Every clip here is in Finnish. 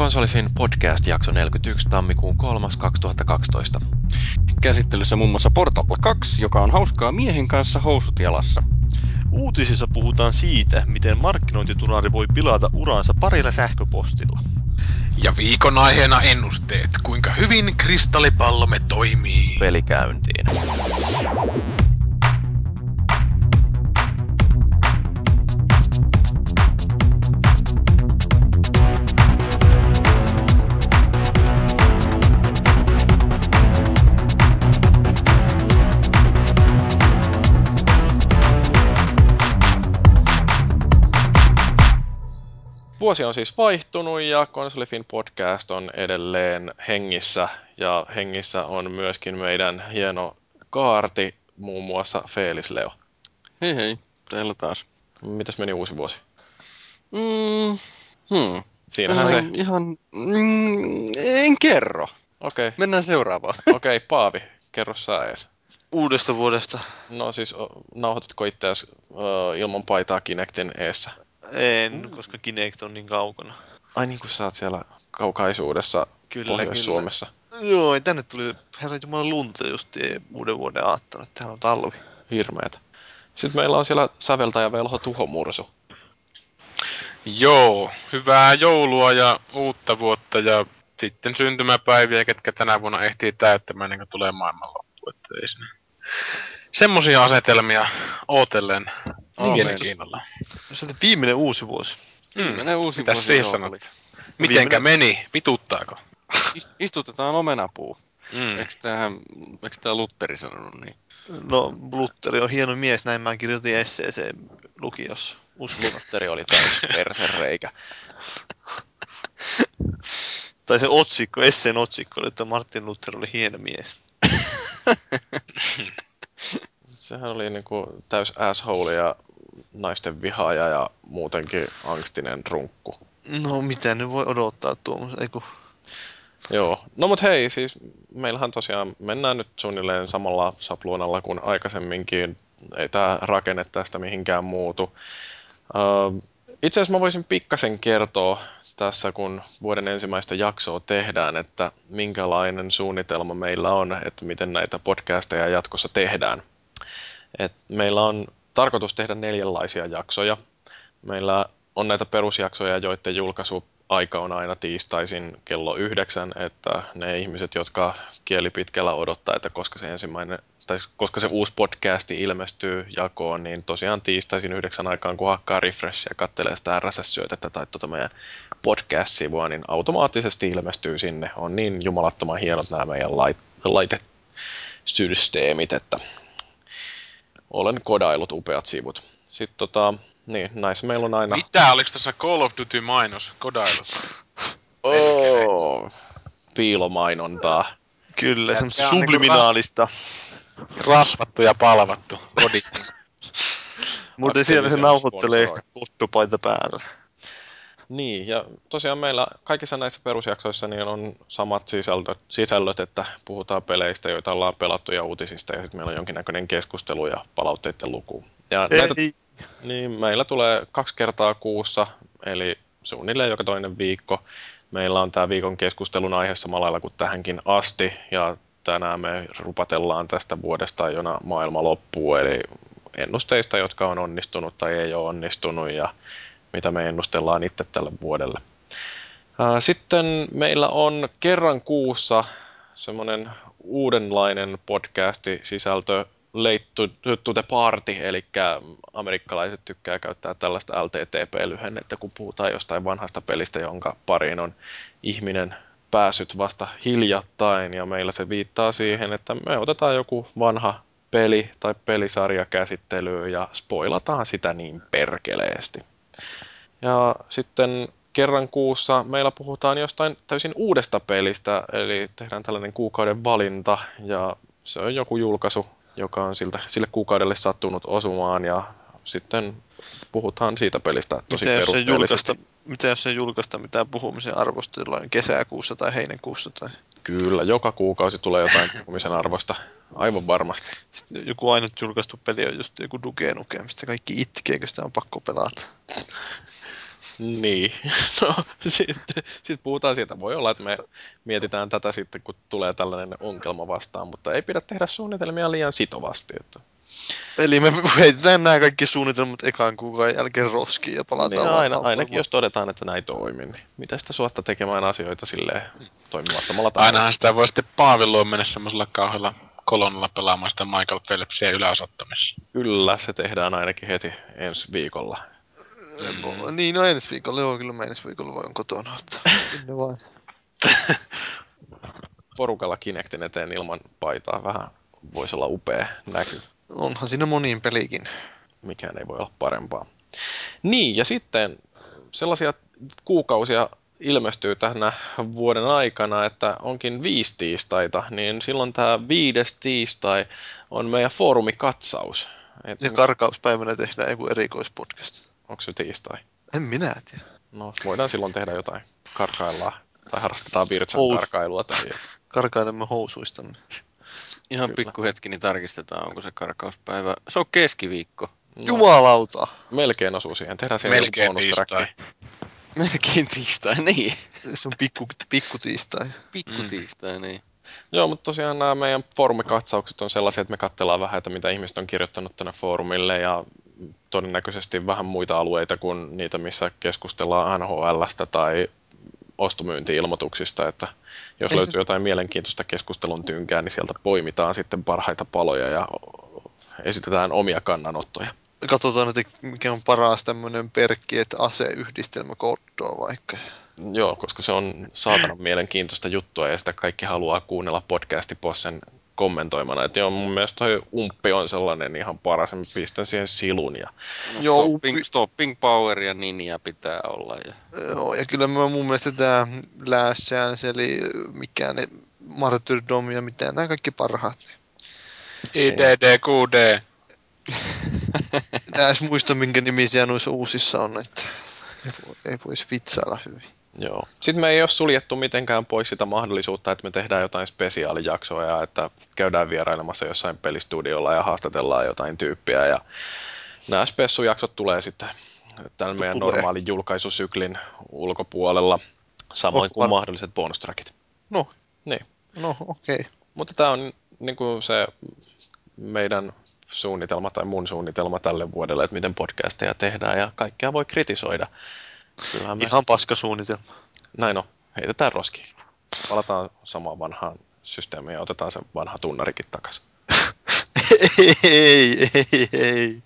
Konsolifin podcast-jakso 41 tammikuun 3.2012. Käsittelyssä muun muassa Portable 2, joka on hauskaa miehen kanssa housut jalassa. Uutisissa puhutaan siitä, miten markkinointitunari voi pilata uransa parilla sähköpostilla. Ja viikon aiheena ennusteet, kuinka hyvin kristallipallomme toimii. Pelikäyntiin. Vuosi on siis vaihtunut ja Konsolifin podcast on edelleen hengissä ja hengissä on myöskin meidän hieno kaarti, muun muassa Feelis Leo. Hei hei, täällä taas. Mitäs meni uusi vuosi? Siinähän se... Ihan... en kerro. Okei. Okay. Mennään seuraavaan. Okei, okay, Paavi, kerro sä ees. Uudesta vuodesta. No siis, nauhoitatko itseäsi ilman paitaa Kinectin eessä? En, koska Kinect on niin kaukana. Ai niin kuin sä oot siellä kaukaisuudessa Pohjois-Suomessa. Kyllä. Joo, tänne tuli herranjumalan lunta just uuden vuoden aattona, että täällä on talvi. Hirmeetä. Sitten meillä on siellä säveltäjä Velho Tuhomursu. Joo, hyvää joulua ja uutta vuotta ja sitten syntymäpäiviä, ketkä tänä vuonna ehtii täyttämään, niin kuin tulee maailmanloppu. Että ei sinne. Semmoisia asetelmia ootellen. Mielenkiinnolla. Se oli viimeinen uusi vuosi. Uusi mitäs vuosi siihen sanot? Mitenkä meni? Vituttaako? Istutetaan omenapuu. Eikö tämä Lutteri sanonut niin? No, Lutteri on hieno mies, näin mä kirjoitin esseeseen lukiossa. Lutteri oli täys persereikä. Tai se otsikko, esseen otsikko oli, että Martin Luther oli hieno mies. Sehän oli niinku täys asshole ja naisten vihaaja ja muutenkin angstinen runkku. No mitä ne voi odottaa tuommoista, eiku. Joo, no mut hei, siis meillähän tosiaan mennään nyt suunnilleen samalla sapluunalla kuin aikaisemminkin. Ei tää rakenne tästä mihinkään muutu. Itse asiassa mä voisin pikkasen kertoa tässä, kun vuoden ensimmäistä jaksoa tehdään, että minkälainen suunnitelma meillä on, että miten näitä podcasteja jatkossa tehdään. Et meillä on tarkoitus tehdä 4 jaksoja. Meillä on näitä perusjaksoja, joiden julkaisuaika on aina tiistaisin kello 9, että ne ihmiset, jotka kieli pitkällä odottaa, että koska se ensimmäinen tai koska se uusi podcasti ilmestyy jakoon, niin tosiaan tiistaisin 9 aikaan, kun hakkaa refreshia ja katselee sitä RSS-syötettä tai tuota meidän podcast-sivua, niin automaattisesti ilmestyy sinne. On niin jumalattoman hienot nämä meidän laitesysteemit, että... Olen kodailut upeat sivut. Sitten niin, näissä meillä on aina... Mitä? Oliko tässä Call of Duty mainos? Kodailut? Oh, piilomainontaa. Kyllä, semmoista subliminaalista. Rasvattu ja palvattu. Kodit. Mutta siellä se nauhoittelee kuttupaita päällä. Niin, ja tosiaan meillä kaikissa näissä perusjaksoissa niin on samat sisällöt, että puhutaan peleistä, joita ollaan pelattu ja uutisista, ja sitten meillä on jonkinnäköinen keskustelu ja palautteiden luku. Ja näitä, niin meillä tulee 2 kertaa kuussa, eli suunnilleen joka toinen viikko. Meillä on tämä viikon keskustelun aihe samalla lailla kuin tähänkin asti, ja tänään me rupatellaan tästä vuodesta, jona maailma loppuu, eli ennusteista, jotka on onnistunut tai ei ole onnistunut, ja mitä me ennustellaan itse tälle vuodelle. Sitten meillä on kerran kuussa semmoinen uudenlainen podcasti-sisältö Late to the Party, eli amerikkalaiset tykkää käyttää tällaista LTTP-lyhennettä, kun puhutaan jostain vanhasta pelistä, jonka pariin on ihminen päässyt vasta hiljattain, ja meillä se viittaa siihen, että me otetaan joku vanha peli tai pelisarja käsittelyyn ja spoilataan sitä niin perkeleesti. Ja sitten kerran kuussa meillä puhutaan jostain täysin uudesta pelistä, eli tehdään tällainen kuukauden valinta, ja se on joku julkaisu, joka on sille kuukaudelle sattunut osumaan, ja sitten puhutaan siitä pelistä tosi perusteellisesti. Mitä jos ei julkaista mitään puhumisen arvosta kesäkuussa tai heinäkuussa? Tai... Kyllä, joka kuukausi tulee jotain puhumisen arvosta, aivan varmasti. Sitten joku ainut julkaistu peli on just joku Duke Nukem, mistä kaikki itkee, kun sitä on pakko pelata. Niin, no sitten puhutaan siitä. Voi olla, että me mietitään tätä sitten, kun tulee tällainen ongelma vastaan, mutta ei pidä tehdä suunnitelmia liian sitovasti. Että. Eli me heitetään nämä kaikki suunnitelmat ekaan kuukauden jälkeen roskiin ja palataan. Niin ainakin jos todetaan, että näin toimii, niin mitä sitä suotta tekemään asioita silleen toimimattomalla tavalla? Ainahan sitä voi sitten Paavin luo mennä semmoisella kauhealla kolonnalla pelaamaan sitä Michael Phelpsia yläosattomissa. Kyllä, se tehdään ainakin heti ensi viikolla. Mm. Niin, no ensi viikolla, joo, kyllä mä ensi viikolla voin kotona ottaa. Kyllä vaan. Porukalla Kinectin eteen ilman paitaa vähän voisi olla upea näky. Onhan siinä moniin pelikin. Mikään ei voi olla parempaa. Niin, ja sitten sellaisia kuukausia ilmestyy tänä vuoden aikana, että onkin 5 tiistaita, niin silloin tämä 5. tiistai on meidän foorumikatsaus. Ja karkauspäivänä tehdään joku erikoispodcast. Onko se tiistai? En minä tiedä. No, voidaan silloin tehdä jotain. Karkaillaan. Tai harrastetaan virtsan karkailua. Karkailemme housuistamme. Ihan pikkuhetki, niin tarkistetaan, onko se karkauspäivä. Se on keskiviikko. No, jumalauta! Melkein osuu siihen. Tehdään siihen joku bonustrakki. Melkein tiistai, niin. Se on pikku tiistai. Pikku tiistai, niin. Joo, mutta tosiaan nämä meidän foorumikatsaukset on sellaisia, että me katsellaan vähän, että mitä ihmiset on kirjoittanut tänne foorumille ja todennäköisesti vähän muita alueita kuin niitä, missä keskustellaan NHL:stä tai ostomyynti-ilmoituksista, että jos löytyy jotain mielenkiintoista keskustelun tynkää, niin sieltä poimitaan sitten parhaita paloja ja esitetään omia kannanottoja. Katsotaan, että mikä on paras tämmöinen perkki, että aseyhdistelmä koddoa vaikka. Joo, koska se on saatanan mielenkiintoista juttua ja sitä kaikki haluaa kuunnella podcastipossen kommentoimana. Että joo, mun mielestä toi umppi on sellainen ihan paras, mä pistän siihen silun. Ja joo, stopping power ja ninja pitää olla. Ja. Joo, ja kyllä mä mun mielestä tää Last Chance, eli mikään Martyrdom ja mitään, nämä kaikki parhaat. IDDQD. Edes muista, minkä nimisiä noissa uusissa on, että ei voisi vitsailla hyvin. Joo. Sitten me ei ole suljettu mitenkään pois sitä mahdollisuutta, että me tehdään jotain spesiaalijaksoja ja että käydään vierailemassa jossain pelistudiolla ja haastatellaan jotain tyyppiä. Ja nämä spessujaksot tulee sitten tämän meidän normaalin julkaisusyklin ulkopuolella, samoin kuin mahdolliset bonustrackit. No, niin. No okei. Okay. Mutta tämä on niin kuin se meidän suunnitelma tai mun suunnitelma tälle vuodelle, että miten podcasteja tehdään ja kaikkea voi kritisoida. Me... Ihan paska suunnitelma. Näin on. Heitetään roskiin. Palataan samaan vanhaan systeemiin ja otetaan sen vanha tunnarikin takaisin. ei.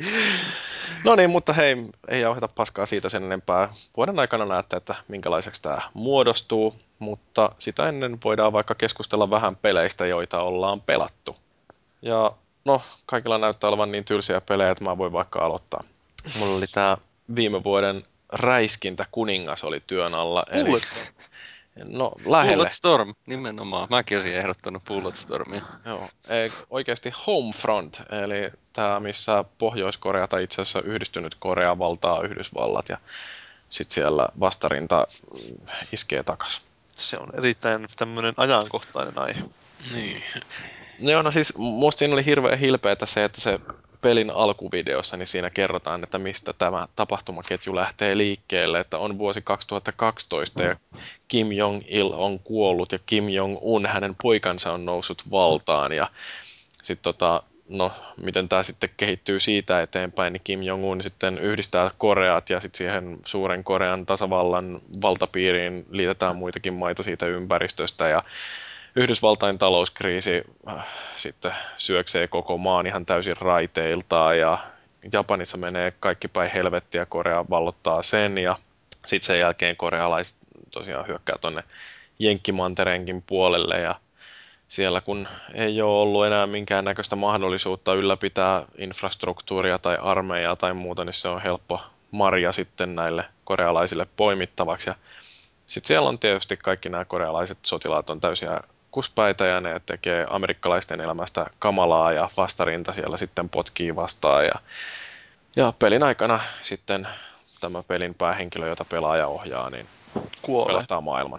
No niin, mutta hei, ei ohjata paskaa siitä sen enempää. Vuoden aikana näette, että minkälaiseksi tämä muodostuu, mutta sitä ennen voidaan vaikka keskustella vähän peleistä, joita ollaan pelattu. Ja no, kaikilla näyttää olevan niin tylsiä pelejä, että mä voin vaikka aloittaa. Mulla oli tää viime vuoden Räiskintä kuningas oli työn alla. Bulletstorm. No, lähelle. Bulletstorm, nimenomaan. Mäkin olisin ehdottanut Bulletstormia. Joo, oikeasti Homefront, eli tämä, missä Pohjois-Korea tai itse asiassa Yhdistynyt Korea valtaa Yhdysvallat ja sitten siellä vastarinta iskee takaisin. Se on erittäin tämmöinen ajankohtainen aihe. Niin. Joo, no siis musta siinä oli hirveän hilpeätä se, että se pelin alkuvideossa, niin siinä kerrotaan, että mistä tämä tapahtumaketju lähtee liikkeelle, että on vuosi 2012 ja Kim Jong-il on kuollut ja Kim Jong-un, hänen poikansa on noussut valtaan ja sitten no, miten tämä sitten kehittyy siitä eteenpäin, niin Kim Jong-un sitten yhdistää Koreat ja sitten siihen suuren Korean tasavallan valtapiiriin liitetään muitakin maita siitä ympäristöstä ja Yhdysvaltain talouskriisi sitten syöksee koko maan ihan täysin raiteiltaan ja Japanissa menee kaikki päin helvettiä, Korea vallottaa sen ja sitten sen jälkeen korealaiset tosiaan hyökkää tuonne jenkkimantereenkin puolelle ja siellä kun ei ole ollut enää minkäännäköistä mahdollisuutta ylläpitää infrastruktuuria tai armeijaa tai muuta, niin se on helppo marja sitten näille korealaisille poimittavaksi ja sitten siellä on tietysti kaikki nämä korealaiset sotilaat on täysiä kuspäitä ja ne tekee amerikkalaisten elämästä kamalaa ja vastarinta siellä sitten potkii vastaan. Ja pelin aikana sitten tämä pelin päähenkilö, jota pelaaja ohjaa, niin pelastaa maailman.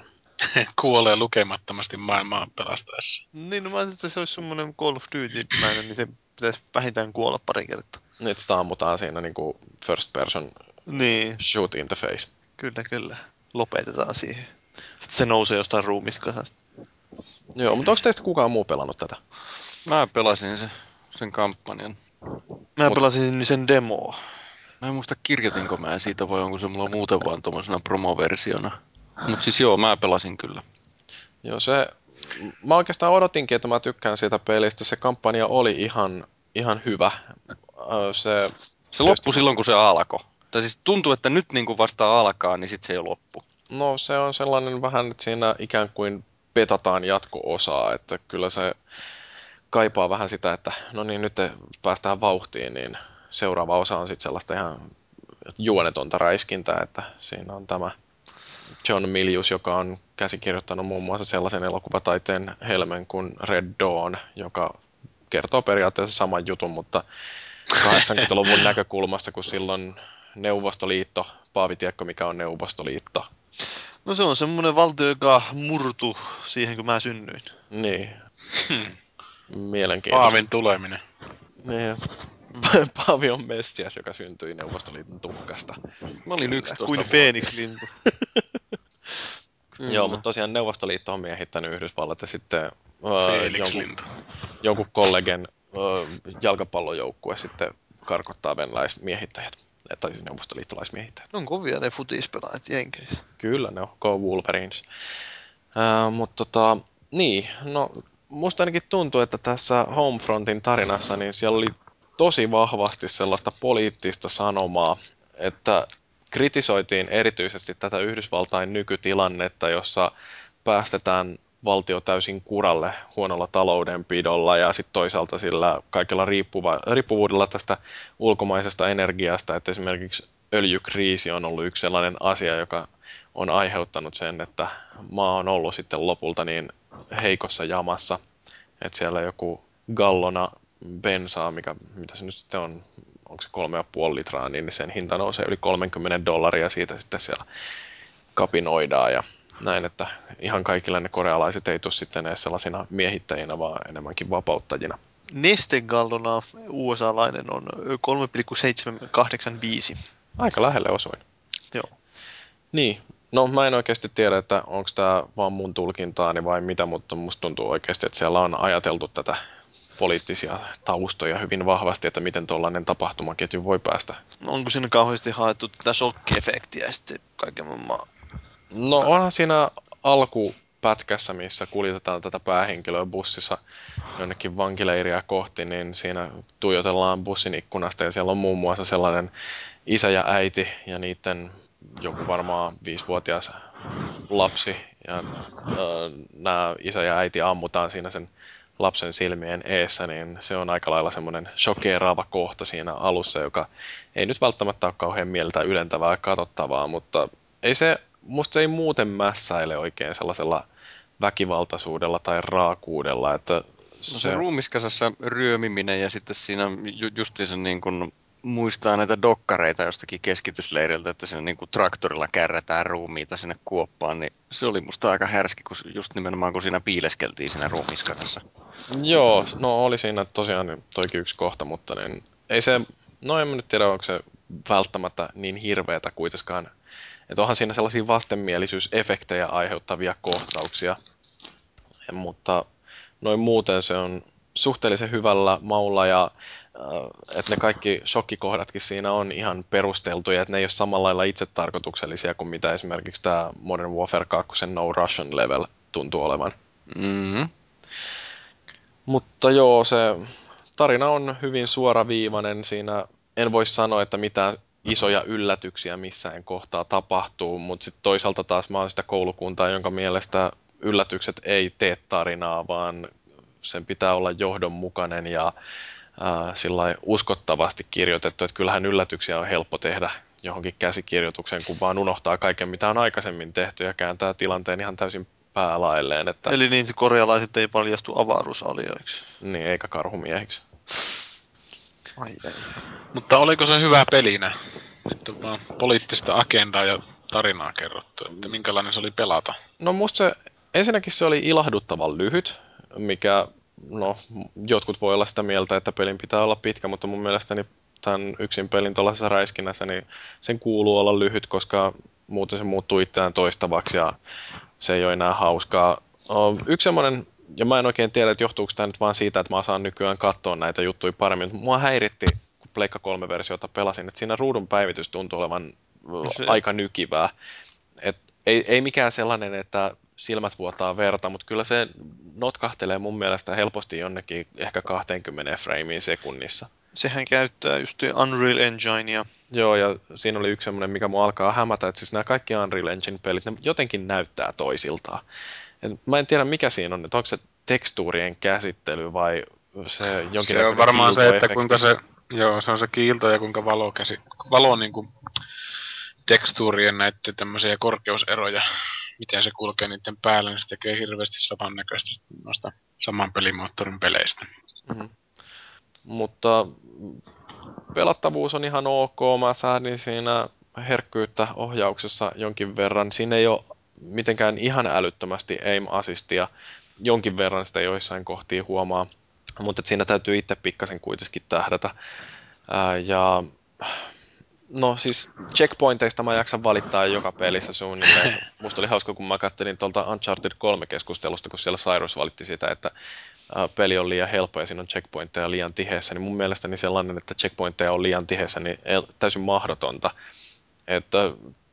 Kuolee lukemattomasti maailmaa pelastaessa. Niin, no mä ajattelin, että se olisi semmoinen Call of Duty-mäinen, niin se pitäisi vähintään kuolla pari kertaa. Nyt sitä ammutaan siinä niin kuin first person shoot interface. Kyllä, kyllä. Lopetetaan siihen. Sitten se nousee jostain ruumiskasasta. Joo, mutta onko teistä kukaan muu pelannut tätä? Mä pelasin sen kampanjan. Mä pelasin sen demoa. Mä en muista kirjoitinko mä siitä vai onko se mulla muuten vaan tommosena promoversiona. Mut siis joo, mä pelasin kyllä. Joo, se... Mä oikeastaan odotinkin, että mä tykkään siitä pelistä. Se kampanja oli ihan hyvä. Se loppui silloin, kun se alkoi. Tai siis tuntuu, että nyt niin kuin vasta alkaa, niin sitten se ei loppu. No se on sellainen vähän, että siinä ikään kuin petataan jatko-osaa. Että kyllä se kaipaa vähän sitä, että no niin, nyt päästään vauhtiin, niin seuraava osa on sitten sellaista ihan juonetonta räiskintää, että siinä on tämä... John Milius, joka on käsikirjoittanut muun muassa sellaisen elokuvataiteen helmen kuin Red Dawn, joka kertoo periaatteessa saman jutun, mutta 80-luvun näkökulmasta, kun silloin Neuvostoliitto, Paavi tiedätkö, mikä on Neuvostoliitto? No se on semmoinen valtio, joka murtui siihen, kun mä synnyin. Niin. Mielenkiintoista. Paavin tuleminen. Niin. Paavi on Messias, joka syntyi Neuvostoliiton tuhkasta. Mä olin 11 kuin Feenikslintu. Joo, mutta tosiaan Neuvostoliitto on miehittänyt Yhdysvallat ja sitten jonkun kollegen jalkapallojoukkue sitten karkottaa venäläismiehittäjät. Tai neuvostoliittolaismiehittäjät. Ne on kovia ne futispelaajat jenkeissä. Kyllä, ne on. Go Wolverines. Mutta niin, no musta ainakin tuntuu, että tässä Homefrontin tarinassa niin siellä oli tosi vahvasti sellaista poliittista sanomaa, että kritisoitiin erityisesti tätä Yhdysvaltain nykytilannetta, jossa päästetään valtio täysin kuralle huonolla taloudenpidolla ja sitten toisaalta sillä kaikella riippuvuudella tästä ulkomaisesta energiasta, että esimerkiksi öljykriisi on ollut yksi sellainen asia, joka on aiheuttanut sen, että maa on ollut sitten lopulta niin heikossa jamassa, että siellä joku gallona bensaa, mitä se nyt sitten on, onko se 3,5 litraa, niin sen hinta nousee yli $30, siitä sitten siellä kapinoidaan ja näin, että ihan kaikilla ne korealaiset ei tule sitten edes sellaisina miehittäjinä, vaan enemmänkin vapauttajina. Nestegallona USA-lainen on 3,785. Aika lähelle osuin. Joo. Niin, no mä en oikeasti tiedä, että onko tämä vaan mun tulkintaani vai mitä, mutta musta tuntuu oikeasti, että siellä on ajateltu tätä poliittisia taustoja hyvin vahvasti, että miten tuollainen tapahtumaketju voi päästä. No onko siinä kauheasti haettu tätä shokki-efektiä ja sitten kaiken maailman? No onhan siinä alkupätkässä, missä kuljetetaan tätä päähenkilöä bussissa jonnekin vankileiriä kohti, niin siinä tuijotellaan bussin ikkunasta ja siellä on muun muassa sellainen isä ja äiti ja niiden joku varmaan 5-vuotias lapsi ja nämä isä ja äiti ammutaan siinä sen lapsen silmien eessä, niin se on aika lailla semmoinen shokeeraava kohta siinä alussa, joka ei nyt välttämättä ole kauhean mieltä ylentävää ja katsottavaa, mutta ei se, musta se ei muuten mässäile oikein sellaisella väkivaltaisuudella tai raakuudella. Että se ruumiskasassa ryömiminen ja sitten siinä justiinsa niin kuin muistaa näitä dokkareita jostakin keskitysleiriltä, että siinä niin kuin traktorilla kärrätään ruumiita sinne kuoppaan, niin se oli musta aika härski, kun just nimenomaan kun siinä piileskeltiin siinä ruumiskasassa. Joo, no oli siinä tosiaan toikin yksi kohta, mutta niin ei se, no en mä nyt tiedä, onko se välttämättä niin hirveätä kuitenkaan, että onhan siinä sellaisia vastenmielisyysefektejä aiheuttavia kohtauksia, mutta noin muuten se on suhteellisen hyvällä maulla ja että ne kaikki shokkikohdatkin siinä on ihan perusteltuja, että ne ei ole samalla lailla itsetarkoituksellisia kuin mitä esimerkiksi tämä Modern Warfare 2 No Russian Level tuntuu olevan. Mm-hmm. Mutta joo, se tarina on hyvin suoraviivainen. Siinä en voi sanoa, että mitään isoja yllätyksiä missään kohtaa tapahtuu, mutta sitten toisaalta taas mä oon sitä koulukuntaa, jonka mielestä yllätykset ei tee tarinaa, vaan sen pitää olla johdonmukainen ja sillä uskottavasti kirjoitettu, että kyllähän yllätyksiä on helppo tehdä johonkin käsikirjoitukseen, kun vaan unohtaa kaiken, mitä on aikaisemmin tehty ja kääntää tilanteen ihan täysin päälailleen. Että... Eli niin korealaiset ei paljastu avaruusalioiksi. Niin, eikä karhumiehiksi. Ai. Mutta oliko se hyvä pelinä? Nyt on vaan poliittista agendaa ja tarinaa kerrottu, että minkälainen se oli pelata? No musta se, ensinnäkin se oli ilahduttavan lyhyt, mikä... No, jotkut voi olla sitä mieltä, että pelin pitää olla pitkä, mutta mun mielestäni tämän yksin pelin tuollaisessa räiskinnässä, niin sen kuuluu olla lyhyt, koska muuten se muuttuu itseään toistavaksi ja se ei ole enää hauskaa. Yksi semmoinen, ja mä en oikein tiedä, että johtuuko tämä nyt vaan siitä, että mä saan nykyään katsoa näitä juttuja paremmin, mutta mua häiritti, kun Pleikka 3-versiota pelasin, että siinä ruudun päivitys tuntui olevan aika nykivää. Et ei mikään sellainen, että silmät vuotaa verta, mutta kyllä se notkahtelee mun mielestä helposti jonnekin ehkä 20 frameen sekunnissa. Sehän käyttää just Unreal Enginea. Joo, ja siinä oli yksi semmoinen, mikä mua alkaa hämätä, että siis nämä kaikki Unreal Engine-pelit, ne jotenkin näyttää toisiltaan. Et mä en tiedä, mikä siinä on, että onko se tekstuurien käsittely vai se jonkinlainen se on varmaan se, että kuinka se, joo, se on se kiilto ja kuinka valo niin kuin tekstuurien näiden tämmöisiä korkeuseroja, miten se kulkee niiden päällä, niin se tekee hirveästi samannäköisesti noista saman pelimoottorin peleistä. Mm-hmm. Mutta pelattavuus on ihan ok, mä säädin siinä herkkyyttä ohjauksessa jonkin verran. Siinä ei ole mitenkään ihan älyttömästi aim-assistia, jonkin verran sitä joissain kohtia huomaa, mutta siinä täytyy itse pikkasen kuitenkin tähdätä. Ja no siis checkpointeista mä jaksan valittaa joka pelissä suunnilleen. Musta oli hauska, kun mä kattelin tuolta Uncharted 3-keskustelusta, kun siellä Cyrus valitti sitä, että peli on liian helppo ja siinä on checkpointteja liian tiheessä, niin mun mielestäni sellainen, että checkpointteja on liian tiheessä, niin täysin mahdotonta.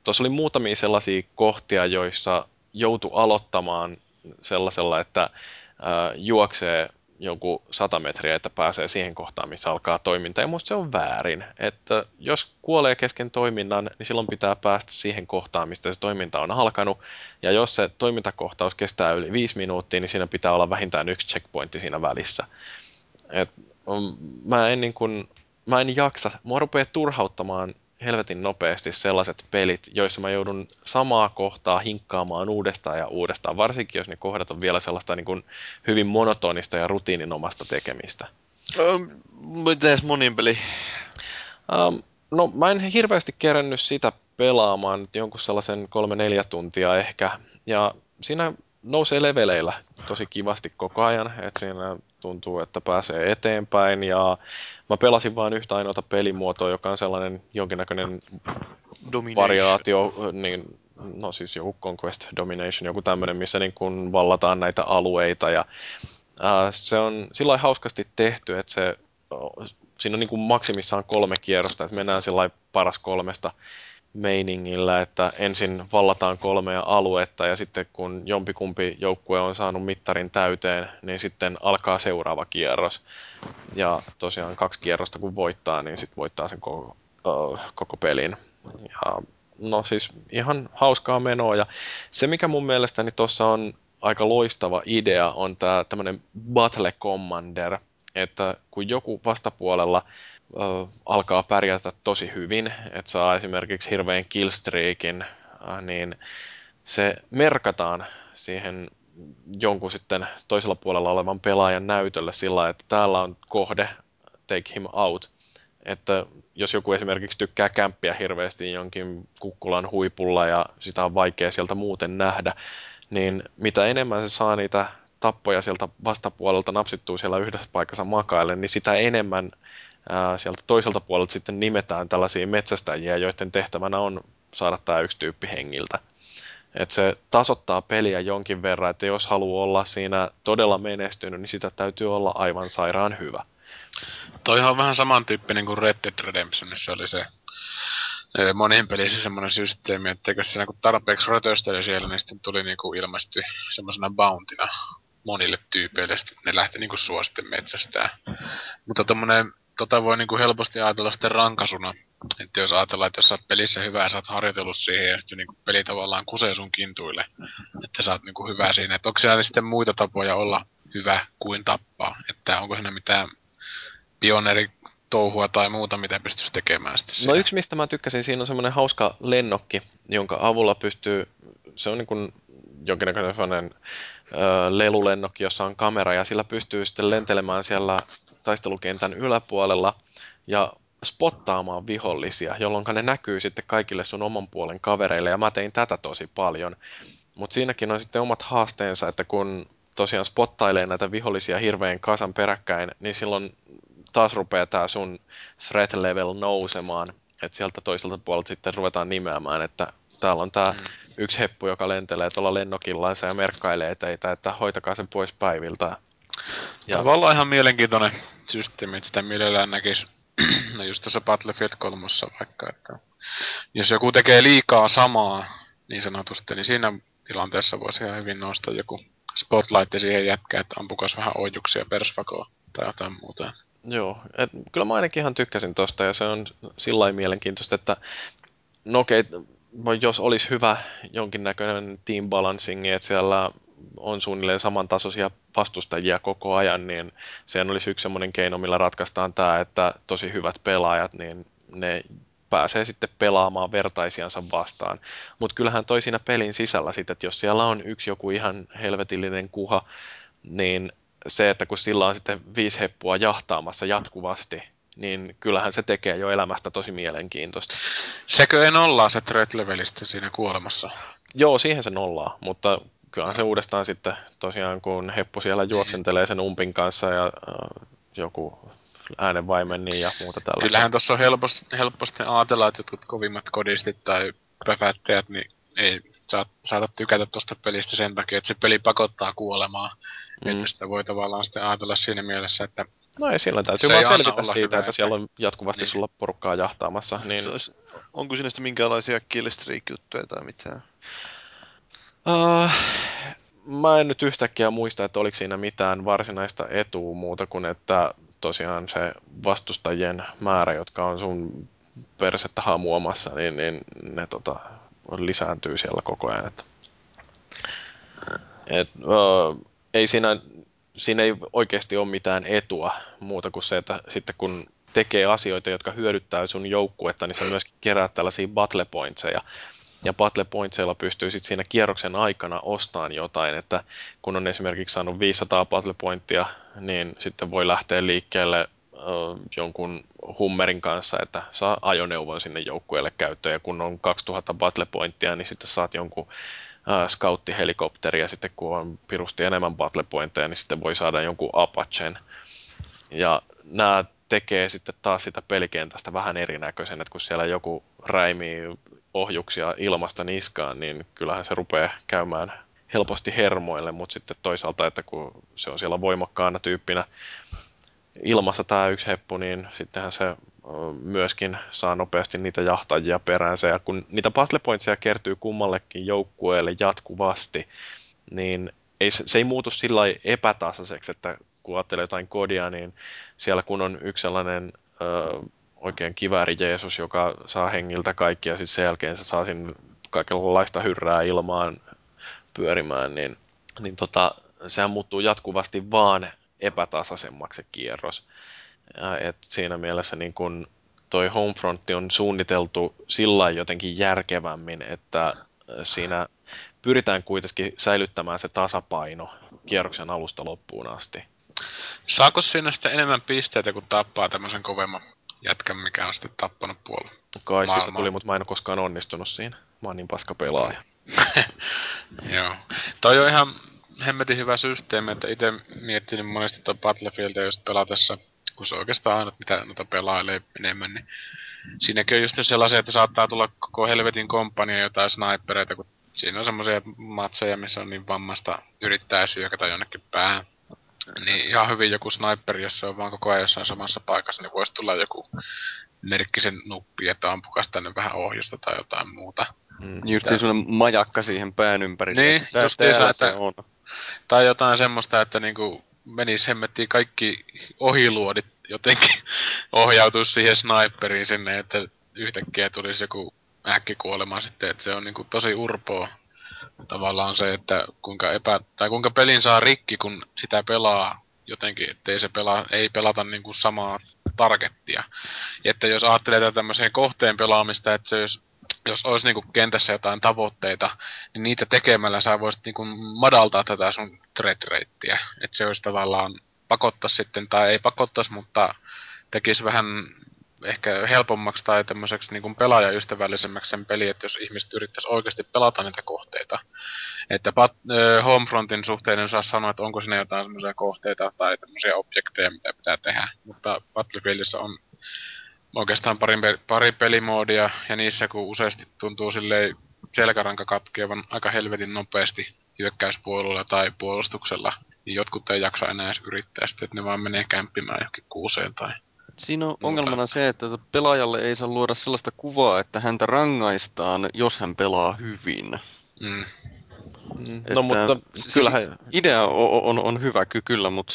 Tuossa oli muutamia sellaisia kohtia, joissa joutui aloittamaan sellaisella, että juoksee jonkun 100 metriä, että pääsee siihen kohtaan, missä alkaa toiminta, ja musta se on väärin. Että jos kuolee kesken toiminnan, niin silloin pitää päästä siihen kohtaan, mistä se toiminta on alkanut, ja jos se toimintakohtaus kestää yli 5 minuuttia, niin siinä pitää olla vähintään 1 checkpointti siinä välissä. Mä en jaksa. Mua rupeaa turhauttamaan helvetin nopeasti sellaiset pelit, joissa mä joudun samaa kohtaa hinkkaamaan uudestaan ja uudestaan, varsinkin jos ne kohdat on vielä sellaista niin kuin hyvin monotonista ja rutiininomasta tekemistä. Mites monin peli? No mä en hirveästi kerennyt sitä pelaamaan, jonkun sellaisen 3-4 tuntia ehkä, ja siinä nousee leveleillä tosi kivasti koko ajan, että siinä tuntuu, että pääsee eteenpäin, ja mä pelasin vain yhtä ainoata pelimuotoa, joka on sellainen jonkinnäköinen variaatio, niin, no siis joku Conquest Domination, joku tämmöinen, missä niin kun vallataan näitä alueita, ja se on sillä hauskasti tehty, että se, siinä on niin kun maksimissaan 3 kierrosta, että mennään sillä paras 3:sta, meiningillä, että ensin vallataan 3 aluetta ja sitten kun jompikumpi joukkue on saanut mittarin täyteen, niin sitten alkaa seuraava kierros. Ja tosiaan 2 kierrosta kun voittaa, niin sitten voittaa sen koko pelin. Ja, no siis ihan hauskaa menoa. Ja se mikä mun mielestäni tuossa on aika loistava idea on tämä tämmöinen Battle Commander, että kun joku vastapuolella alkaa pärjätä tosi hyvin, että saa esimerkiksi hirveän killstreakin, niin se merkataan siihen jonkun sitten toisella puolella olevan pelaajan näytölle sillä, että täällä on kohde, take him out. Että jos joku esimerkiksi tykkää kämppiä hirveästi jonkin kukkulan huipulla ja sitä on vaikea sieltä muuten nähdä, niin mitä enemmän se saa niitä tappoja sieltä vastapuolelta napsittuu siellä yhdessä paikassa makaille, niin sitä enemmän sieltä toiselta puolelta sitten nimetään tällaisia metsästäjiä, joiden tehtävänä on saada tämä yksi tyyppi hengiltä. Et se tasoittaa peliä jonkin verran, että jos haluaa olla siinä todella menestynyt, niin sitä täytyy olla aivan sairaan hyvä. Toihan on vähän samantyyppinen kuin Red Dead Redemptionissa oli se monin pelissä semmoinen systeemi, että eikö siinä kun tarpeeksi rötösteli siellä, niin sitten tuli niinku ilmesty semmoisena bountina monille tyypeille, että ne lähti niinku suositten metsästään. Mutta tota voi niinku helposti ajatella sitten rankasuna. Että jos ajatellaan, että jos sä oot pelissä hyvää, sä oot harjoitellut siihen ja sitten niinku peli tavallaan kusee sun kintuille, että sä oot niinku hyvä siinä. Että onko siellä sitten muita tapoja olla hyvä kuin tappaa? Että onko siinä mitään pioneeritouhua tai muuta, mitä pystyisi tekemään sitten siinä? No yksi, mistä mä tykkäsin, siinä on semmoinen hauska lennokki, jonka avulla pystyy, se on niinku jonkinnäköinen sellainen lelulennokki, jossa on kamera ja sillä pystyy sitten lentelemään siellä taistelukentän yläpuolella ja spottaamaan vihollisia, jolloin ne näkyy sitten kaikille sun oman puolen kavereille, ja mä tein tätä tosi paljon. Mutta siinäkin on sitten omat haasteensa, että kun tosiaan spottailee näitä vihollisia hirveän kasan peräkkäin, niin silloin taas rupeaa tää sun threat level nousemaan, että sieltä toiselta puolelta sitten ruvetaan nimeämään, että täällä on tämä yksi heppu, joka lentelee tuolla lennokillaansa ja merkkailee teitä, että hoitakaa sen pois päiviltä. Ja tavallaan ihan mielenkiintoinen systeemi, että sitä mielellään näkisi no just tuossa Battlefield 3 vaikka, että jos joku tekee liikaa samaa niin sanotusti, niin siinä tilanteessa voisi ihan hyvin nostaa joku spotlight siihen jätkää, että ampukas vähän oijuksia persvakoa tai jotain muuta. Joo, et kyllä mä ainakin ihan tykkäsin tosta ja se on sillain mielenkiintoista, että no okei, jos olisi hyvä jonkinnäköinen team balancing, että siellä on suunnilleen samantasoisia vastustajia koko ajan, niin sehän olisi yksi semmoinen keino, millä ratkaistaan tämä, että tosi hyvät pelaajat, niin ne pääsee sitten pelaamaan vertaisiansa vastaan. Mutta kyllähän toi siinä pelin sisällä sitten, että jos siellä on yksi joku ihan helvetillinen kuha, niin se, että kun sillä on sitten 5 heppua jahtaamassa jatkuvasti, niin kyllähän se tekee jo elämästä tosi mielenkiintoista. Sekö ei nollaa se threat levelistä siinä kuolemassa? Joo, siihen se nollaa, mutta kyllähän se uudestaan sitten tosiaan, kun heppu siellä juoksentelee sen umpin kanssa ja joku äänenvaimeni ja muuta tällaista. Kyllähän tuossa on helposti ajatella, että jotkut kovimmat kodistit tai päfättäjät, niin ei saata tykätä tuosta pelistä sen takia, että se peli pakottaa kuolemaan. Että sitä voi tavallaan sitten ajatella siinä mielessä, että no ei, sillä täytyy se vaan selvitä siitä, että siellä on jatkuvasti niin sulla porukkaa jahtaamassa. Niin onko sinne sitten minkäänlaisia killstreak-juttuja tai mitään? Mä en nyt yhtäkkiä muista, että oliko siinä mitään varsinaista etua muuta kuin, että tosiaan se vastustajien määrä, jotka on sun persettä hamuamassa, niin ne lisääntyy siellä koko ajan. Ei siinä ei oikeasti ole mitään etua muuta kuin se, että sitten kun tekee asioita, jotka hyödyttää sun joukkuetta, niin se myöskin kerää tällaisia battle pointseja. Ja battle pointseilla pystyy sitten siinä kierroksen aikana ostamaan jotain, että kun on esimerkiksi saanut 500 battle pointtia, niin sitten voi lähteä liikkeelle jonkun hummerin kanssa, että saa ajoneuvon sinne joukkueelle käyttöön. Ja kun on 2000 battle pointtia, niin sitten saat jonkun scouttihelikopteri, ja sitten kun on pirusti enemmän battle pointteja, niin sitten voi saada jonkun Apachen. Ja nämä tekee sitten taas sitä pelikentästä vähän erinäköisen, että kun siellä joku räimii ohjuksia ilmasta niskaan, niin kyllähän se rupeaa käymään helposti hermoille, mutta sitten toisaalta, että kun se on siellä voimakkaana tyyppinä ilmassa tämä yksi heppu, niin sittenhän se myöskin saa nopeasti niitä jahtajia peräänsä, ja kun niitä battle pointsia kertyy kummallekin joukkueelle jatkuvasti, niin se ei muutu sillä lailla epätasaiseksi, että kun ajattelee jotain kodia, niin siellä kun on yksi sellainen oikein kivääri Jeesus, joka saa hengiltä kaikki, ja sitten sen jälkeen se saa sinne kaikenlaista hyrrää ilmaan pyörimään, niin sehän muuttuu jatkuvasti vaan epätasaisemmaksi kierros. Et siinä mielessä niin kun toi Homefront on suunniteltu sillä jotenkin järkevämmin, että siinä pyritään kuitenkin säilyttämään se tasapaino kierroksen alusta loppuun asti. Saako siinä sitten enemmän pisteitä, kun tappaa tämmöisen kovemman jätkän, mikä on sitten tappanut puolella? Kai siitä tuli, mutta mä en ole koskaan onnistunut siinä. Mä oon niin paska pelaaja. Joo. Toi on ihan hemmetin hyvä systeemi, että itse miettinyt monesti tuon Battlefieldia just pelatessa, kun se oikeastaan aina, mitä noita pelailee enemmän, niin siinäkin on just sellaisia, että saattaa tulla koko helvetin komppania jotain snipereita, kun siinä on semmoisia matseja, missä on niin vammasta yrittää syökätä jonnekin päähän. Niin ihan hyvin joku sniperi, jos se on vaan koko ajan jossain samassa paikassa, niin voisi tulla joku merkkisen nuppi, että ampukas tänne vähän ohjusta tai jotain muuta. Just semmoinen majakka siihen pään ympärille. Niin, just se on. Tai jotain semmoista, että niinku menisi hemmettiin kaikki ohiluodit jotenkin ohjautuisi siihen sniperiin sinne, että yhtäkkiä tulisi joku äkkikuolema sitten, että se on niinku tosi urpoa. Tavallaan se, että kuinka pelin saa rikki, kun sitä pelaa jotenkin, ettei se pelata niin kuin samaa targettia. Että jos ajattelee tämmöiseen kohteen pelaamista, että se jos olisi niin kuin kentässä jotain tavoitteita, niin niitä tekemällä sä voisit niin kuin madaltaa tätä sun threat ratea. Että se olisi tavallaan pakottaisi sitten, tai ei pakottaisi, mutta tekisi vähän ehkä helpommaksi tai tämmöiseksi niin kuin pelaajaystävällisemmäksi sen peli, että jos ihmiset yrittäisi oikeasti pelata niitä kohteita. Että Homefrontin suhteen en saa sanoa, että onko siinä jotain semmoisia kohteita tai tämmöisiä objekteja, mitä pitää tehdä. Mutta Battlefieldissä on oikeastaan pari pelimoodia, ja niissä kun useasti tuntuu silleen selkäranka katkeavan aika helvetin nopeasti hyökkäyspuolella tai puolustuksella, niin jotkut ei jaksa enää edes yrittää sitä, että ne vaan menee kämppimään johonkin kuuseen tai... Siinä on ongelmana se, että pelaajalle ei saa luoda sellaista kuvaa, että häntä rangaistaan, jos hän pelaa hyvin. Mm. No, mutta kyllähän idea on hyvä kyllä, mutta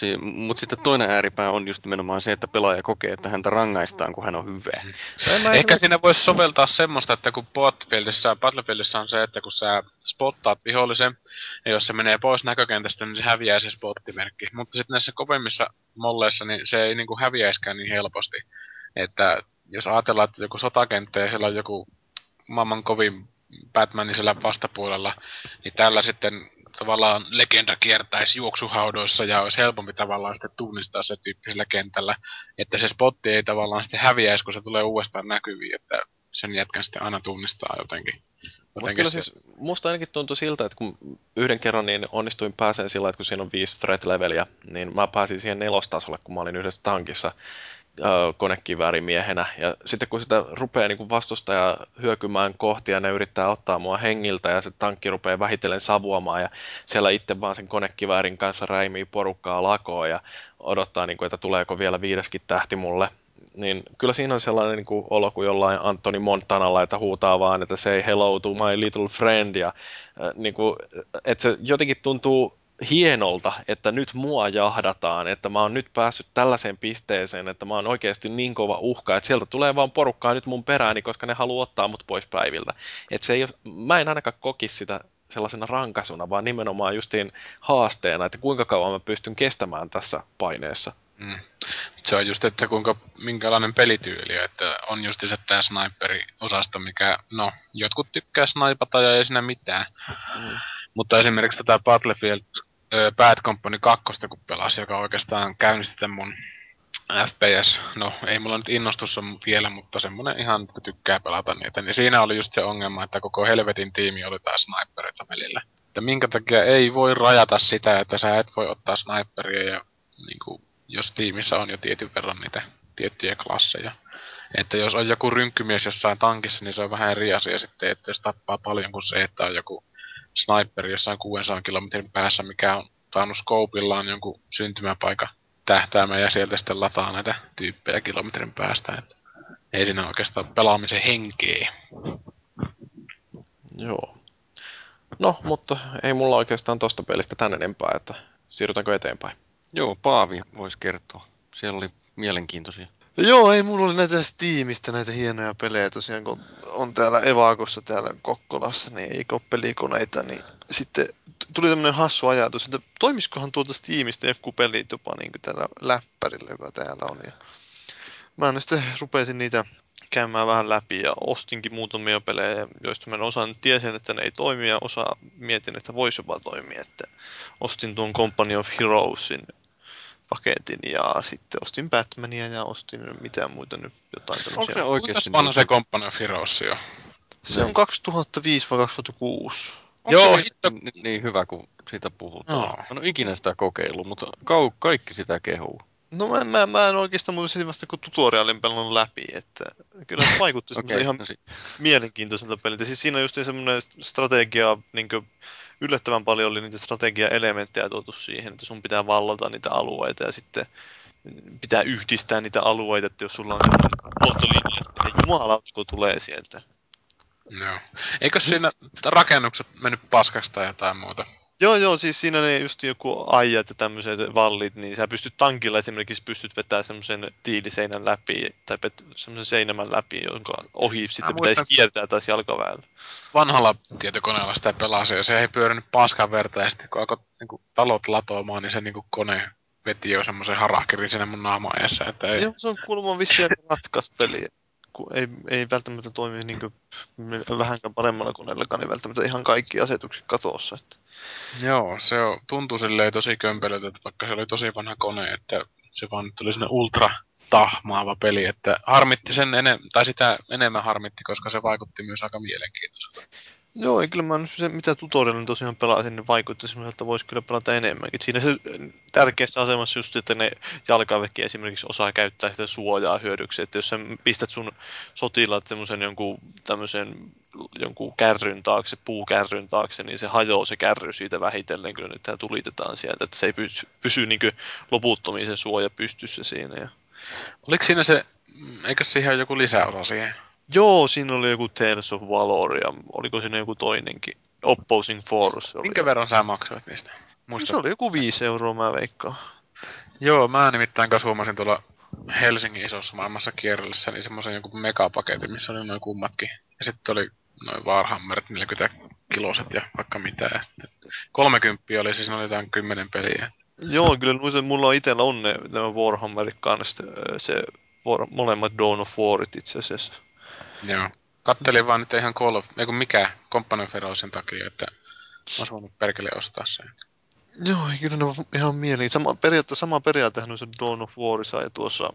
sitten toinen ääripää on just nimenomaan se, että pelaaja kokee, että häntä rangaistaan, kun hän on hyvä. Ehkä siinä voisi soveltaa semmoista, että kun Battlefieldissä on se, että kun sä spottaat vihollisen, ja jos se menee pois näkökentästä, niin se häviää se spottimerkki. Mutta sitten näissä kovemmissa molleissa niin se ei niin kuin häviäiskään niin helposti. Että jos ajatellaan, että joku sotakenttä ja siellä on joku maailman kovin Batmanisellä vastapuolella, niin tällä sitten tavallaan legenda kiertäisi juoksuhaudoissa ja olisi helpompi tavallaan sitten tunnistaa se tyyppisellä kentällä, että se spotti ei tavallaan sitten häviäisi, kun se tulee uudestaan näkyviin, että sen jätkän sitten aina tunnistaa jotenkin. Mutta kyllä siis musta ainakin tuntui siltä, että kun yhden kerran niin onnistuin pääseen sillä, että kun siinä on 5 threat-leveliä, niin mä pääsin siihen 4. tasolle, kun mä olin yhdessä tankissa konekiväärimiehenä. Ja sitten kun sitä rupeaa niin vastustaja hyökymään kohti ja ne yrittää ottaa mua hengiltä ja se tankki rupeaa vähitellen savuamaan ja siellä itse vaan sen konekiväärin kanssa räimii porukkaa lakoon ja odottaa, niin kuin, että tuleeko vielä 5. tähti mulle. Niin kyllä siinä on sellainen niin kuin olo kuin jollain Antoni Montanalla, että huutaa vaan, että say hello to my little friend. Ja, niin kuin, että se jotenkin tuntuu hienolta, että nyt mua jahdataan, että mä oon nyt päässyt tällaiseen pisteeseen, että mä oon oikeasti niin kova uhka, että sieltä tulee vaan porukkaa nyt mun perääni, koska ne haluaa ottaa mut pois päiviltä. Että se ei ole, mä en ainakaan kokisi sitä sellaisena rankasuna, vaan nimenomaan justiin haasteena, että kuinka kauan mä pystyn kestämään tässä paineessa. Mm. Se on just, että minkälainen pelityyli, että on just se tämä sniperi-osasto, mikä, no, jotkut tykkää snipata ja ei siinä mitään. Mm. Mutta esimerkiksi tätä Battlefield Bad Company 2, kun pelasi, joka oikeastaan käynnisti tämän mun FPS. No, ei mulla nyt innostus on vielä, mutta semmonen ihan, että tykkää pelata niitä. Niin siinä oli just se ongelma, että koko helvetin tiimi oli taas snipereita välillä. Että minkä takia ei voi rajata sitä, että sä et voi ottaa sniperia, ja, niin kuin, jos tiimissä on jo tietyn verran niitä tiettyjä klasseja. Että jos on joku rynkkymies jossain tankissa, niin se on vähän eri asia sitten, että jos tappaa paljon kuin se, että on joku sniperi jossain 600 kilometrin päässä, mikä on saanut skoopillaan jonkun syntymäpaikan tähtäämään ja sieltä sitten lataa näitä tyyppejä kilometrin päästä. Et ei siinä oikeastaan pelaamisen henkeä. Joo. No, mutta ei mulla oikeastaan tosta pelistä tän enempää, että siirrytäänkö eteenpäin? Joo, Paavi voisi kertoa. Siellä oli mielenkiintoisia. Joo, ei mulla oli näitä Steamista näitä hienoja pelejä tosiaan, kun on täällä Evakossa, täällä Kokkolassa, niin ei ole pelikoneita, niin sitten tuli tämmönen hassu ajatus, että toimisikohan tuolta Steamista joku pelit jopa niin kuin täällä läppärillä, joka täällä on. Ja mä sitten rupesin niitä käymään vähän läpi ja ostinkin muutamia pelejä, joista mä en osaan tiesin, että ne ei toimi ja osa mietin, että voisi jopa toimia, että ostin tuon Company of Heroesin paketin ja sitten ostin Batmania ja ostin mitään muita nyt jotain tämmöisiä. Onko se oikeasti? Onko se Company of Heroes jo? Se on 2005 vai 2006. Joo, niin hyvä kun siitä puhutaan. No. Mä en ole ikinä sitä kokeillut, mutta kaikki sitä kehuu. No mä en oikeastaan muuta siitä vasta kun tutorialin pelannut läpi, että kyllä se vaikutti okay, ihan mielenkiintoiselta peliltä. Siis siinä on just niin semmoinen strategia, niin kuin yllättävän paljon oli niitä strategiaelementtejä tuotu siihen, että sun pitää vallata niitä alueita ja sitten pitää yhdistää niitä alueita, että jos sulla on johtolinja, että jumalautko tulee sieltä. No. Eikö siinä rakennukset mennyt paskaksi tai jotain muuta? Joo, siis siinä ne just joku aijat ja tämmöiset vallit, niin sä pystyt tankilla esimerkiksi pystyt vetämään semmoisen tiiliseinän läpi, tai semmoisen seinämän läpi, jonka ohi sitten pitäisi kiertää taas jalkaväellä. Vanhalla tietokoneella sitä pelasi, ja se ei pyörinyt paskan verta, ja sitten kun alkoi niin talot latoamaan, niin se niin kone veti jo semmoisen harahkirin sinne mun naama ajassa, että ei... Joo, se on kulman vissiin ratkas peli. Ei välttämättä toimi niin vähänkään paremmalla koneellakaan, niin välttämättä ihan kaikki asetukset katossa. Että. Joo, se on, tuntui silleen tosi kömpelöltä, että vaikka se oli tosi vanha kone, että se vaan nyt oli sellainen ultratahmaava peli, että harmitti sen tai sitä enemmän harmitti, koska se vaikutti myös aika mielenkiintoiselta. Joo, ei, kyllä mä se, mitä tutorialin tosiaan pelasin, niin vaikutti semmoiselta, että voisi kyllä pelata enemmänkin. Siinä se tärkeässä asemassa just, että ne jalkaväki esimerkiksi osaa käyttää sitä suojaa hyödyksi. Että jos sä pistät sun sotilaat semmoisen jonkun tämmöisen jonkun kärryn taakse, puukärryn taakse, niin se hajoaa se kärry siitä vähitellen, kyllä nyt tää tulitetaan sieltä. Että se ei pysy niin kuin loputtomiin se suoja pystyssä siinä. Ja... Oliko siinä se, eikö siihen ole joku lisäosa siihen? Joo, siinä oli joku Tales of Valor ja oliko siinä joku toinenkin? Opposing Force. Minkä verran sä maksoit niistä? Muistat? Se oli joku 5 euroa, mä veikkaan. Joo, mä nimittäin kanssa huomasin tuolla Helsingin isossa maailmassa kierrellessä, niin semmoisen joku megapaketin, missä oli noin kummatkin. Ja sitten oli noin Warhammerit, 40-kiloset ja vaikka mitä. 30 oli, siis ne oli jotain 10 peliä. Joo, kyllä mulla on itsellä on ne Warhammerit kanssa, se molemmat Dawn of Warit itse asiassa. Joo. Kattelin vaan nyt ihan Company of Heroesin takia, että ois voinut perkele ostaa sen. Joo, kyllä ne on ihan mieliin. Sama periaatehan on se Dawn of Warissa ja tuossa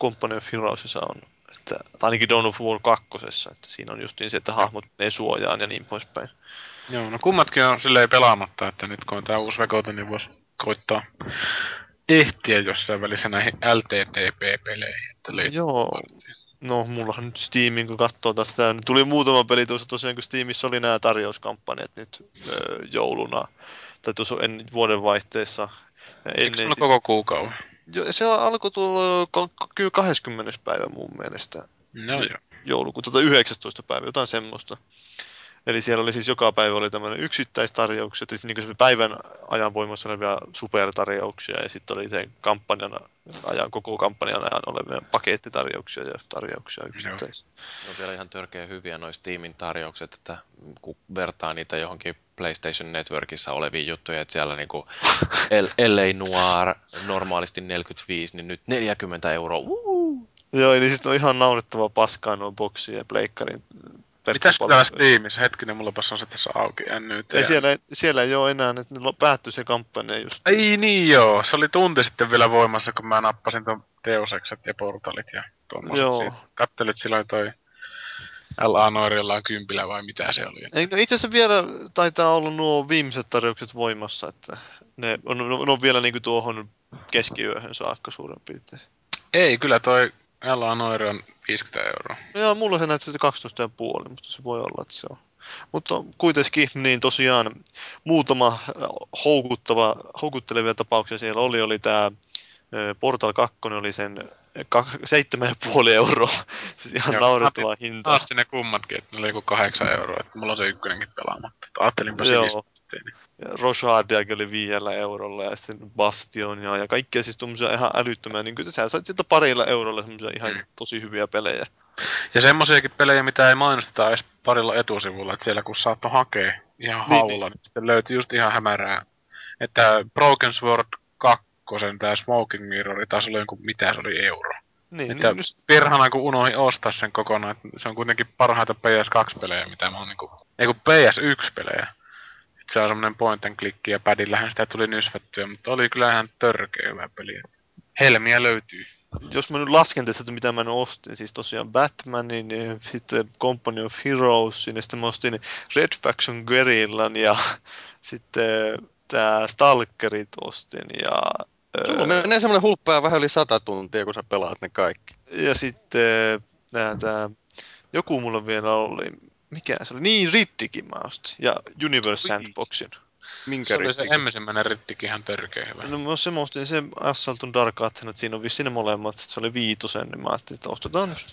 Company of Heroesissa on, että, tai ainakin Dawn of War 2, että siinä on just niin se, että hahmot menee suojaan ja niin poispäin. Joo, no kummatkin on silleen pelaamatta, että nyt kun on tää uusi vekote, niin vois koittaa ehtiä jossain välissä näihin LTTP-peleihin. Joo. No, mullahan nyt Steamin, kun katsoo tästä, niin tuli muutama peli tuossa tosiaan, kun Steamissa oli nämä tarjouskampanjat nyt jouluna, tai tuossa vuodenvaihteessa. Eikö se koko kuukauden? Joo, se alkoi tuolla 20. päivä mun mielestä. No joo. Joulukuuta tai 19. päivä, jotain semmoista. Eli siellä oli siis joka päivä oli tämmöinen yksittäistarjouksia, niin se päivän ajan voimassa olevia supertarjouksia ja sitten oli sen kampanjan ajan, koko kampanjan ajan olevia pakettitarjouksia ja tarjouksia yksittäisiä. Ne on vielä ihan törkeä hyviä noi Steamin tarjoukset, että kun vertaa niitä johonkin PlayStation Networkissa oleviin juttuja, että siellä niinku LA Noir normaalisti 45, niin nyt 40 €. Joo, niin sitten on ihan naurettavaa paskaa nuo boksiin ja pleikkarin. Mitäs täällä Steamissa? Hetkinen, mullapas on se tässä auki nyt. Ei, siellä ei oo enää, että päättyi se kampanja just. Ei niin joo, se oli tunti sitten vielä voimassa, kun mä nappasin ton Deus Exet ja Portalit ja tuommoiset. Kattelit silloin toi L.A. Noirilla on kympillä vai mitä se oli. Ei, no itse asiassa vielä taitaa olla nuo viimeiset tarjoukset voimassa, että ne on vielä niinku tuohon keskiyöhön saakka suurin piirtein. Ei, kyllä toi... Älä Noiri on 50 €. Joo, mulla se näyttää 12,5, mutta se voi olla, että se on. Mutta kuitenkin niin tosiaan muutama houkuttelevia tapauksia siellä oli tämä Portal 2, oli sen 7,5 €. Siis ihan naurettava hinta. Taas ne kummatkin, että ne oli joku 8 €, että mulla on se ykkönenkin pelaamatta. Ajattelinpä sinisteeni. Roshardiakin oli 5 €, ja sitten Bastionia ja kaikkea siis tuommoisia ihan älyttömiä, niin kyllä sä sait sieltä parilla eurolla semmoisia ihan tosi hyviä pelejä. Ja semmosiakin pelejä, mitä ei mainosteta edes parilla etusivulla, että siellä kun saattoi hakea ihan haulla, niin sitten löytyi just ihan hämärää. Että Broken Sword 2, tää Smoking Mirror, taas oli jonkun, mitä se oli, euro. Niin, että perhana kun unohin ostaa sen kokonaan, että se on kuitenkin parhaita PS2-pelejä, mitä mä oon niinku... Ei kun PS1-pelejä. Se on semmonen point and click ja padillähän sitä tuli nysvättyä, mutta oli kyllä ihan törkeä hyvä peli. Helmiä löytyy. Jos mä nyt lasken tästä, että mitä mä ostin, siis tosiaan Batmanin, sitten Company of Heroesin, ja sitten mä ostin Red Faction Guerillan ja sitten tää Stalkerit ostin ja... Sulla menee semmonen hulppaa vähän yli 100 tuntia, kun sä pelaat ne kaikki. Ja sitten tää... Joku mulla vielä oli... Mikä se oli? Niin, Riddikin mä ostin. Ja Universe Sandboxin. Minkä Riddikin? Se oli se ensimmäinen Riddikin ihan törkeä hyvä. No mä ostin sen Assault on Dark Athena, että siinä on vissiin ne molemmat. Se oli 5, niin mä ajattelin, että ostetaan just.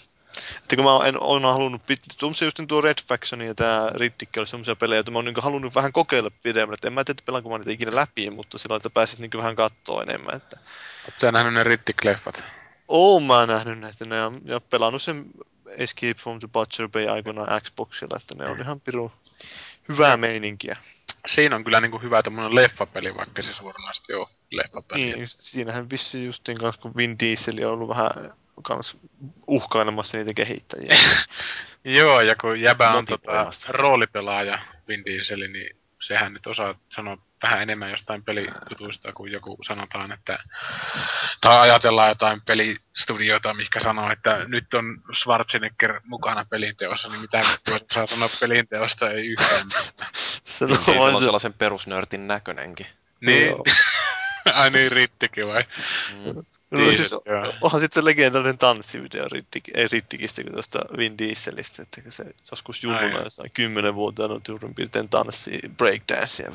Että kun mä oon halunnut... Tuommoisen just tuo Red Faction ja tää Riddick oli semmoisia pelejä, että mä oon niinku halunnut vähän kokeilla pidemmän. Että en mä tiedä, pelaanko mä niitä ikinä läpi, mutta sillä että pääsit niinku vähän kattoo enemmän. Että... Oot sä nähnyt ne Riddick-leffat? Oon mä nähnyt näitä ja pelannut sen... Escape from the Butcher Bay aikoinaan Xboxilla, että ne on ihan pirun hyvää meininkiä. Siinä on kyllä niinku hyvä tommonen leffapeli, vaikka se suoranaisesti on leffapeli. Niin, siinähän vissiin justiin kanssa, kun Vin Diesel on ollut vähän kans uhkailemassa niitä kehittäjiä. Joo, ja kun jäbä on roolipelaaja Vin Diesel, niin sehän nyt osaa sanoa vähän enemmän jostain pelijutuista, kun joku sanotaan, että tai ajatellaan jotain pelistudioita, mikä sanoo, että nyt on Schwarzenegger mukana pelinteossa, niin mitä voi sanoa pelinteosta, ei yhtään. Se on sellaisen perusnörtin näköinenkin. Niin. Ai niin, Rittikin vai? Mm. No, siis, onhan sitten se legendainen tanssivideo Rittikistä kuin tuosta Vin Dieselistä, että se joskus junnuna jossain 10-vuotiaana on suurin piirtein tanssi breakdancea.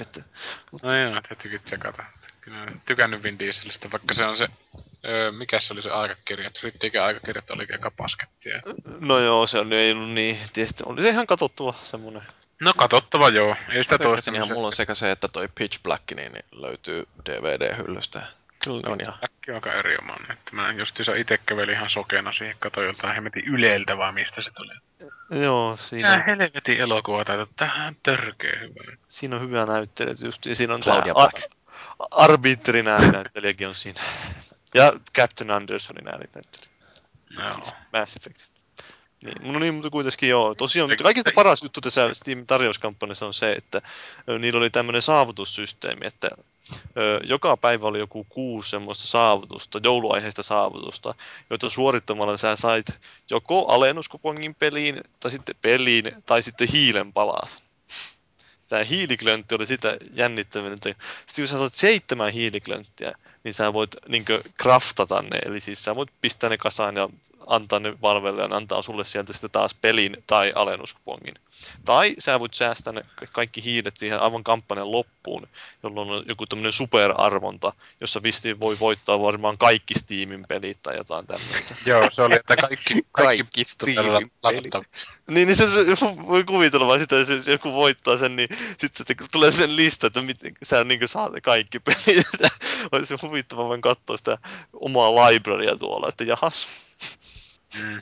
No joo, täytyykin tsekata. Kyllä olen tykännyt Vin Dieselistä, vaikka se on se, mikä se oli se aikakirja, että Rittikin aikakirjat olikin aika paskettia. No joo, se on ei ollut niin, tietysti oli se ihan katsottava semmoinen. No katsottava joo, ei sitä toista. Ihan mulla on sekä se, että toi Pitch Black niin löytyy DVD-hyllystä. Kyllä on ihan. Äkki on aika eri oman, että mä justiinsa ite kävelin ihan sokeena siihen, katsoin joltain hemmetin Yleltä vaan mistä se tuli. Joo, siinä... Tää helvetin elokuva taitaa, tämähän on törkeä hyvä. Siinä on hyvä näyttelijä, justiin siinä on Claudia tää Arbitrin ääninäyttelijäkin on siinä. Ja Captain Andersonin ääninäyttelijä. Joo. Mass Effectista. Niin, no niin, mutta kuitenkin joo. Tosiaan, kaikista paras juttu tässä Steam-tarjouskampanjassa on se, että niillä oli tämmöinen saavutussysteemi, että joka päivä oli joku 6 semmoista saavutusta, jouluaiheista saavutusta, joita suorittamalla sä sait joko alennuskupongin peliin, tai sitten hiilen palas. Tämä hiiliklöntti oli sitä jännittävää, että sitten kun sä saat 7 hiiliklönttiä, niin sä voit niinkö craftata ne, eli siis sä voit pistää ne kasaan ja antaa ne Valvelle ja antaa sulle sieltä sitten taas pelin tai alennuskupongin. Tai sä voit säästää ne kaikki hiilet siihen aivan kampanjan loppuun, jolloin on joku tämmöinen superarvonta, jossa vissiin voi voittaa varmaan kaikki Steamin pelit tai jotain tämmöistä. Joo, se oli, että kaikki Steamin pelit. Niin se voi kuvitella vaan sitä, jos joku voittaa sen, niin sitten tulee sellainen lista, että sä niin saat kaikki pelit. Olisi huvittavaa vain katsoa sitä omaa librarya tuolla, että jahas. Mm.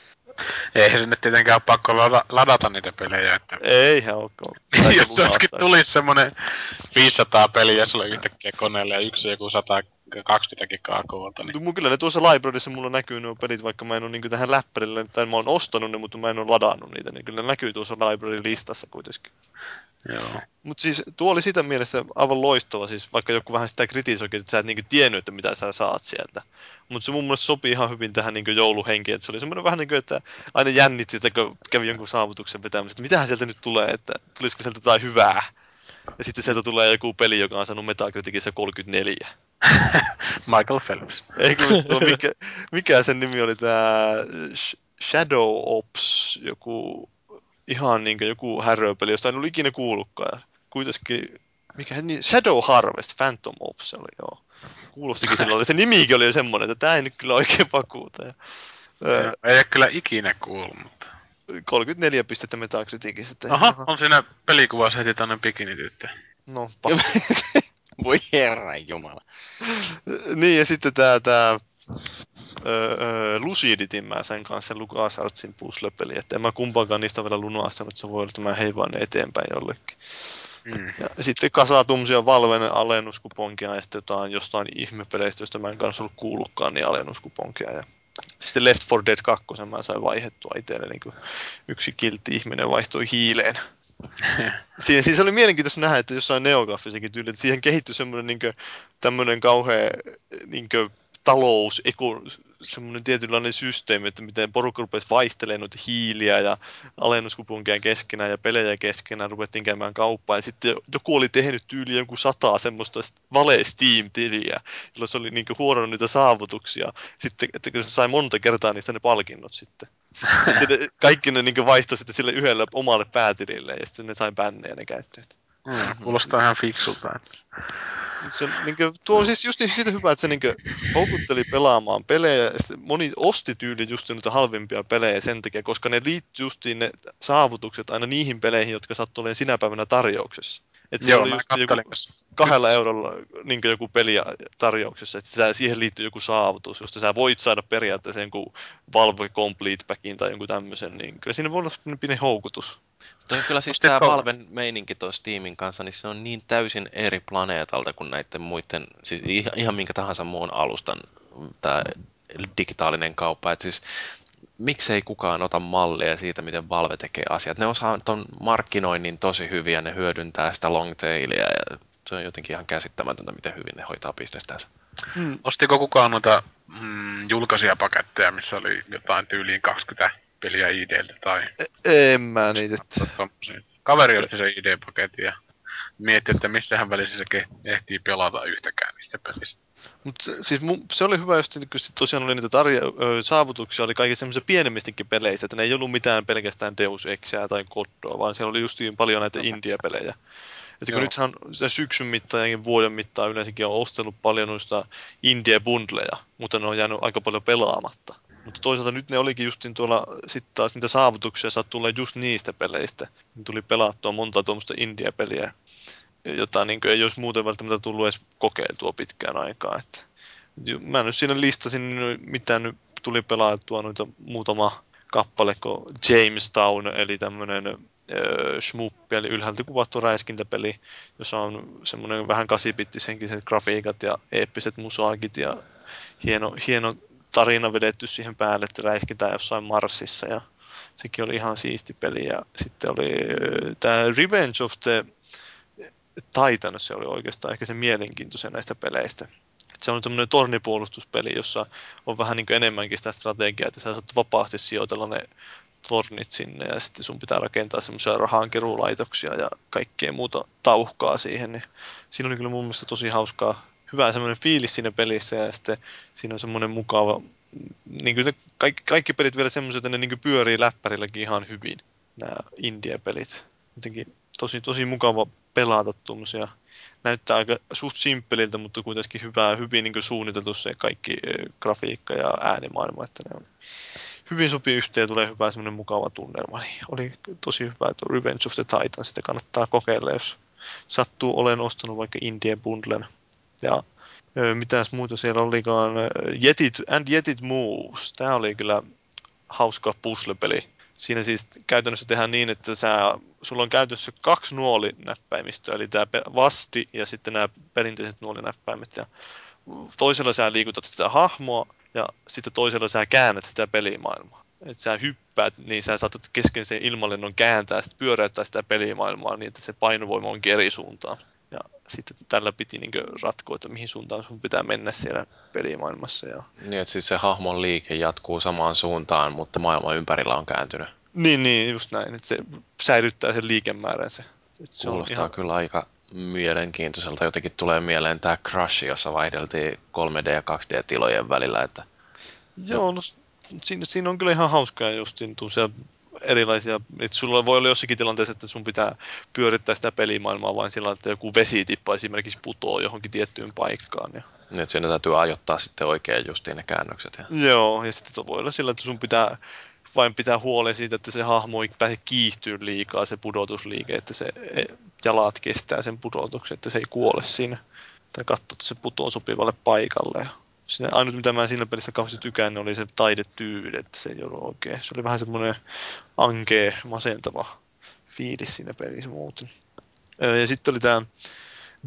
Eihän sinne tietenkään ole pakko ladata niitä pelejä. Että... Eihän olekaan. Jos olisikin tulisi semmonen 500 peliä sulle yhtäkkiä koneelle ja yksi joku 120 gigakoota. Niin... Mun kyllä ne tuossa libraryssa mulla näkyy nuo pelit, vaikka mä en ole niin tähän läppärille, tai mä oon ostanut ne, mutta mä en ole ladannut niitä. Niin kyllä ne näkyy tuossa library-listassa kuitenkin. Joo. Mut siis tuo oli sitä mielessä aivan loistava, siis vaikka joku vähän sitä kritisoikin, että sä et niinku tiennyt, että mitä sä saat sieltä. Mut se mun mielestä sopii ihan hyvin tähän niinku jouluhenkiin, että se oli semmoinen vähän niinku, että aina jännitti, että kävi jonkun saavutuksen vetämistä, että mitähän sieltä nyt tulee, että tulisiko sieltä jotain hyvää. Ja sitten sieltä tulee joku peli, joka on saanut Metacriticissa 34. Michael Phelps. Eikö tuo, mikä sen nimi oli tää Shadow Ops, joku... Ihan niin kuin joku häröpeli, josta en ollut ikinä kuullutkaan. Kuitenkin, mikä niin Shadow Harvest, Phantom Ops oli, joo. Kuulostikin sellainen, se nimikin oli jo semmoinen, että tää ei nyt kyllä oikein vakuuta. Ja, ei ole kyllä ikinä kuullut, mutta... 34 pistettä Metacriticistä. Aha, on siinä pelikuvassa heti tänne bikinityttö. No, pakko. Voi herranjumala. Niin, ja sitten tää... Luciditin mä sen kanssa sen LucasArtsin puzzle-peli, että en mä kumpaankaan niistä vielä lunastanut, se voi olla, että mä heivaan ne eteenpäin jollekin. Mm. Ja sitten kasaa tuommoisia Valven alennuskuponkia ja sitten jostain ihmepeleistä, josta mä en kanssa ollut kuullutkaan, niin alennuskuponkia. Ja sitten Left 4 Dead 2 mä sain vaihdettua itselle, niin kuin yksi kiltti ihminen vaihtoi hiileen. Siis oli mielenkiintoista nähdä, että jossain neografisenkin tyyli, että siihen kehittyi semmoinen niin tämmöinen kauhea... Niin talous, semmoinen tietynlainen systeemi, että miten porukka rupesi vaihtelemaan noita hiiliä ja alennuskupunkia keskenään ja pelejä keskenään, ruvettiin käymään kauppaa. Ja sitten joku oli tehnyt tyyliin jonkun 100 semmoista vale Steam-tiliä, jolloin se oli niinku huorannut niitä saavutuksia. Sitten, että kun se sai monta kertaa niistä ne palkinnot sitten. Sitten kaikki ne niinku vaihtoi sitten sille yhdelle omalle päätilille ja sitten ne sai bännejä ne käyttäjät. Kuulostaa ihan fiksulta. Se, niin kuin, tuo on siis just siitä hyvä, että se niin kuin, houkutteli pelaamaan pelejä. Moni osti tyyli just niitä halvimpia pelejä sen takia, koska ne liittyy justiin ne saavutukset aina niihin peleihin, jotka sattui olemaan sinä päivänä tarjouksessa. Että se joo, oli just 2 eurolla niin joku peli tarjouksessa, että siihen liittyy joku saavutus, josta sä voit saada periaatteessa jonkun Valve Complete Packin tai jonkun tämmöisen, niin kyllä siinä voi olla pieni houkutus. Toi on kyllä siis tää Valven meininki tuon Steamin kanssa, niin se on niin täysin eri planeetalta kuin näiden muiden, siis ihan minkä tahansa muun alustan tää digitaalinen kauppa, että siis miksei kukaan ota mallia siitä, miten Valve tekee asiat. Ne osaa ton markkinoinnin tosi hyviä, ne hyödyntää sitä long tailia ja Se on jotenkin ihan käsittämätöntä, miten hyvin ne hoitaa bisnestänsä. Hmm. Ostiko kukaan noita julkaisia paketteja, missä oli jotain tyyliin 20 peliä ID:ltä tai... En mä niitä. Kaveri osti sen ID-paketin ja mietti, että missähän välissä se ehtii pelata yhtäkään niistä pelistä. Mutta siis se oli hyvä, just kun tosiaan oli niitä saavutuksia oli kaikissa semmoisissa pienemmistäkin peleistä, että ne ei ollut mitään pelkästään Deus Exää tai Goddoa, vaan siellä oli just paljon näitä indie-pelejä. Että kun nythän sitä syksyn mittaan ja vuoden mittaan yleensäkin on ostellut paljon noista indie-bundleja, mutta ne on jäänyt aika paljon pelaamatta. Mutta toisaalta nyt ne olikin justin tuolla, sitten taas niitä saavutuksia saat tulla just niistä peleistä. Ne tuli pelattua monta tuommoista indie-peliä, jota niin ei olisi muuten välttämättä tullut edes kokeiltua pitkään aikaa. Että mä nyt siinä listasin, mitä nyt tuli pelattua noita muutama kappale, kun Jamestown, eli tämmöinen shmuppi, eli ylhäältä kuvattu räiskintäpeli, jossa on semmoinen vähän 8-bittisenkiset grafiikat ja eeppiset musaakit ja hieno tarina vedetty siihen päälle, että räiskitään jossain Marsissa, ja sekin oli ihan siisti peli. Ja sitten oli tämä Revenge of the Titans, se oli oikeastaan ehkä se mielenkiintoisen näistä peleistä. Se on tämmöinen tornipuolustuspeli, jossa on vähän niin kuin enemmänkin sitä strategiaa, että sä saat vapaasti sijoitella ne tornit sinne, ja sitten sun pitää rakentaa semmoisia rahankeruulaitoksia ja kaikkea muuta tauhkaa siihen. Niin siinä oli kyllä mun mielestä tosi hauskaa, hyvä semmoinen fiilis siinä pelissä, ja sitten siinä on semmoinen mukava, niin kuin kaikki pelit vielä semmoiset, että ne niin kuin pyörii läppärilläkin ihan hyvin, nämä indie-pelit. Jotenkin tosi mukava pelata tuommoisia. Näyttää aika suht simppeliltä, mutta kuitenkin hyvin niin kuin suunniteltu se kaikki grafiikka ja äänimaailma, että ne on hyvin sopii yhteen, tulee hyvä semmoinen mukava tunnelma. Niin oli tosi hyvä tuo Revenge of the Titans, sitä kannattaa kokeilla, jos sattuu olen ostanut vaikka indie-bundlen. Ja mitäs muuta siellä olikaan, Yet It Moves, tämä oli kyllä hauska puzzle-peli. Siinä siis käytännössä tehdään niin, että sulla on käytössä 2 nuolinäppäimistöä, eli tämä vasti ja sitten nämä perinteiset nuolinäppäimet. Ja toisella sä liikutat sitä hahmoa ja sitten toisella sä käännät sitä pelimaailmaa. Että sä hyppäät, niin sä saatat kesken sen ilmalennon kääntää, sitten pyöräyttää sitä pelimaailmaa niin, että se painovoima onkin eri suuntaan. Ja sitten tällä piti niin ratkoa, että mihin suuntaan sun pitää mennä siellä pelimaailmassa. Ja... Niin, että siis se hahmon liike jatkuu samaan suuntaan, mutta maailma ympärillä on kääntynyt. Niin, just näin. Että se säilyttää sen liikemäärän. Se kuulostaa ihan... kyllä aika mielenkiintoiselta. Jotenkin tulee mieleen tämä Crash, jossa vaihdeltiin 3D- ja 2D-tilojen välillä. Että... Joo, no, siinä on kyllä ihan hauskaa justiin tuossa... erilaisia, että sulla voi olla jossakin tilanteessa, että sun pitää pyörittää sitä pelimaailmaa vain sillä, että joku vesitippa esimerkiksi putoaa johonkin tiettyyn paikkaan. Ja... Niin, että siinä täytyy ajoittaa sitten oikein justiin ne käännökset. Ja... Joo, ja sitten voi olla sillä, että sun pitää vain pitää huolen siitä, että se hahmo ei pääse kiihtyä liikaa se pudotusliike, että se jalat kestää sen pudotuksen, että se ei kuole siinä. Tai katso, että se putoaa sopivalle paikalle. Ainut, mitä mä siinä pelissä kauheasti tykään, oli se taidetyyli, että se ei ollut oikein. Se oli vähän semmoinen ankea, masentava fiilis siinä pelissä muuten. Ja sitten oli tämä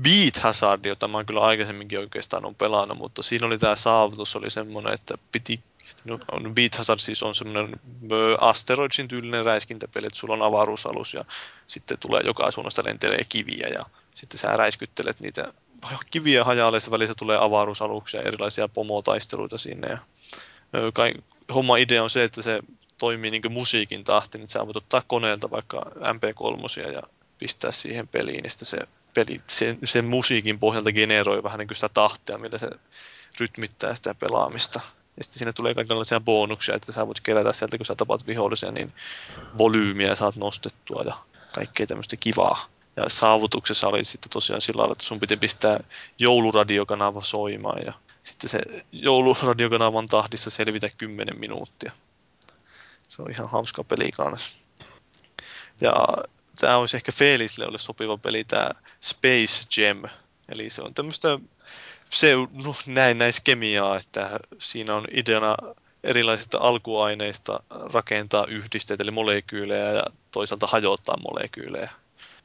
Beat Hazard, jota mä kyllä aikaisemminkin oikeastaan on pelannut, mutta siinä oli tämä saavutus, oli semmoinen, että piti... Beat Hazard siis on semmoinen Asteroidsin tyylinen räiskintäpeli, että sulla on avaruusalus ja sitten tulee joka suunnasta lentelee kiviä ja sitten sä räiskyttelet niitä kiviä haja-aleissa, välissä tulee avaruusaluksia, erilaisia pomotaisteluita sinne. Ja homman idea on se, että se toimii niin kuin musiikin tahti, niin sä voit ottaa koneelta vaikka MP3 ja pistää siihen peliin, ja sitten se peli sen musiikin pohjalta generoi vähän niin kuin sitä tahtia, millä se rytmittää sitä pelaamista. Ja sitten siinä tulee kaikenlaisia bonuksia, että sä voit kerätä sieltä, kun sä tapaat vihollisia, niin volyymiä saat nostettua ja kaikkea tämmöistä kivaa. Ja saavutuksessa oli sitten tosiaan sillä lailla, että sun piti pistää jouluradiokanava soimaan ja sitten se jouluradiokanavan tahdissa selvitä 10 minuuttia. Se on ihan hauska peli kanssa. Ja tämä olisi ehkä Felisille olisi sopiva peli, tämä Space Jam. Eli se on tämmöistä näiskemiaa, että siinä on ideana erilaisista alkuaineista rakentaa yhdisteitä, eli molekyylejä ja toisaalta hajottaa molekyylejä.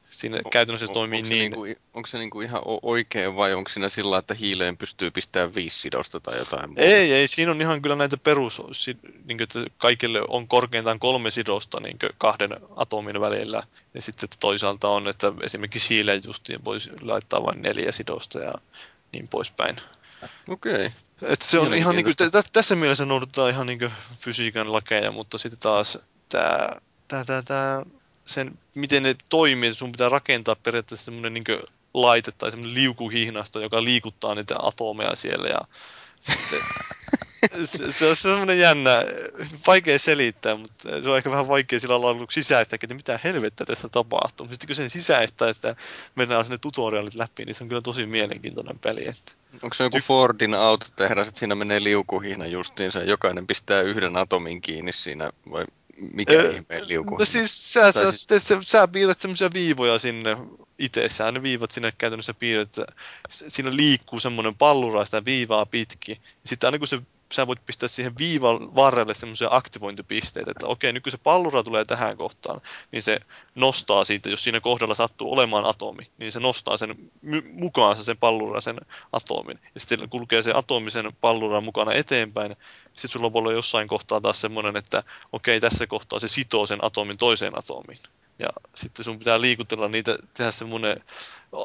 Siinä käytännössä se toimii niin. Onko se niinku ihan oikein vai onko siinä sillä, että hiileen pystyy pistämään 5 sidosta tai jotain muuta? Ei, siinä on ihan kyllä näitä perus, niinku, että kaikille on korkeintaan 3 sidosta niinku, 2 atomin välillä. Ja sitten toisaalta on, että esimerkiksi hiileen justiin voisi laittaa vain 4 sidosta ja niin poispäin. Okei. Että se on ihan niinku, tässä mielessä noudatetaan ihan niinku fysiikan lakeja, mutta sitten taas tämä sen, miten ne toimii, sun pitää rakentaa periaatteessa semmoinen niin laite tai semmoinen liukuhihnasto, joka liikuttaa niitä atomeja siellä. Ja se on semmoinen jännä, vaikea selittää, mutta se on ehkä vähän vaikea sillä lailla sisäistääkin, että mitä helvettä tässä tapahtuu. Sitten kun sen sisäistää sitä, mennään sinne tutorialit läpi, niin se on kyllä tosi mielenkiintoinen peli. Että onko se joku Fordin autotehdas, että siinä menee liukuhihna justiinsa, jokainen pistää 1 atomin kiinni siinä vai? Mikä ihmeen liukuhihna? No siis sä piirrät semmoisia viivoja sinne itsessään, ne viivat sinne käytännössä piirrät, siinä liikkuu semmoinen pallura sitä viivaa pitkin. Ja sitten aina kun sä voit pistää siihen viivan varrelle semmoisia aktivointipisteitä, että okei, nyt kun se pallura tulee tähän kohtaan, niin se nostaa siitä, jos siinä kohdalla sattuu olemaan atomi, niin se nostaa sen mukaansa sen pallura sen atomin. Ja sitten kulkee se atomi sen palluran mukana eteenpäin. Sitten sulla voi olla jossain kohtaa taas semmoinen, että okei, tässä kohtaa se sitoo sen atomin toiseen atomiin. Ja sitten sun pitää liikutella niitä, tehdä semmoinen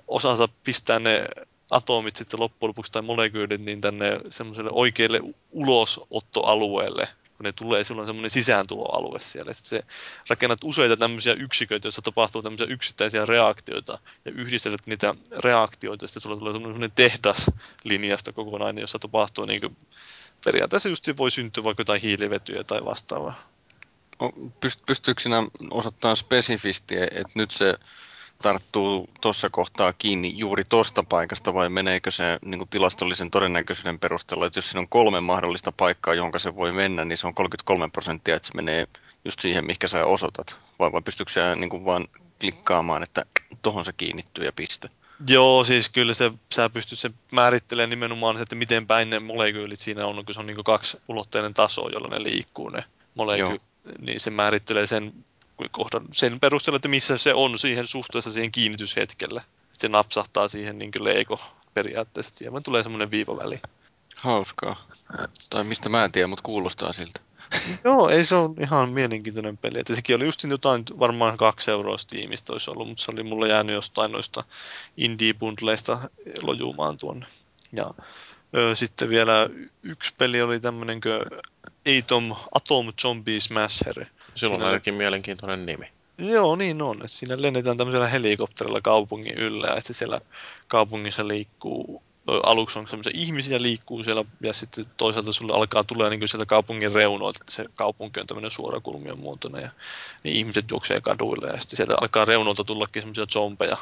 osansa pistää ne atomit sitten loppujen lopuksi tai molekyylit niin tänne semmoiselle oikealle ulosottoalueelle, kun ne tulee silloin semmoinen sisääntuloalue siellä. Sitten se rakennat useita tämmöisiä yksiköitä, joissa tapahtuu tämmöisiä yksittäisiä reaktioita ja yhdistelet niitä reaktioita ja sitten sulla tulee semmoinen tehdaslinjasta kokonainen, jossa tapahtuu niin kuin periaatteessa just voi syntyä vaikka jotain hiilivetyä tai vastaavaa. Pystyykö sinä osoittamaan spesifisti, että nyt se tarttuu tuossa kohtaa kiinni juuri tuosta paikasta vai meneekö se niin kuin tilastollisen todennäköisyyden perusteella, että jos siinä on 3 mahdollista paikkaa, johon se voi mennä, niin se on 33%, että se menee just siihen, mihinkä sä osoitat. Vai pystyykö sä niin kuin vaan klikkaamaan, että tuohon se kiinnittyy ja piste? Joo, siis kyllä sä pystyt sen määrittelemään nimenomaan, että miten päin ne molekyylit siinä on, kun se on niin kuin 2-ulotteinen taso, jolla ne liikkuu ne molekyylit, niin se määrittelee sen kohdan sen perusteella, että missä se on siihen suhteessa siihen kiinnityshetkellä. Se napsahtaa siihen niin kuin Lego periaatteessa. Siihen tulee semmoinen viivaväli. Hauskaa. Tai mistä mä en tiedä, mutta kuulostaa siltä. Joo, ei se ole ihan mielenkiintoinen peli. Että sekin oli just jotain, varmaan 2 euroa Steamista olisi ollut, mutta se oli mulla jäänyt jostain noista indie-bundleista lojumaan tuonne. Ja sitten vielä yksi peli oli tämmöinen Atom Zombie Smasher. Silloin on ainakin mielenkiintoinen nimi. Joo, niin on. Että siinä lennetään tämmöisellä helikopterilla kaupungin yllä, ja sitten siellä kaupungissa liikkuu, aluksi on semmoisia ihmisiä liikkuu siellä, ja sitten toisaalta sulle alkaa tulla niin sieltä kaupungin reunoilta, että se kaupunki on tämmöinen suorakulmion muotoinen, ja niin ihmiset juoksee kaduille, ja sitten sieltä alkaa reunoilta tullakin semmoisia zombeja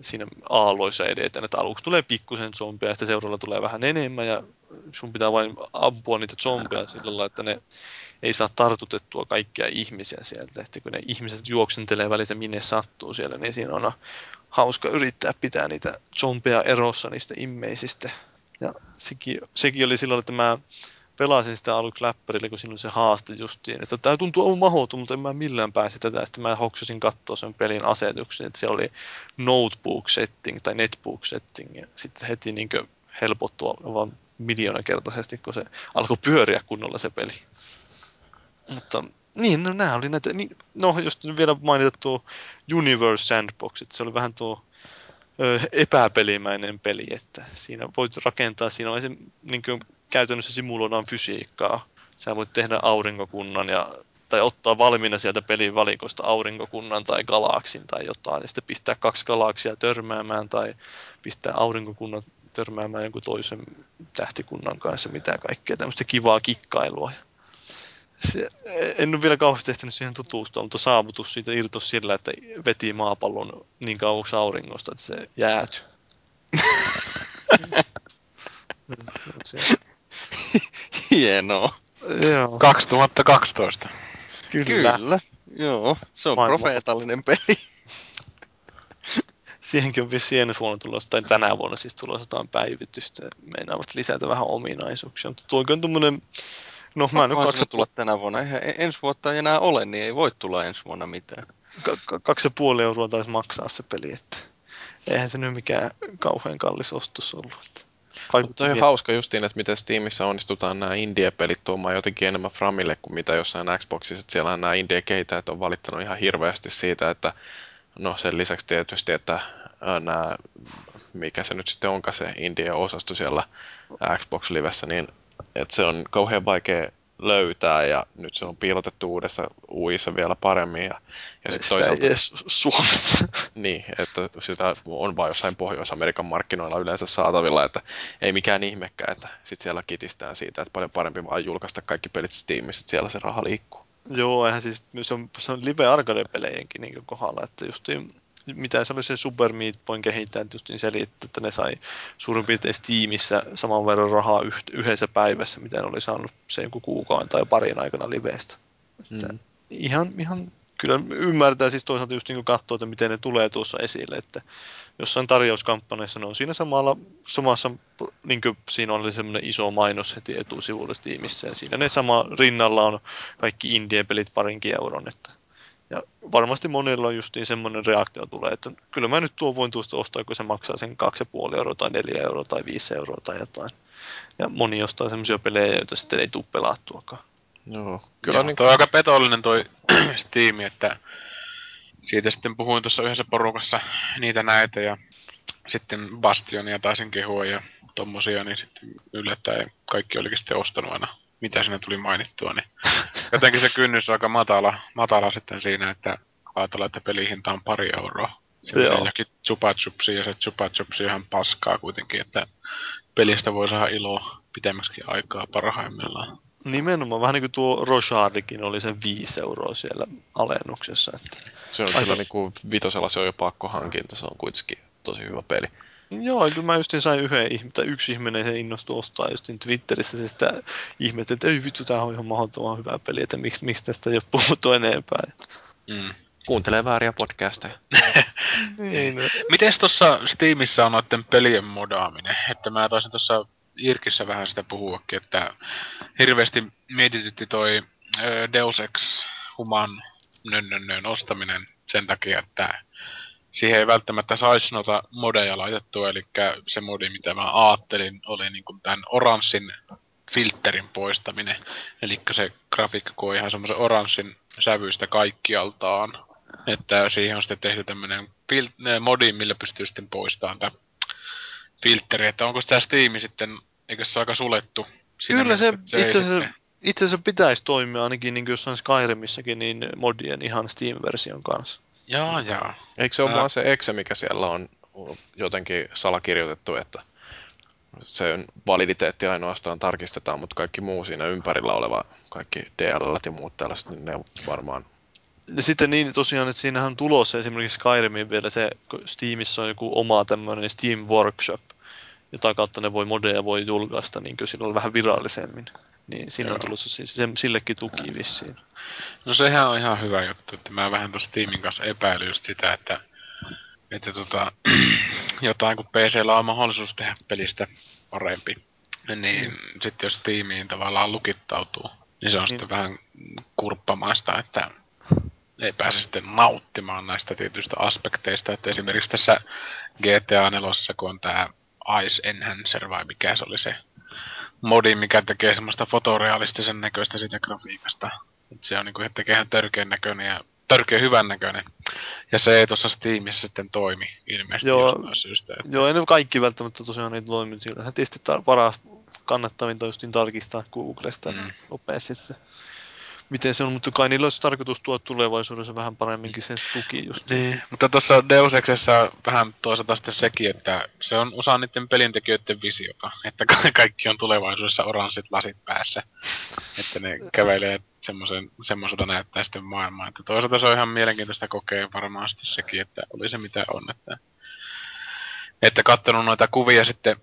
siinä aalloissa edetään, että aluksi tulee pikkusen zombeja, ja sitten seuraavalla tulee vähän enemmän, ja sun pitää vain ampua niitä zombeja sillä lailla, että ne ei saa tartutettua kaikkia ihmisiä sieltä, että kun ne ihmiset juoksentelee välissä minne sattuu siellä, niin siinä on hauska yrittää pitää niitä zombeja erossa niistä immeisistä. Ja sekin oli silloin, että mä pelasin sitä aluksi läppärillä, kun siinä oli se haaste justiin, että tämä tuntuu aivan mahdoton, mutta en mä millään pääse tätä. Ja sitten mä hoksasin katsoa sen pelin asetuksen, että siellä oli notebook setting tai netbook setting, ja sitten heti niin kuin helpottua vaan miljoonakertaisesti, kun se alkoi pyöriä kunnolla se peli. Mutta niin, no nämä oli näitä, niin, no jos vielä mainita tuo Universe Sandboxit, se oli vähän tuo epäpelimäinen peli, että siinä voit rakentaa, siinä on niin kuin käytännössä simuloidaan fysiikkaa. Sä voit tehdä aurinkokunnan tai ottaa valmiina sieltä pelin valikosta aurinkokunnan tai galaksin tai jotain, ja sitten pistää 2 galaksia törmäämään tai pistää aurinkokunnan törmäämään jonkun toisen tähtikunnan kanssa, mitä kaikkea tämmöistä kivaa kikkailua. En ole vielä kauheasti ehtinyt siihen tutustua, mutta saavutus siitä irtosi sillä, että veti maapallon niin kauaksi auringosta, että se jäätyi. Hienoa. 2012. Kyllä. Joo, se on profeetallinen peli. Siihenkin on vissiin ensi vuonna tulossa, tai tänä vuonna siis tulossa jotain päivitystä. Meinaavat lisätä vähän ominaisuuksia, mutta tuo on tuommoinen. No, mä en ole tulla tänä vuonna. Ensi vuotta ei enää ole, niin ei voi tulla ensi vuonna mitään. 2,5 euroa taisi maksaa se peli, että eihän se nyt mikään kauhean kallis ostos ollut. Mutta on ihan hauska justiin, että miten Steamissa onnistutaan nämä indie-pelit tuomaan jotenkin enemmän Framille kuin mitä jossain Xboxissa. Että siellähän nämä indie-kehittäjät on valittanut ihan hirveästi siitä, että no sen lisäksi tietysti, että nämä, mikä se nyt sitten onkaan se indie-osasto siellä Xbox-livessä, niin että se on kauhean vaikea löytää ja nyt se on piilotettu uudessa vielä paremmin. Ja sitten toisaalta Suomessa. Niin, että sitä on vain jossain Pohjois-Amerikan markkinoilla yleensä saatavilla, että ei mikään ihmekään, että sitten siellä kitistään siitä, että paljon parempi vaan julkaista kaikki pelit Steamissa, että siellä se raha liikkuu. Joo, eihän siis se on live arcade-pelejeenkin niin kohdalla, että justiin mitä se oli se Super Meat Boyn kehittäjä justiin selittää, että ne sai suurin piirtein Steamissa saman verran rahaa yhdessä päivässä, mitä ne oli saanut se joku kuukauden tai parin aikana liveestä. Mm. Ihan kyllä ymmärtää siis toisaalta just niin katsoa, että miten ne tulee tuossa esille, että jossain tarjouskampanjassa ne on siinä samassa, niin kuin siinä oli semmoinen iso mainos heti etusivulla Steamissa ja siinä ne sama rinnalla on kaikki indie-pelit parinkin euron, että ja varmasti monilla on justiin semmoinen reaktio tulee, että kyllä mä nyt tuon voin tuosta ostaa, kun se maksaa sen 2,5 euroa tai 4 euroa tai 5 euroa tai jotain. Ja moni ostaa semmoisia pelejä, joita sitten ei tule pelattuakaan. Joo, kyllä niin toi on aika petollinen toi Steam, että siitä sitten puhuin tuossa yhdessä porukassa niitä näitä ja sitten Bastionia taisin kehua ja tommosia, niin sitten yllättäen kaikki olikin sitten ostanut aina. Mitä siinä tuli mainittua, niin jotenkin se kynnys on aika matala sitten siinä, että ajatellaan, että pelihinta on 2 euroa. Se on jokin Chupa Chupsi ja se Chupa Chupsi ihan paskaa kuitenkin, että pelistä voi saada iloa pitemmäksikin aikaa parhaimmillaan. Nimenomaan, vähän niin kuin tuo Roshardikin oli sen 5 euroa siellä alennuksessa. Että se on kyllä niin kuin 5:lla se on jo pakkohankinta, se on kuitenkin tosi hyvä peli. Joo, kyllä mä justin sain yksi ihminen se innostui ostaa justin Twitterissä se sitä ihmettä, että ei vittu, tää on ihan mahdottoman hyvä peli, että miksi tästä ei ole puhuttu enempää. Mm. Kuuntelee vääriä podcasteja. Niin. Mites tossa Steamissa on noitten pelien modaaminen? Että mä taisin tossa Irkissä vähän sitä puhuakin, että hirveästi mietitytti toi Deus Ex Human nönnönnön ostaminen sen takia, että siihen ei välttämättä saisi noita modeja laitettua, eli se modi, mitä mä ajattelin, oli niin kuin tämän oranssin filterin poistaminen. Eli se grafiikka on ihan semmoisen oranssin sävyistä kaikkialtaan. Että siihen on sitten tehty tämmöinen modi, millä pystyy sitten poistamaan tämä filteri. Että onko tämä Steam sitten, eikö se ole aika sulettu? Siinä kyllä se itse asiassa pitäisi toimia ainakin niin kuin jossain Skyrimissäkin niin modien ihan Steam-version kanssa. Jaa. Eikö se ole vaan se exe, mikä siellä on jotenkin salakirjoitettu, että sen validiteetti ainoastaan tarkistetaan, mutta kaikki muu siinä ympärillä oleva, kaikki DLLt ja muut tällaiset, niin ne varmaan. Ja sitten niin tosiaan, että siinähän on tulossa esimerkiksi Skyrimin vielä se, Steamissa on joku oma tämmöinen Steam Workshop, jota kautta ne voi modeja voi julkaista niin kuin silloin vähän virallisemmin. Niin siinä on tulossa sillekin tuki vissiin. No sehän on ihan hyvä juttu, että mä vähän tuossa Steamin kanssa epäilin just sitä, että jotain kun PC:llä on mahdollisuus tehdä pelistä parempi, niin sitten jos Steamiin tavallaan lukittautuu, niin se on sitten vähän kurppamaista, että ei pääse sitten nauttimaan näistä tietyistä aspekteista, että esimerkiksi tässä GTA 4:ssä kun on tää Ice Enhancer vai mikä se oli se modi, mikä tekee semmoista fotorealistisen näköistä sitä grafiikasta. Et se on niinku, että tekeehän törkeän näköinen ja törkeän hyvän näköinen. Ja se ei tuossa Steamissa sitten toimi ilmeisesti jostain syystä. Että joo, ei ne kaikki välttämättä tosiaan ei toimi. Sillähän tietysti paras kannattavinta justiin tarkistaa Googlesta nopeasti, että miten se on. Mutta kai niillä olisi tarkoitus tuoda tulevaisuudessa vähän paremminkin se tuki just. Niin, mutta tuossa Deus Exessä vähän toisaalta sitten sekin, että se on osa niiden pelintekijöiden visiota. Että kaikki on tulevaisuudessa oranssit lasit päässä. Että ne kävelee semmoiselta näyttää sitten maailmaa. Että toisaalta se on ihan mielenkiintoista kokea varmasti sekin, että oli se mitä on. Että katsonut noita kuvia sitten,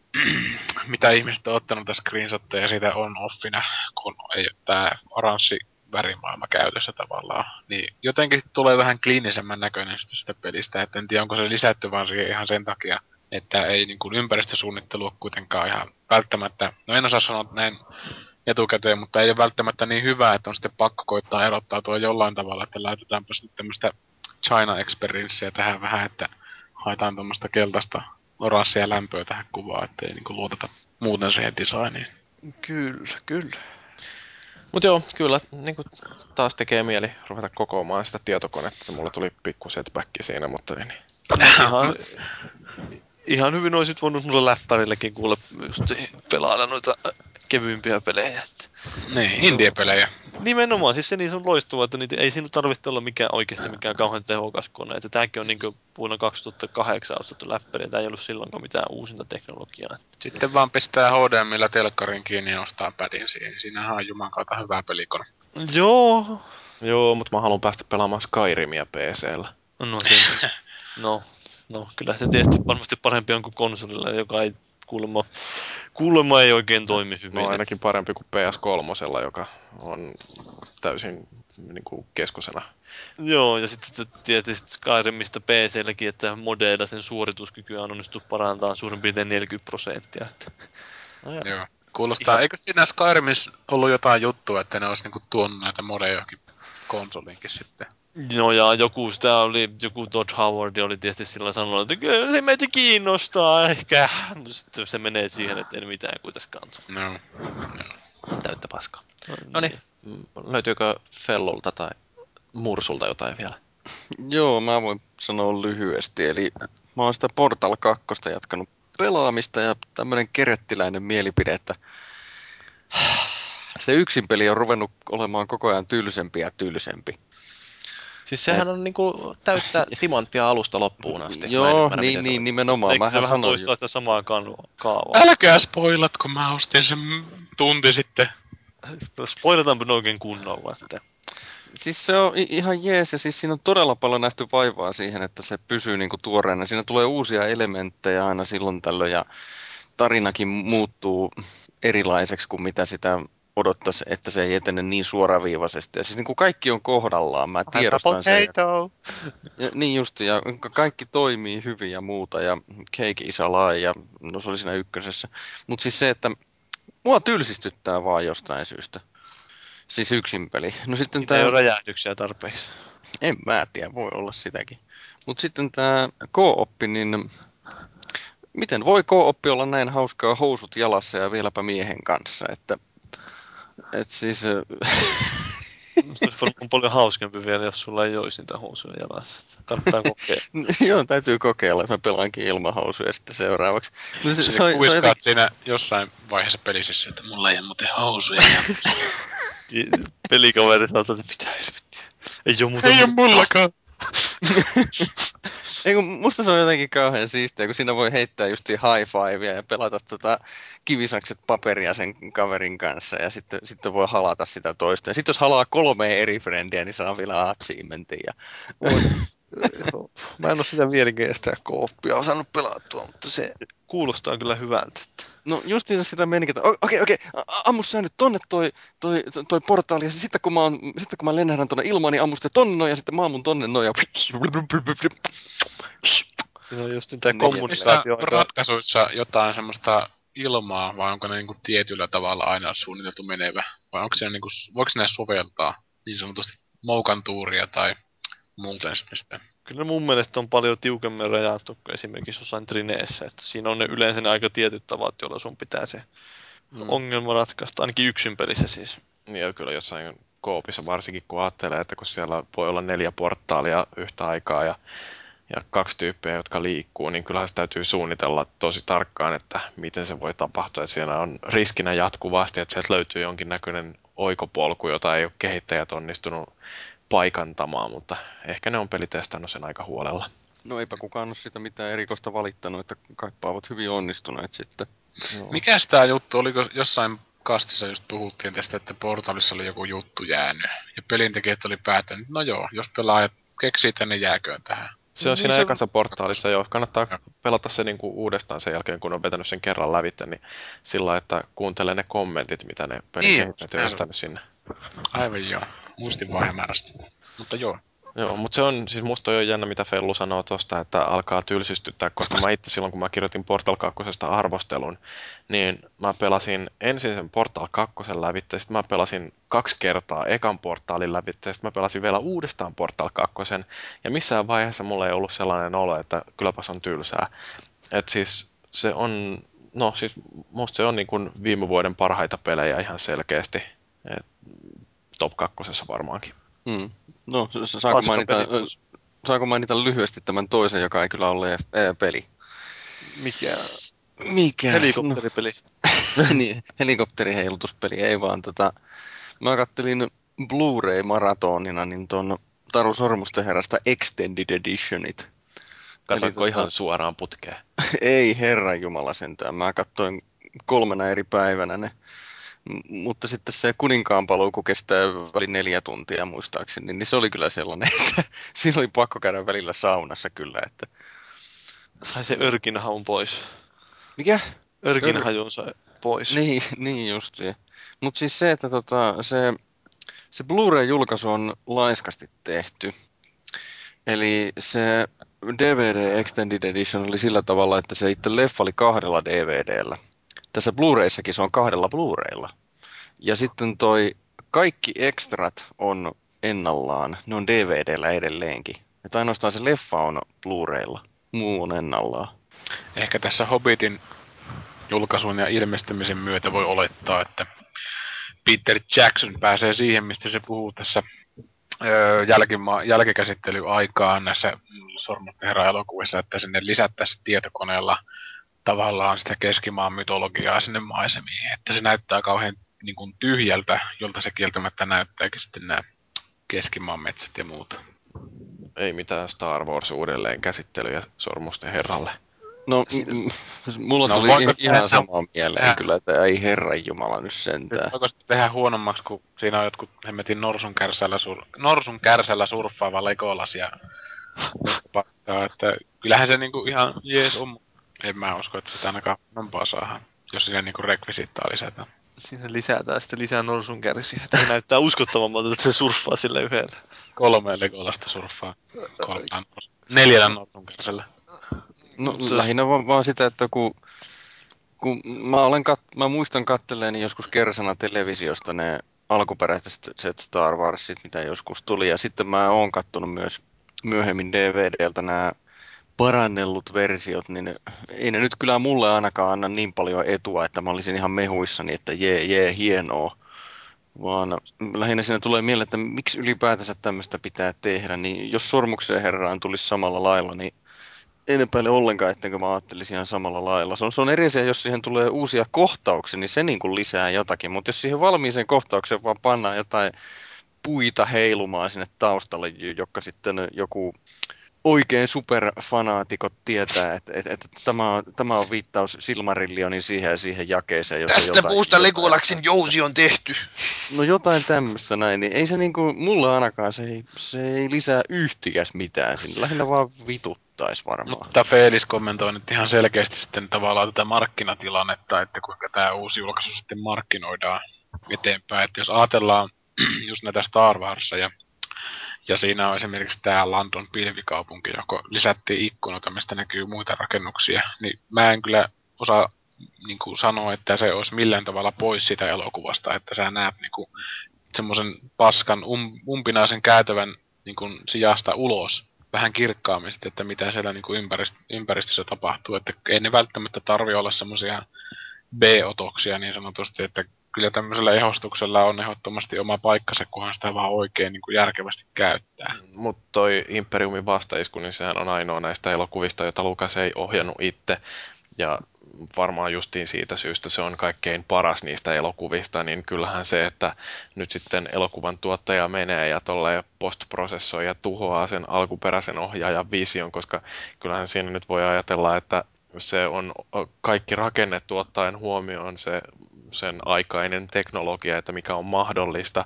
mitä ihmiset on ottanut tässä screenshotteja siitä on-offina, kun ei ole tämä oranssi värimaailma käytössä tavallaan. Niin jotenkin tulee vähän kliinisemmän näköinen sitä pelistä. Et en tiedä, onko se lisätty vaan siihen ihan sen takia, että ei niin kuin ympäristösuunnittelua kuitenkaan ihan välttämättä. No en osaa sanoa näin etukäteen, mutta ei ole välttämättä niin hyvää, että on sitten pakko koittaa erottaa tuo jollain tavalla, että laitetaanpas nyt tämmöistä China Experiencea tähän vähän, että haetaan tuommoista keltaista oranssia lämpöä tähän kuvaan, ettei niinku luoteta muuten siihen designiin. Kyllä, kyllä. Mut joo, kyllä niinku taas tekee mieli ruveta kokoamaan sitä tietokonetta. Mulla tuli pikku setback siinä, mutta niin. Ihan hyvin olisit voinut mulle läppärillekin kuule just pelailla noita kevyimpiä pelejä. Niin, indie-pelejä. Nimenomaan, siis se niin on loistuvaa, että niitä ei siinä tarvitse olla mikään oikeasti mikään kauhean tehokas kone. Että tämäkin on niin kuin vuonna 2008 ostettu läppäri, ja tämä ei ollut silloinkaan mitään uusinta teknologiaa. Sitten vaan pistää HDMillä telkkarin kiinni ja ostaa pädin siihen. Siinähän on juman kautta hyvää pelikone. Joo. Joo, mutta mä haluan päästä pelaamaan Skyrimia PC:llä. No se. No, kyllä se tietysti varmasti parempi on kuin konsolilla, joka ei kuulemma ei oikein toimi hyvin. No ainakin parempi kuin PS3, joka on täysin niin kuin keskosena. Joo, ja sitten tietysti Skyrimistä PC-lläkin, että modeilla sen suorituskykyä on onnistu parantamaan suurin piirtein 40%. Joo, kuulostaa. Eikö siinä Skyrimissa ollut jotain juttua, että ne olisi niin kuin tuonut näitä modeja johonkin konsoliinkin sitten? No ja joku Todd Howard oli tietysti sillä sanonut, että kyllä se meitä kiinnostaa ehkä. No sitten se menee siihen, että en mitään kuitenkaan. No. Täyttä paskaa. Noniin, löytyykö Fellulta tai Mursulta jotain vielä? Joo, mä voin sanoa lyhyesti. Eli mä oon sitä Portal 2 jatkanut pelaamista ja tämmönen kerettiläinen mielipide, että se yksin peli on ruvennut olemaan koko ajan tylsempi ja tylsempi. Siis sehän on niinku täyttä timanttia alusta loppuun asti. Joo, niin nimenomaan. Eikö se vähän toistaa sitä samaa kaavaa? Älkää spoilatko, mä ostin sen tunti sitten. Spoilataanpa noinkin kunnolla. Että. Siis se on ihan jees, ja siis siinä on todella paljon nähty vaivaa siihen, että se pysyy niinku tuoreena. Siinä tulee uusia elementtejä aina silloin tällöin, ja tarinakin muuttuu erilaiseksi kuin mitä sitä odottaisi, että se ei etene niin suoraviivaisesti. Ja siis niin kuin kaikki on kohdallaan, mä tiedostan sen. Niin just, ja kaikki toimii hyvin ja muuta, ja Cake is alive, ja no se oli siinä ykkösessä. Mutta siis se, että mua tylsistyttää vaan jostain syystä. Siis yksin peli. No sitten sitä ei ole räjähdyksiä tarpeeksi. En mä tiedä, voi olla sitäkin. Mutta sitten tämä co-oppi, niin miten voi co-oppi olla näin hauskaa housut jalassa ja vieläpä miehen kanssa, että siis se olisi varmaan paljon hauskempi vielä, jos sulla ei olisi niitä housuja jalassa. Kannattaa kokeilla. Joo, täytyy kokeilla, että mä pelaankin ilman housuja sitten seuraavaksi. No, se on jotenkin siinä jossain vaiheessa pelissä, että mulla ei ole muuten housuja jalassa. Pelikaveri sanotaan, että mitä helvettiä. Ei oo mullakaan. Eiku, musta se on jotenkin kauhean siistiä, kun siinä voi heittää just high fivea ja pelata kivisakset paperia sen kaverin kanssa ja sitten voi halata sitä toista. Ja sitten jos halaa 3 eri frendiä, niin saa vielä achievementin. Mä en oo sitä vieläkin sitä co-opia osannut pelattua, mutta se kuulostaa kyllä hyvältä. No justiinsa sitä menikin, että okei, ammu sä nyt tonne toi portaali, ja sitten kun mä lennähdän tonne ilmaan, niin ammu sitten tonne noin, ja sitten mä ammun tonne noin, ja no just niin tää kommunikaatio. Onko ratkaisuissa jotain semmoista ilmaa, vai onko ne niinku tietyllä tavalla aina suunniteltu menevä? Vai onko siinä niinku, voiko ne soveltaa niin sanotusti moukantuuria tai muuten sitten? Kyllä mun mielestä on paljon tiukemmin rajattu kuin esimerkiksi jossain Trineessä, että siinä on ne yleensä ne aika tietyt tavat, joilla sun pitää se ongelma ratkaista, ainakin yksin pelissä siis. Niin ja kyllä jossain koopissa varsinkin kun ajattelee, että kun siellä voi olla 4 portaalia yhtä aikaa ja 2 tyyppiä, jotka liikkuu, niin kyllähän se täytyy suunnitella tosi tarkkaan, että miten se voi tapahtua. Että siellä on riskinä jatkuvasti, että sieltä löytyy jonkinnäköinen oikopolku, jota ei ole kehittäjät onnistunut paikantamaan, mutta ehkä ne on pelitestannut sen aika huolella. No eipä kukaan ole sitä mitään erikoista valittanut, että kaipaavat hyvin onnistuneet sitten. Joo. Mikäs tää juttu, oliko jossain kastissa just puhuttiin tästä, että portaalissa oli joku juttu jäänyt, ja pelintekijät oli päättänyt, no joo, jos pelaajat keksii tänne jääköön tähän. Se on siinä ekassa portaalissa, joo. Kannattaa pelata se niinku uudestaan sen jälkeen, kun on vetänyt sen kerran lävitse, niin sillä että kuuntelee ne kommentit, mitä ne pelin kehittäjät on jättänyt sinne. Aivan joo. Muistin vaan hämärästi. Mutta joo. Joo, mutta se on, siis musta on jo jännä, mitä Fellu sanoo tosta, että alkaa tylsistyttää, koska mä itse silloin, kun mä kirjoitin Portal 2. arvostelun, niin mä pelasin ensin sen Portal 2. läpi, sitten mä pelasin 2 kertaa ekan portaalin läpi, sitten mä pelasin vielä uudestaan Portal 2. Ja missään vaiheessa mulla ei ollut sellainen olo, että kylläpäs on tylsää. Että siis se on, no siis musta se on niin kuin viime vuoden parhaita pelejä ihan selkeästi, et top 2. varmaankin. Mm. No, saanko mainita lyhyesti tämän toisen, joka ei kyllä ole peli? Mikä? Helikopteripeli. No. Niin, helikopteriheilutuspeli, ei vaan tota... Mä kattelin Blu-ray-maratonina niin ton Taru Sormusten herrasta Extended Editionit. Katsoinko ihan suoraan putkeen? Ei, herranjumala sentään. Mä katsoin 3 eri päivänä ne. Mutta sitten se Kuninkaanpaluu, kun kestää väli 4 tuntia muistaakseni, niin se oli kyllä sellainen, että siinä oli pakko käydä välillä saunassa kyllä, että... Sai se örkinhaun pois. Mikä? Örkinhajun sai pois. Niin justiin. Mutta siis se, että se Blu-ray-julkaisu on laiskasti tehty. Eli se DVD Extended Edition oli sillä tavalla, että se itse leffa oli 2 DVD:llä. Tässä Blu-rayissäkin se on 2 Blu-raylla. Ja sitten toi kaikki ekstrat on ennallaan. Ne on DVD:llä edelleenkin. Että ainoastaan se leffa on Blu-raylla. Muu on ennallaan. Ehkä tässä Hobbitin julkaisun ja ilmestymisen myötä voi olettaa, että Peter Jackson pääsee siihen, mistä se puhuu tässä jälkikäsittelyaikaan näissä Sormusten herran elokuvissa, että sinne lisättäisiin tietokoneella tavallaan sitä keskimaan mytologiaa sinne maisemiin, että se näyttää kauhean niin kuin tyhjältä, jolta se kieltämättä näyttääkin sitten nämä keskimaan metsät ja muuta. Ei mitään Star Wars uudelleen käsittelyjä Sormusten herralle. No, mulla tuli ihan samaa mieleen kyllä, että ei herranjumala nyt sentään. Voiko sitä tehdä huonommaksi, kun siinä on jotkut hemmetin norsun kärsällä surffaava Legolas ja että kyllähän se niinku ihan jees on. En mä usko, että sitä ainakaan nompaa saadaan, jos siinä niinku rekvisiittaa lisätään. Siinä lisätään sitten lisää norsunkärsiä. Tämä näyttää uskottavammalta, että se surffaa sillä yhdellä. 3 Legolasta surffaa. 4 norsunkärsellä. No lähinnä vaan sitä, että kun mä muistan katseleeni joskus kersana televisiosta ne alkuperäiset Star Warsit, mitä joskus tuli. Ja sitten mä oon kattonut myös myöhemmin DVDltä nämä parannellut versiot, niin ei ne nyt kyllä mulle ainakaan anna niin paljon etua, että mä olisin ihan mehuissani, että jee, hienoa. Vaan lähinnä siinä tulee mieleen, että miksi ylipäätänsä tämmöistä pitää tehdä, niin jos Sormukseen herraan tulisi samalla lailla, niin en epäile ollenkaan, ettenkö mä ajattelisin ihan samalla lailla. Se on eri asia, jos siihen tulee uusia kohtauksia, niin se niin kuin lisää jotakin, mutta jos siihen valmiiseen kohtaukseen vaan pannaan jotain puita heilumaan sinne taustalle, joka sitten joku... Oikein superfanaatikot tietää, että tämä on viittaus Silmarillionin siihen jakeeseen. Tästä puusta Legolaksen jousi on tehty. No jotain tämmöistä näin, niin ei se niinku, mulla ainakaan se ei lisää yhtikäs mitään. Siinä lähinnä vaan vituttais varmaan. Mutta Felis kommentoi nyt ihan selkeästi sitten tavallaan tätä markkinatilannetta, että kuinka tämä uusi julkaisu sitten markkinoidaan eteenpäin. Että jos ajatellaan just näitä Star Warsia ja siinä on esimerkiksi tämä London pilvikaupunki, joka lisättiin ikkunoita, mistä näkyy muita rakennuksia. Niin mä en kyllä osaa niin kuin sanoa, että se olisi millään tavalla pois siitä elokuvasta, että sä näet niin semmoisen paskan umpinaisen käytävän niin kuin sijasta ulos vähän kirkkaammin, että mitä siellä niin kuin ympäristössä tapahtuu. Että ei ne välttämättä tarvitse olla semmoisia B-otoksia niin sanotusti, että kyllä tämmöisellä ehostuksella on ehdottomasti oma paikkansa, kunhan sitä vaan oikein niin kuin järkevästi käyttää. Mutta toi Imperiumin vastaisku, niin sehän on ainoa näistä elokuvista, jota Lucas ei ohjannut itse. Ja varmaan justiin siitä syystä se on kaikkein paras niistä elokuvista, niin kyllähän se, että nyt sitten elokuvan tuottaja menee ja tolleen postprosessoi ja tuhoaa sen alkuperäisen ohjaajan vision, koska kyllähän siinä nyt voi ajatella, että se on kaikki rakennettu ottaen huomioon sen aikainen teknologia, että mikä on mahdollista,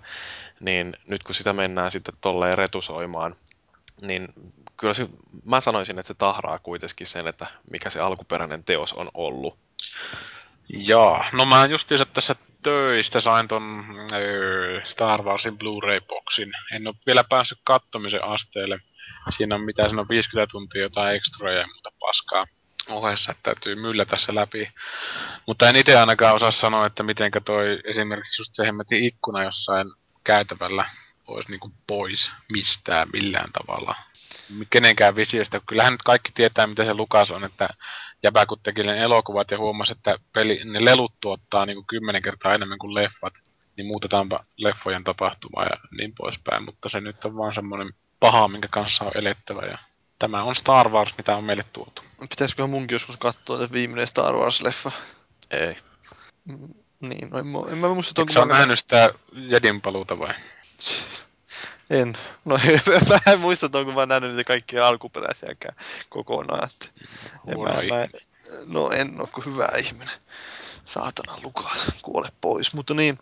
niin nyt kun sitä mennään sitten tolleen retusoimaan, niin kyllä mä sanoisin, että se tahraa kuitenkin sen, että mikä se alkuperäinen teos on ollut. Joo, no mä justiinsa tässä töistä sain ton Star Warsin Blu-ray-boksin. En ole vielä päässyt kattomisen asteelle. Siinä on mitä sanoa 50 tuntia jotain ekstroja ja muuta paskaa ohessa, että täytyy myllä tässä läpi. Mutta en itse ainakaan osaa sanoa, että mitenkä toi esimerkiksi just se hemmetin ikkuna jossain käytävällä olisi niinku pois mistään millään tavalla. Kenenkään visiosta. Kyllähän nyt kaikki tietää, mitä se Lukas on, että jäpä kun teki ne elokuvat ja huomasi, että ne lelut tuottaa niinku 10 kertaa enemmän kuin leffat, niin muutetaanpa leffojen tapahtumaa ja niin poispäin. Mutta se nyt on vaan semmoinen paha, minkä kanssa on elettävä ja tämä on Star Wars, mitä on meille tuotu. Pitäisiköhän munkin joskus katsoa se viimeinen Star Wars-leffa? Ei. Niin, no en mä muista... Eikö sä ole nähnyt sitä Jedin paluuta vai? En. No mä en muista, että onko mä nähnyt niitä kaikkia alkuperäisiäkään kokonaan. No en ole kuin hyvä ihminen. Saatana Lukas, kuole pois. Mutta niin,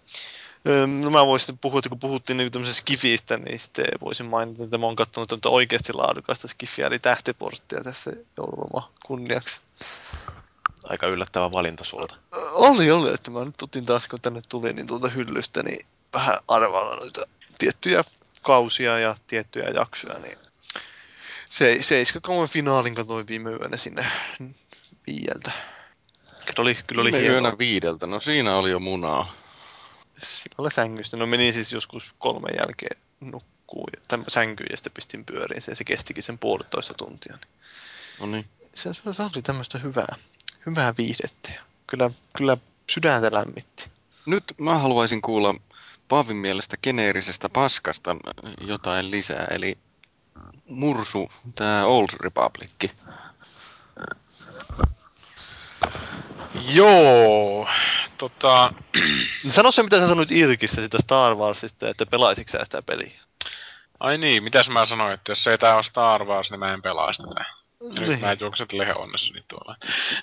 no mä voisin sitten puhua, että kun puhuttiin niin tämmöisestä skifistä, niin sitten voisin mainita, että mä oon katsonut tämmöistä oikeasti laadukasta skifiä, eli Tähtiporttia tässä joululoma kunniaksi. Aika yllättävä valinta sulta. Oli, että mä nyt otin taas, kun tänne tuli, niin tuolta hyllystä, niin vähän arvailla noita tiettyjä kausia ja tiettyjä jaksoja, niin seiskakauden finaalin katsoin viime yönä sinne 5:ltä. Kyllä oli hieno. Yönä 5:ltä, no siinä oli jo munaa. Silloin sängystä, no meni siis joskus 3 jälkeen nukkuun tämän sänkyyn ja sitten pistin pyöriin se kestikin sen 1,5 tuntia. Niin. No niin. Se oli tämmöistä hyvää viihdettä ja kyllä sydäntä lämmitti. Nyt mä haluaisin kuulla Paavin mielestä geneerisestä paskasta jotain lisää, eli mursu, tää Old Republic. Joo, Sano se, mitä sä sanoit Irkissä sitä Star Warsista, että pelaisitko sä sitä peliä? Ai niin, mitäs mä sanoin, että jos ei tää ole Star Wars, niin mä en pelaa sitä. Ja nyt mä juoksen lehen onnessani tuolla.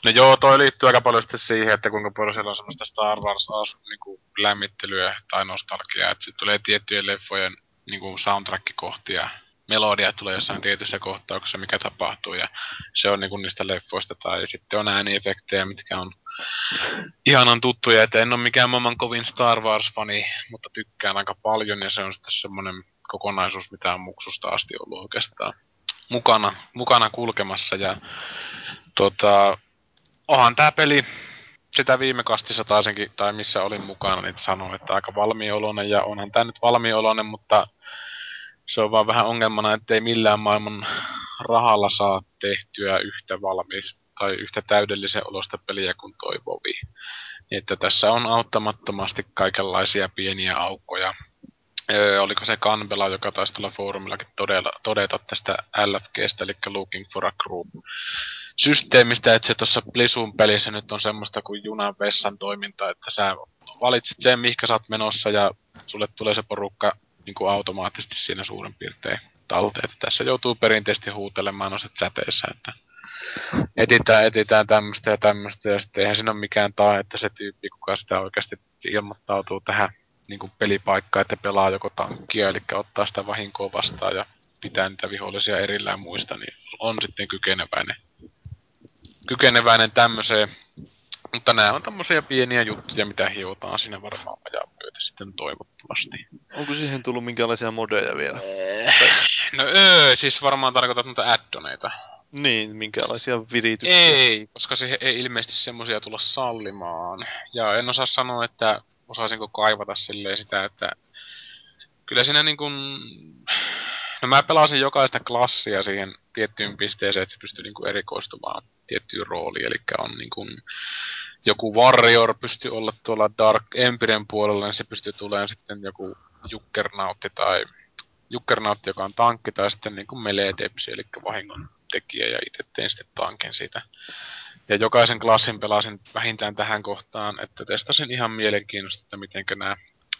No joo, toi liittyy aika paljon sitten siihen, että kuinka paljon siellä on semmoista Star Wars-lämmittelyä tai nostalgiaa. Että tulee tiettyjen leffojen niin soundtrack-kohtia. Melodia tulee jossain tietyissä kohtauksessa, mikä tapahtuu. Ja se on niin niistä leffoista. Tai sitten on ääniefektejä, mitkä on ihanan tuttuja. Että en ole mikään maailman kovin Star Wars-fani, mutta tykkään aika paljon. Ja se on sitten semmoinen kokonaisuus, mitä on muksusta asti ollut oikeastaan mukana kulkemassa ja onhan tää peli sitä viime kastissa taisinkin, tai missä olin mukana, niin sanoo, että aika valmioloinen ja onhan tää nyt valmioloinen, mutta se on vaan vähän ongelmana, ettei millään maailman rahalla saa tehtyä yhtä valmis tai yhtä täydellisen olosta peliä kuin toivovi. Että tässä on auttamattomasti kaikenlaisia pieniä aukkoja. Oliko se Kanbela, joka taisi tuolla foorumillakin todeta tästä LFGstä, eli Looking for a Crew-systeemistä, että se tuossa Blizzun pelissä nyt on semmoista kuin junan vessan toiminta, että sä valitset sen, mihinkä sä oot menossa, ja sulle tulee se porukka niin kuin automaattisesti siinä suurin piirtein talteen. Tässä joutuu perinteisesti huutelemaan noissa chateissä, että etsitään tämmöistä, ja sitten eihän siinä ole mikään tae, että se tyyppi, kuka sitä oikeasti ilmoittautuu tähän niinku pelipaikkaa, että pelaa joko tankkia, eli ottaa sitä vahinkoa vastaan ja pitää niitä vihollisia erillään muista, niin on sitten kykeneväinen tämmöiseen. Mutta nämä on tämmöisiä pieniä juttuja, mitä hiotaan siinä varmaan ajan myötä sitten toivottavasti. Onko siihen tullut minkälaisia modeja vielä? No siis varmaan tarkoitat noita addoneita. Niin, minkälaisia virityksiä? Ei, koska siihen ei ilmeisesti semmoisia tulla sallimaan. Ja en osaa sanoa, että osaisinko kaivata silleen sitä, että kyllä siinä niin kuin... No mä pelasin jokaista klassia siihen tiettyyn pisteeseen, että se pystyy niin kuin erikoistumaan tiettyyn rooliin. Eli on niin kuin joku warrior pystyy olla tuolla Dark Empiren puolella, niin se pystyy tulemaan sitten joku Juggernautti, joka on tankki, tai sitten niin kuin melee depsi, eli vahingon tekijä, ja itse tein sitten tankin siitä. Ja jokaisen klassin pelasin vähintään tähän kohtaan, että testasin ihan mielenkiinnosta, että mitenkä nämä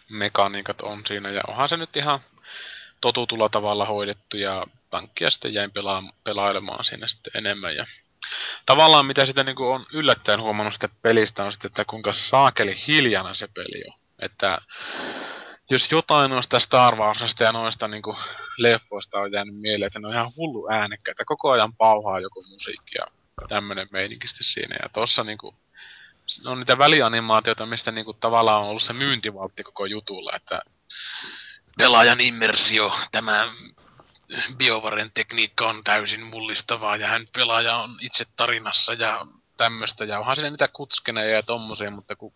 mekaniikat on siinä. Ja onhan se nyt ihan totutulla tavalla hoidettu ja tankkia sitten jäin pelailemaan siinä sitten enemmän. Ja tavallaan mitä sitä niin on yllättäen huomannut sitä pelistä on sitten, että kuinka saakeli hiljainen se peli on. Että jos jotain noista Star Warsista ja noista niin kuin leffoista on jäänyt mieleen, että ne on ihan hullu äänekkäitä, koko ajan pauhaa joku musiikkia. Tämmönen meininki sitten siinä, ja tossa niinku on niitä välianimaatioita, mistä niinku tavallaan on ollut se myyntivaltti koko jutulla, että pelaajan immersio, tämä BioWaren tekniikka on täysin mullistavaa ja hän pelaaja on itse tarinassa ja tämmöstä, ja onhan siinä niitä kutskeneja ja tommosia, mutta kun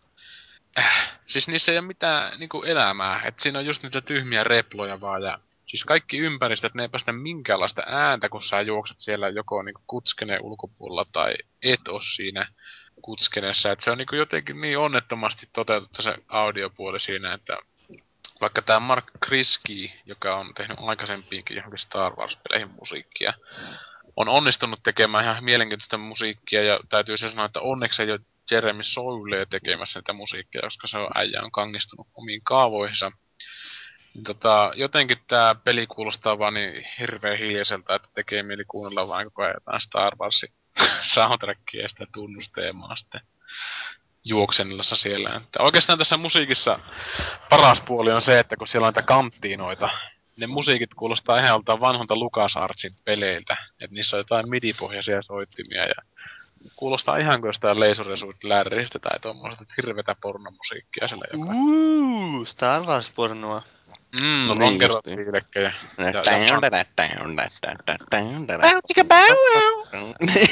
siis niissä ei ole mitään niinku elämää, että siinä on just niitä tyhmiä reploja vaan, ja siis kaikki ympäristöt, ne ei päästä minkäänlaista ääntä, kun sä juokset siellä joko niinku kutskeneen ulkopuolella tai et oo siinä kutskeneessa, että se on niinku jotenkin niin onnettomasti toteutettu se audiopuoli siinä, että vaikka tää Mark Kriski, joka on tehnyt aikaisempiinkin johonkin Star Wars-peleihin musiikkia, on onnistunut tekemään ihan mielenkiintoista musiikkia, ja täytyy se sanoa, että onneksi ei ole Jeremy Soule tekemässä niitä musiikkia, koska se on äijä on kangistunut omiin kaavoihinsa. Jotenkin tää peli kuulostaa vaan niin hirveän hiljaiselta, että tekee mieli kuunnella vaan koko ajan jotain Star Warsin soundtrackia ja sitä tunnusteemaa sitten juoksennellassa siellä. Että oikeastaan tässä musiikissa paras puoli on se, että kun siellä on niitä kanttiinoita, ne musiikit kuulostaa ihan joltain vanhoilta LucasArtsin peleiltä. Että niissä on jotain midipohjaisia soittimia ja kuulostaa ihan kuin jostain laserisuutlärristä tai tommosesta hirvetä pornomusiikkia siellä jotain. Star Wars pornoa. Lonkerot piilekkejä.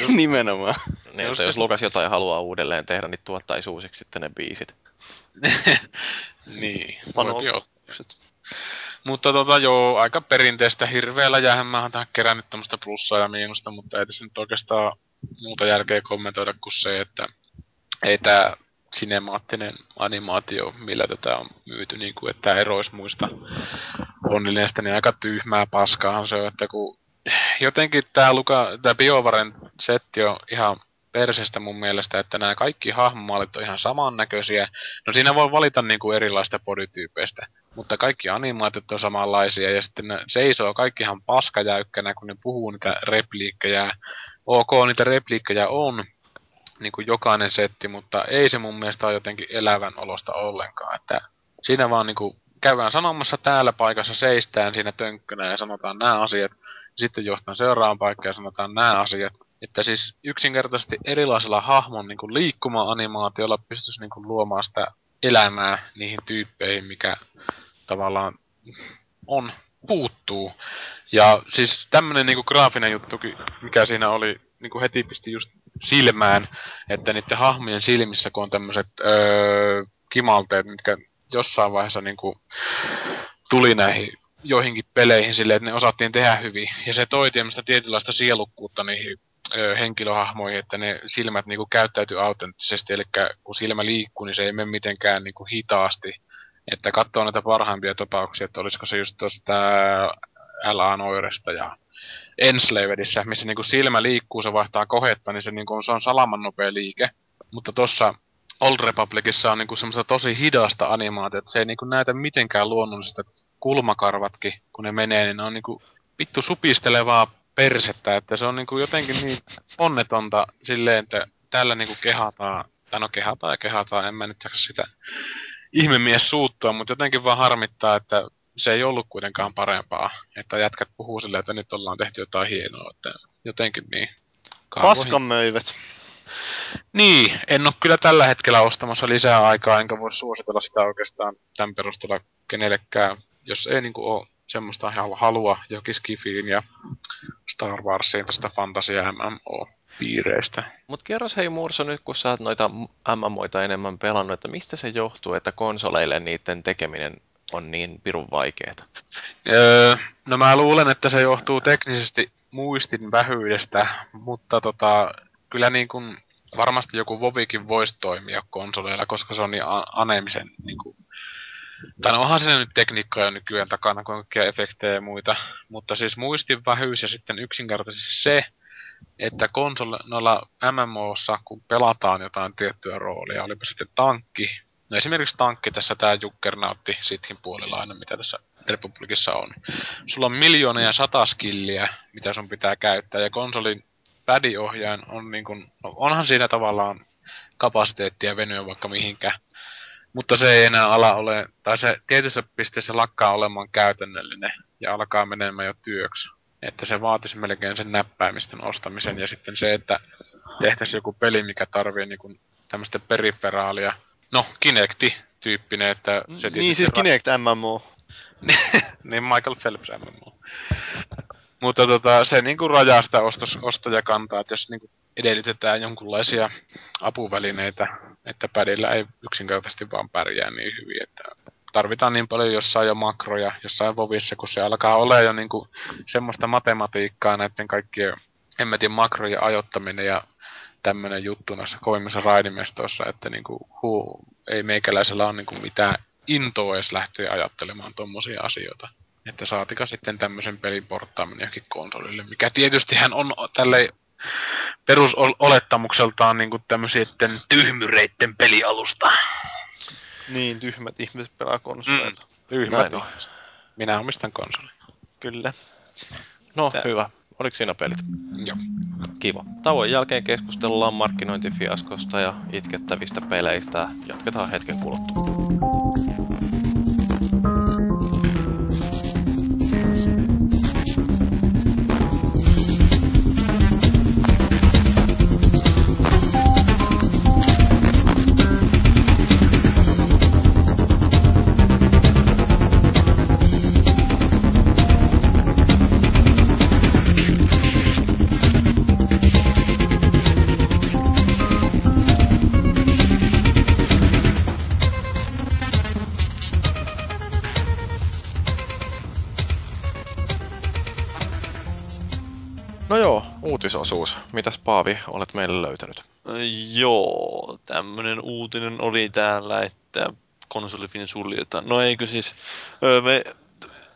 Nimenomaan. Jos Lucas jotain haluaa uudelleen tehdä, niin tuottaisi uusiksi sitten ne biisit. Niin. Panokset. Mutta joo, aika perinteistä hirveellä jäähän. Mä oon tähän kerännyt tämmöstä plussaa ja miinusta, mutta ei tässä nyt oikeastaan muuta jälkeä kommentoida kuin se, että ei tää sinemaattinen animaatio, millä tätä on myyty, niin kuin, että erois muista onnilleen niin aika tyhmää paskaahan se on, että kun jotenkin tää BioWaren setti on ihan persestä mun mielestä, että nämä kaikki hahmomaalit on ihan samannäköisiä. No siinä voi valita niin kuin erilaista bodytyypeistä, mutta kaikki animaatiot on samanlaisia ja sitten ne seisoo kaikki ihan paskajäykkänä, kun ne puhuu niitä repliikkejä. Ok, niitä repliikkejä on, niin kuin jokainen setti, mutta ei se mun mielestä ole jotenkin elävän olosta ollenkaan. Että siinä vaan niin kuin käydään sanomassa täällä paikassa, seistään siinä tönkkönä ja sanotaan nämä asiat. Ja sitten johtaan seuraavaan paikkaan ja sanotaan nämä asiat. Että siis yksinkertaisesti erilaisella hahmon niin kuin liikkuma-animaatiolla pystyisi niin kuin luomaan sitä elämää niihin tyyppeihin, mikä tavallaan on, puuttuu. Ja siis tämmönen niin kuin graafinen juttukin, mikä siinä oli, niin kuin heti pisti just silmään, että niiden hahmojen silmissä, kun on tämmöiset kimalteet, mitkä jossain vaiheessa niinku tuli näihin joihinkin peleihin silleen, että ne osattiin tehdä hyvin. Ja se toi tietynlaista sielukkuutta niihin henkilöhahmoihin, että ne silmät niinku käyttäytyy autenttisesti. Eli kun silmä liikkuu, niin se ei mene mitenkään niinku hitaasti. Että katsoo näitä parhaimpia tapauksia, että olisiko se just tuosta L.A. Noiresta ja Enslavedissä, missä niinku silmä liikkuu, se vaihtaa kohetta, niin se, niinku, se on salaman nopea liike. Mutta tuossa Old Republicissa on niinku semmoista tosi hidasta animaatiota, että se ei niinku näytä mitenkään luonnollista. Kulmakarvatkin, kun ne menee, niin ne on niinku vittu supistelevaa persettä, että se on niinku jotenkin niin onnetonta silleen, että tällä niinku kehataan, tai no kehataan, en mä nyt jaksa sitä ihmemies suuttua, mutta jotenkin vaan harmittaa, että se ei ollut kuitenkaan parempaa, että jätkät puhuu silleen, että nyt ollaan tehty jotain hienoa, että jotenkin niin. Paskanmöivät. Niin, en ole kyllä tällä hetkellä ostamassa lisää aikaa, enkä voi suositella sitä oikeastaan tämän perusteella kenellekään, jos ei niinku ole semmoista halua jokin skifiin ja Star Warsiin tästä fantasia MMO-piireistä. Mut kerros hei Murso nyt, kun sä oot noita MMOita enemmän pelannut, että mistä se johtuu, että konsoleille niiden tekeminen on niin pirun vaikeeta? No mä luulen, että se johtuu teknisesti muistin vähyydestä, mutta kyllä niin kuin varmasti joku Vovikin voisi toimia konsoleilla, koska se on niin aneemisen niin kuin, tai no onhan siinä nyt tekniikkaa jo nykyään takana, kaikkia efektejä ja muita, mutta siis muistin vähyys ja sitten yksinkertaisesti se, että konsolilla MMOssa, kun pelataan jotain tiettyä roolia, olipa sitten tankki. No esimerkiksi tankki tässä, tää Juggernautti Sithin puolella aina, mitä tässä Republikissa on. Sulla on 1,000,000 skilliä, mitä sun pitää käyttää, ja konsolin padiohjaajan on niin kuin, no onhan siinä tavallaan kapasiteettia venyä vaikka mihinkään. Mutta se ei enää ala ole, tai se tietyssä pisteessä lakkaa olemaan käytännöllinen ja alkaa menemään jo työksi. Että se vaatisi melkein sen näppäimistön ostamisen ja sitten se, että tehtäisiin joku peli, mikä tarvii niin kuin tämmöistä periferaalia. No, Kinecti-tyyppinen, että... Se niin, siis Kinect-MMO. Niin, Michael Phelps MMO. Mutta se niinku rajaa sitä ostajakantaa, että jos niinku edellytetään jonkunlaisia apuvälineitä, että padilla ei yksinkertaisesti vaan pärjää niin hyvin, että tarvitaan niin paljon jossain jo makroja, jossain vovissa, kun se alkaa olla jo niinku semmoista matematiikkaa näiden kaikkien emmetin makrojen ajoittaminen ja tämmöinen juttu näissä kovimmissa raidimestoissa, että niinku, ei meikäläisellä ole niinku mitään intoa edes lähteä ajattelemaan tommosia asioita. Että saatika sitten tämmöisen pelin porttaaminen johonkin konsolille, mikä tietystihän on tälleen perusolettamukseltaan niinku tämmösiitten tyhmyreitten pelialusta. Niin, tyhmät ihmiset pelaa konsoleilla. Tyhmät ihmiset. Minä omistan konsolin. Kyllä. No, hyvä. Oliko siinä pelit? Joo. Kiva. Tauon jälkeen keskustellaan markkinointifiaskosta ja itkettävistä peleistä. Jatketaan hetken kuluttua. Uutisosuus. Mitäs Paavi, olet meille löytänyt? Joo, tämmönen uutinen oli täällä, että konsolifin suljetaan. No eikö siis,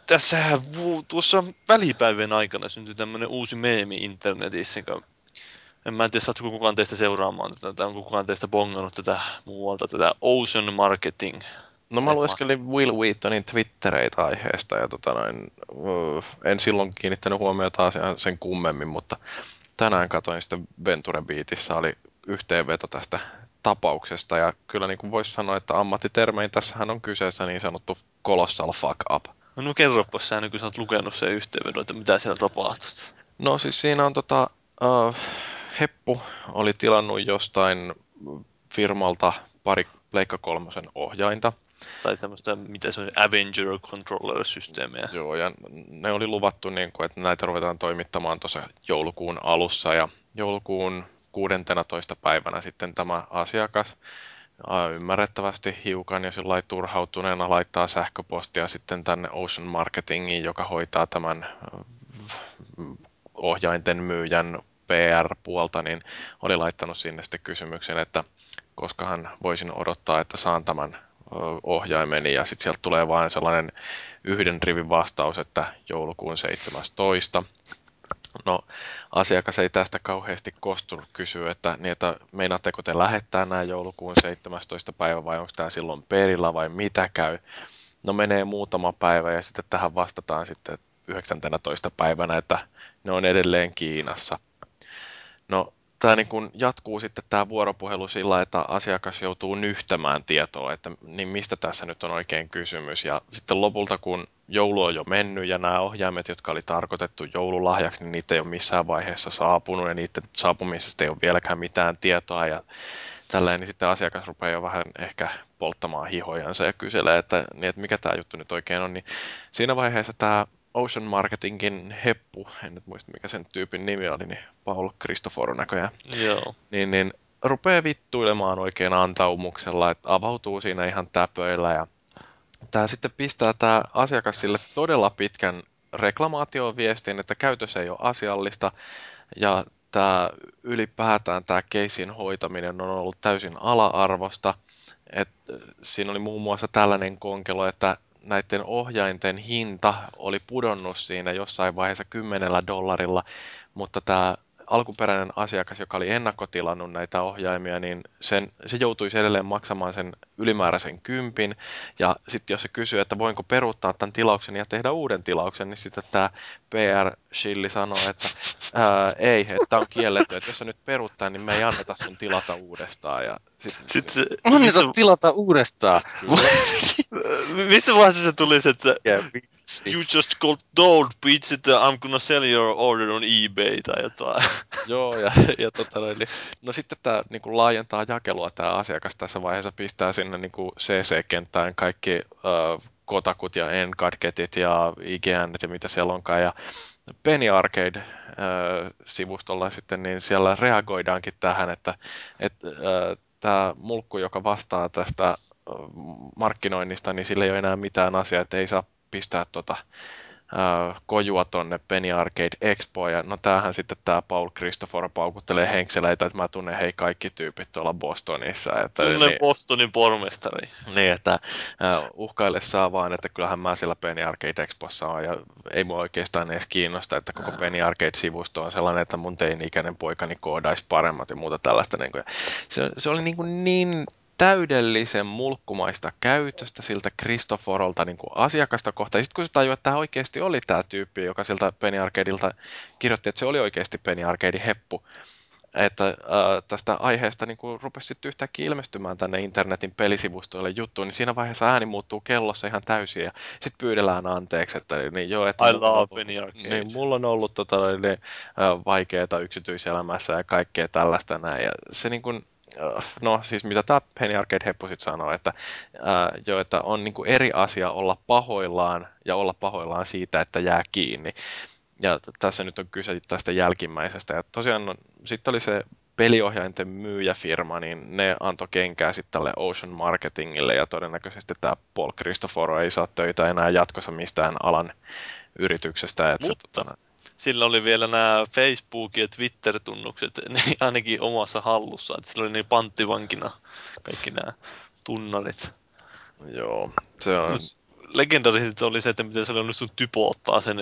tässähän tuossa välipäivien aikana syntyi tämmönen uusi meemi internetissä. En tiedä, saatko kukaan teistä seuraamaan tätä, tai on kukaan teistä bongannut tätä muualta, tätä Ocean Marketing. No mä lueskelin Will Wheatonin twittereitä aiheesta ja en silloin kiinnittänyt huomiota asiaan sen kummemmin, mutta tänään katsoin sitten Venture Beatissä oli yhteenveto tästä tapauksesta ja kyllä niin kuin voisi sanoa, että ammattitermein tässähän on kyseessä niin sanottu colossal fuck up. No kerropas sä, kun sä oot lukenut sen yhteenvedon, että mitä siellä tapahtui? No siis siinä on Heppu oli tilannut jostain firmalta pari Pleikka kolmosen ohjainta. Tai semmoista, mitä se on, Avenger Controller-systeemejä. Joo, ja ne oli luvattu, niin kuin, että näitä ruvetaan toimittamaan tuossa joulukuun alussa, ja joulukuun 16. päivänä sitten tämä asiakas ymmärrettävästi hiukan ja sillä turhautuneena laittaa sähköpostia sitten tänne Ocean Marketingiin, joka hoitaa tämän ohjainten myyjän PR-puolta, niin oli laittanut sinne sitten kysymyksen, että koskahan voisin odottaa, että saan tämän ohjaimeni, ja sitten sieltä tulee vain sellainen yhden rivin vastaus, että joulukuun 17. No, asiakas ei tästä kauheasti kostunut kysyä, että meinaatteko te lähettää nämä joulukuun 17. päivä, vai onko tämä silloin perillä, vai mitä käy? No, menee muutama päivä, ja sitten tähän vastataan sitten 19. päivänä, että ne on edelleen Kiinassa. No, tämä niin kun jatkuu sitten tämä vuoropuhelu sillä, että asiakas joutuu nyhtämään tietoa, että niin mistä tässä nyt on oikein kysymys. Ja sitten lopulta, kun joulu on jo mennyt ja nämä ohjaimet, jotka oli tarkoitettu joululahjaksi, niin niitä ei ole missään vaiheessa saapunut ja niiden saapumisesta ei ole vieläkään mitään tietoa. Ja tälleen, niin sitten asiakas rupeaa jo vähän ehkä polttamaan hihojansa ja kyselee, että mikä tämä juttu nyt oikein on. Niin siinä vaiheessa tämä Ocean Marketingin Heppu, en nyt muista mikä sen tyypin nimi oli, niin Paul Cristoforo näköjään. Joo. Niin rupeaa vittuilemaan oikein antaumuksella, että avautuu siinä ihan täpöillä. Ja tämä sitten pistää tämä asiakas sille todella pitkän reklamaatioviestin, että käytös ei ole asiallista. Ja tämä ylipäätään tämä keisin hoitaminen on ollut täysin ala-arvosta. Siinä oli muun muassa tällainen konkelo, että näiden ohjainten hinta oli pudonnut siinä jossain vaiheessa $10, mutta tämä alkuperäinen asiakas, joka oli ennakkotilannut näitä ohjaimia, niin se joutuisi edelleen maksamaan sen ylimääräisen 10. Ja sitten jos se kysyy, että voinko peruuttaa tämän tilauksen ja tehdä uuden tilauksen, niin sitten tämä PR-shilli sanoo, että ei, että on kielletty, että jos se nyt peruuttaa, niin me ei anneta sun tilata uudestaan. Ja sit, anneta tilata uudestaan! Missä vaiheessa se tuli, että you just called told bitch, että I'm gonna sell your order on eBay tai jotain. Joo, ja no sitten tämä niinku laajentaa jakelua tämä asiakas tässä vaiheessa, pistää sinne niinku CC-kenttään kaikki Kotakut ja Engadgetit ja IGN ja mitä siellä onkaan. Ja Penny Arcade-sivustolla sitten, niin siellä reagoidaankin tähän, että tämä mulkku, joka vastaa tästä markkinoinnista, niin sillä ei ole enää mitään asiaa, että ei saa pistää kojua tonne Penny Arcade Expoon. Ja no tämähän sitten tämä Paul Christopher paukuttelee henkseleitä, että mä tunnen hei kaikki tyypit tuolla Bostonissa. Että, tunnen niin, Bostonin pormestari. Niin, että uhkaille saa vaan, että kyllähän mä siellä Penny Arcade Expossa on ja ei mua oikeastaan edes kiinnosta, että koko Penny Arcade-sivusto on sellainen, että mun teini-ikäinen poikani koodaisi paremmat ja muuta tällaista. Niin kuin. Se oli niin täydellisen mulkkumaista käytöstä siltä Kristoforolta niin kuin asiakasta kohtaan. Ja sitten kun se tajuu, että tämä oikeasti oli tämä tyyppi, joka siltä Penny Arcadeilta kirjoitti, että se oli oikeasti Penny Arcade heppu, että tästä aiheesta niin kuin rupesi sitten yhtäkkiä ilmestymään tänne internetin pelisivustoille juttuun, niin siinä vaiheessa ääni muuttuu kellossa ihan täysin ja sitten pyydellään anteeksi, että niin joo, että I love Penny Arcade. Niin, mulla on ollut vaikeaa yksityiselämässä ja kaikkea tällaista näin, ja se niin kuin no siis mitä tämä Penny Arcade heppu sitten sanoo, että, jo, että on niinku eri asia olla pahoillaan ja olla pahoillaan siitä, että jää kiinni. Ja tässä nyt on kyse tästä jälkimmäisestä. Ja tosiaan no, sitten oli se peliohjainten myyjäfirma, niin ne antoi kenkää sitten tälle Ocean Marketingille ja todennäköisesti tämä Paul Cristoforo ei saa töitä enää jatkossa mistään alan yrityksestä. Että sillä oli vielä nämä Facebook- ja Twitter-tunnukset niin ainakin omassa hallussa, että sillä oli niin panttivankina kaikki nämä tunnarit. Joo, se on. Legendarisista oli se, että miten se oli onnistunut typoottaa sen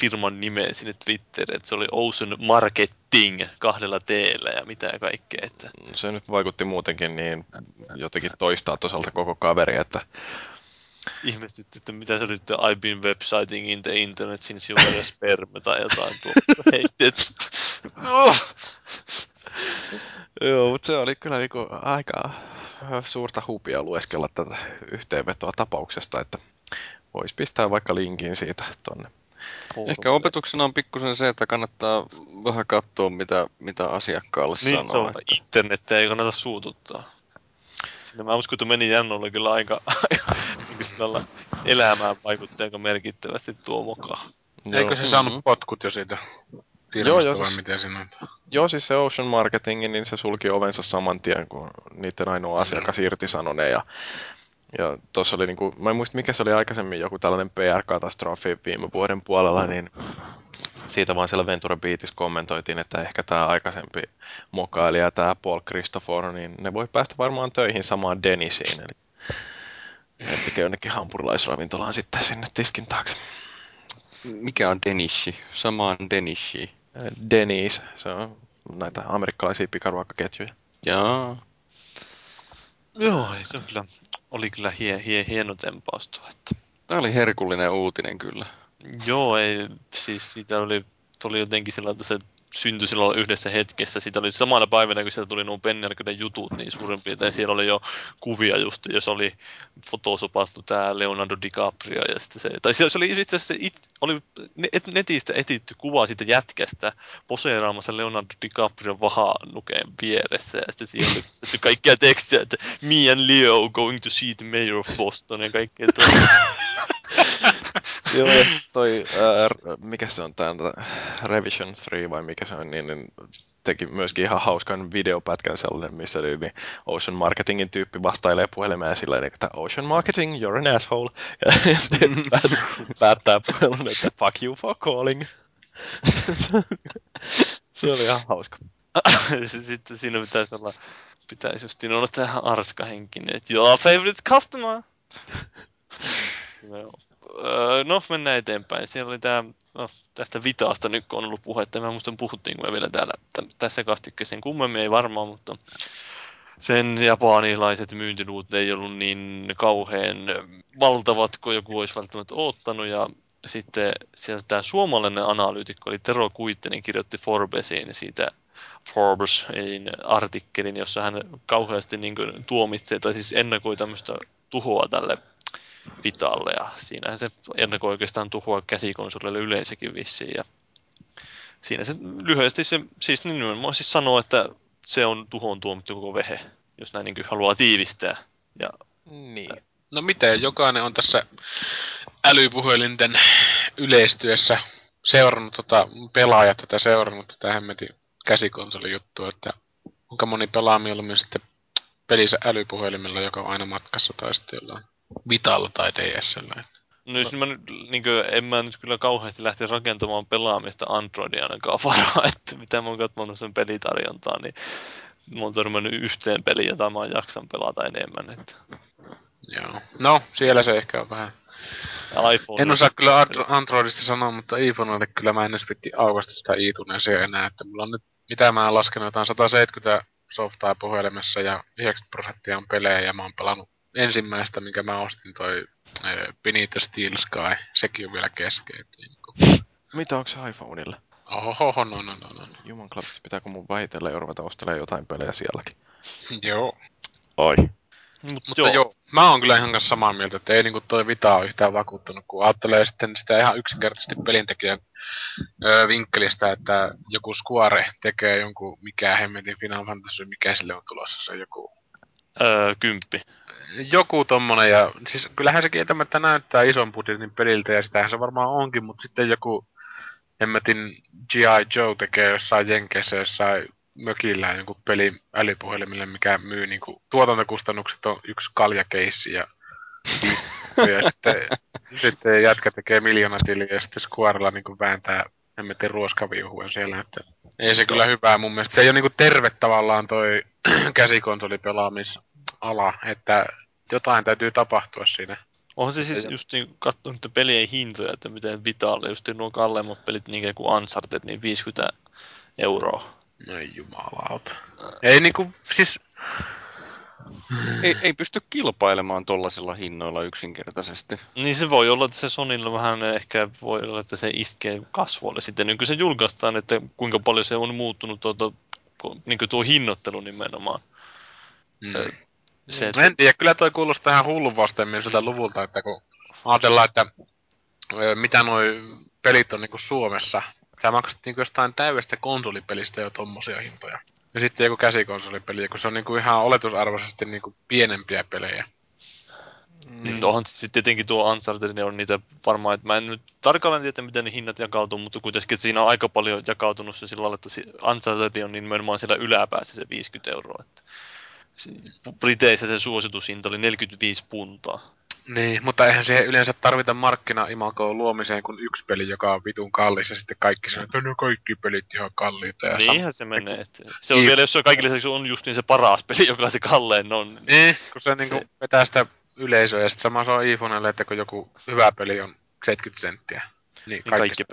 firman nimeen sinne Twitteriin, että se oli Ocean Marketing 2 T:llä ja mitä kaikkea. Että se nyt vaikutti muutenkin niin jotenkin toistaa toisaalta koko kaveri, että ihmestytti, että mitä se oli, että I've been websiting in the internet since you were a sperm tai jotain tuolta heitet. Joo, mutta se oli kyllä niinku aika suurta hupia lueskella tätä yhteenvetoa tapauksesta, että voisi pistää vaikka linkin siitä tonne. Ehkä opetuksena on pikkusen se, että kannattaa vähän katsoa, mitä asiakkaalle sanoo. Niin, se on internettä, ei kannata suututtaa. No mä uskon, että meni jännolla kyllä aika elämään vaikutti aika merkittävästi tuo moka. Eikö se saanut potkut jo siitä firmasta, vai miten sinä on? Joo, siis se Ocean Marketingin, niin se sulki ovensa saman tien, kun niiden ainoa asiakas irtisanoi ne. Ja tuossa oli, niin kuin, mä en muista mikä se oli aikaisemmin, joku tällainen PR-katastrofi viime vuoden puolella, niin siitä vaan siellä Ventura Beatissa kommentoitiin, että ehkä tämä aikaisempi mokailija ja tämä Paul Cristoforo, niin ne voi päästä varmaan töihin samaan Denisiin. Eli tekee jonnekin hampurilaisravintolaan sitten sinne tiskin taakse. Mikä on Denisi? Samaan Denisi. Denise. Se on näitä amerikkalaisia pikaruokaketjuja. Jaa. Joo, se kyllä, oli kyllä hieno tempaus tuo. Tämä oli herkullinen uutinen kyllä. Joo, ei, siis siitä oli jotenkin sillä, että se syntyi silloin yhdessä hetkessä. Siitä oli samana päivänä, kun sieltä tuli nuo Penny Arcaden jutut, niin suurin piirtein siellä oli jo kuvia just, jos oli fotosopastu tämä Leonardo DiCaprio ja sitten se, tai se oli itse asiassa oli netistä etitty kuva siitä jätkästä poseeraamassa Leonardo DiCaprio vahanukeen vieressä ja sitten siinä oli kaikkia tekstiä, että me and Leo going to see the mayor of Boston ja kaikkea toista. Joo, ja toi, mikä se on tää, Revision 3 vai mikä se on, niin teki myöskin ihan hauskan videopätkän sellainen, missä niin Ocean Marketingin tyyppi vastailee puhelimeen silleen, että Ocean Marketing, you're an asshole, ja sitten päättää puhelun, että fuck you for calling. Se oli ihan hauska. Sitten siinä pitäisi justiin olla tähän arskahenkinen, että your favorite customer! No, mennään eteenpäin. Siellä oli tämä, no, tästä Vitaasta nyt on ollut puhetta. Mä muistan, puhuttiinko me vielä täällä tässä kastikkeeseen kummemmin, ei varmaan, mutta sen japanilaiset myyntiluut ei ollut niin kauhean valtavat, kun joku olisi välttämättä oottanut. Ja sitten siellä tämä suomalainen analyytikko, eli Tero Kuittinen, kirjoitti Forbesiin siitä Forbesin artikkelin, jossa hän kauheasti niin kuin tuomitsee tai siis ennakoi tämmöistä tuhoa tälle Vitalle, ja siinähän se ennakoi oikeastaan tuhoa käsikonsolille yleensäkin vissiin, ja siinä se lyhyesti se, siis nimenomaan siis sanoo, että se on tuhoon tuomittu koko vehe, jos näin niin haluaa tiivistää. Ja, niin. No miten jokainen on tässä älypuhelinten yleistyessä seurannut pelaajat tätä seurannut tätä hemmetin käsikonsolijuttua, että kuinka moni pelaa mieluummin sitten pelissä älypuhelimella, joka on aina matkassa tai sitten jollain Vitalla tai DS:llä. No jos mä nyt, niin kuin, en mä nyt kyllä kauheasti lähtisi rakentamaan pelaamista Androidia ainakaan varaa, että mitä mä oon katsonut sen pelitarjontaa, niin mä oon törmännyt yhteen peliin, jota mä jaksan pelata enemmän. Että. Joo. No, siellä se ehkä on vähän. En osaa kyllä Androidista sanoa, mutta iPhoneille kyllä mä en edes piti aukaista sitä iTunesia enää, että mulla on nyt, mitä mä oon laskenut, jotain 170 softaa puhelimessa ja 90% on pelejä ja mä oon pelannut ensimmäistä, minkä mä ostin, toi Beneath Steel Sky, sekin on vielä kesken. Mitä, onko se iPhoneilla? Ohoho, no. Jumanklapsissa, pitääkö mun vähitellä ja ruveta ostelemaan jotain pelejä sielläkin? Joo. Ai. Mutta joo, mä oon kyllä ihan kanssa samaa mieltä, että ei niinku toi Vita ole yhtään vakuuttunut, kun ajattelee sitten sitä ihan yksinkertaisesti pelintekijän vinkkelistä, että joku Square tekee jonkun mikä hemmetin Final Fantasy, mikä sille on tulossa, se joku... 10. Joku tommonen, ja siis kyllähän se kieltämättä näyttää ison budjetin peliltä, ja sitähän se varmaan onkin, mutta sitten joku hemmetin G.I. Joe tekee jossain jenkeissä, jossain mökillä joku peli älypuhelimille, mikä myy niinku tuotantokustannukset on yksi kaljakeissi ja sitten jätkä tekee miljoonatiliä ja sitten Squarella niinku vääntää hemmetin ruoskaviuhuen siellä, että ei se kyllä hyvää mun mielestä. Se ei ole niinku terve tavallaan toi käsikonsolipelaamisala, että jotain täytyy tapahtua siinä. Onhan se siis just niin, katsonut pelien hintoja, että miten Vitaalle just nuo kalleimmat pelit niin kuin Uncharted, niin 50 €. No jumalauta. Ei niinku, siis... Ei pysty kilpailemaan tollasilla hinnoilla yksinkertaisesti. Niin se voi olla, että se Sonylla vähän ehkä voi olla, että se iskee kasvulle sitten. Niin kuin se julkaistaan, että kuinka paljon se on muuttunut niin kuin tuo hinnoittelu nimenomaan. Se, että... En tiedä, kyllä toi kuulostaa ihan hullun vastenmieliseltä luvulta, että kun ajatellaan, että mitä noi pelit on niin kuin Suomessa... Sä maksat niinku jostain täydestä konsolipelistä jo tommosia hintoja. Ja sitten joku käsikonsolipeli, kun se on niinku ihan oletusarvoisesti niinku pienempiä pelejä. Onhan sitten tietenkin tuo Uncharted on niitä varmaan, että mä en nyt tarkalleen tiedä, miten ne hinnat jakautuu, mutta kuitenkin siinä on aika paljon jakautunut se sillä lailla, että Uncharted on nimenomaan siellä yläpäässä se 50 €. Että Briteissä se suositushinta oli 45 puntaa. Niin, mutta eihän siihen yleensä tarvita markkinaimagoon luomiseen kuin yksi peli, joka on vitun kallis, ja sitten kaikki sanoo, että no kaikki pelit ihan kalliita. Ja niinhän se menee. Se on vielä, jos se on kaikille lisäksi on just niin se paras peli, joka se kallein on. Niin, kun se niinku vetää sitä yleisöä, ja sitten sama se on iPhonelle, että kun joku hyvä peli on 70 €. Niin,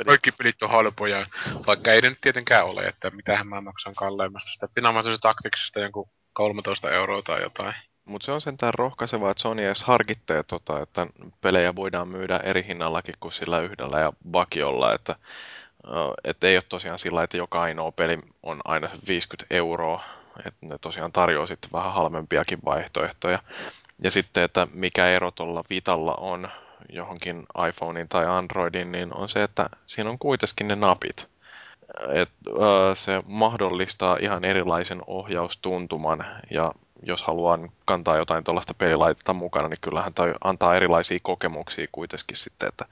kaikki pelit on halpoja, vaikka ei ne nyt tietenkään ole, että mitähän mä maksan kalleimmasta sitä. Finaamassa taktiksesta jonkun 13 € tai jotain. Mutta se on sentään rohkaisevaa, että Sony edes harkittee, että pelejä voidaan myydä eri hinnallakin kuin sillä yhdellä ja vakiolla. Että ei ole tosiaan sillä, että joka ainoa peli on aina 50 €. Että ne tosiaan tarjoaa sitten vähän halvempiakin vaihtoehtoja. Ja sitten, että mikä ero tuolla Vitalla on johonkin iPhonein tai Androidin, niin on se, että siinä on kuitenkin ne napit. Se mahdollistaa ihan erilaisen ohjaustuntuman ja... Jos haluaa kantaa jotain tuollaista pelilaitetta mukana, niin kyllähän toi antaa erilaisia kokemuksia kuitenkin sitten, että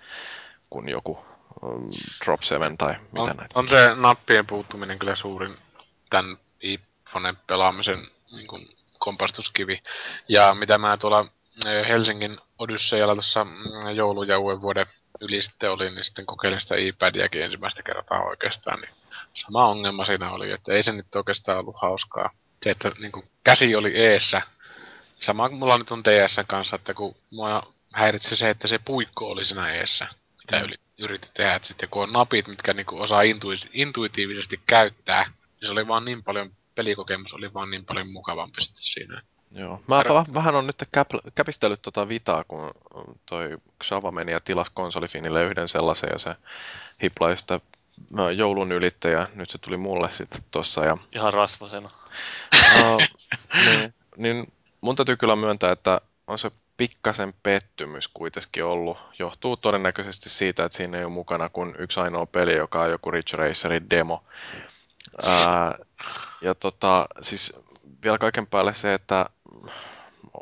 kun joku Drop 7 tai mitä on, näitä. On se nappien puuttuminen kyllä suurin tämän iPhoneen pelaamisen niin kuin kompastuskivi. Ja mitä mä tuolla Helsingin Odysseijalla tuossa joulun ja uuden vuoden yli sitten olin, niin sitten kokeilin sitä iPadiäkin ensimmäistä kertaa oikeastaan. Niin sama ongelma siinä oli, että ei se nyt oikeastaan ollut hauskaa. Se, että niin kuin, käsi oli eessä. Sama mulla nyt on DS:n kanssa, että kun mua häiritsi se, että se puikko oli siinä eessä, mitä yritin tehdä. Että sitten kun on napit, mitkä niin kuin, osaa intuitiivisesti käyttää, niin se oli vaan niin paljon, pelikokemus oli vaan niin paljon mukavampi sitten siinä. Joo. Mä vähän on nyt käpistellyt Vitaa, kun toi Xava meni ja tilasi konsolifinille yhden sellaisen, ja se hiplai sitä joulun ylittäjä, nyt se tuli mulle sitten tossa. Ja... Ihan rasvasena. Niin mun täytyy kyllä myöntää, että on se pikkasen pettymys kuitenkin ollut. Johtuu todennäköisesti siitä, että siinä ei ole mukana kuin yksi ainoa peli, joka on joku Ridge Racerin demo. Ja siis vielä kaiken päälle se, että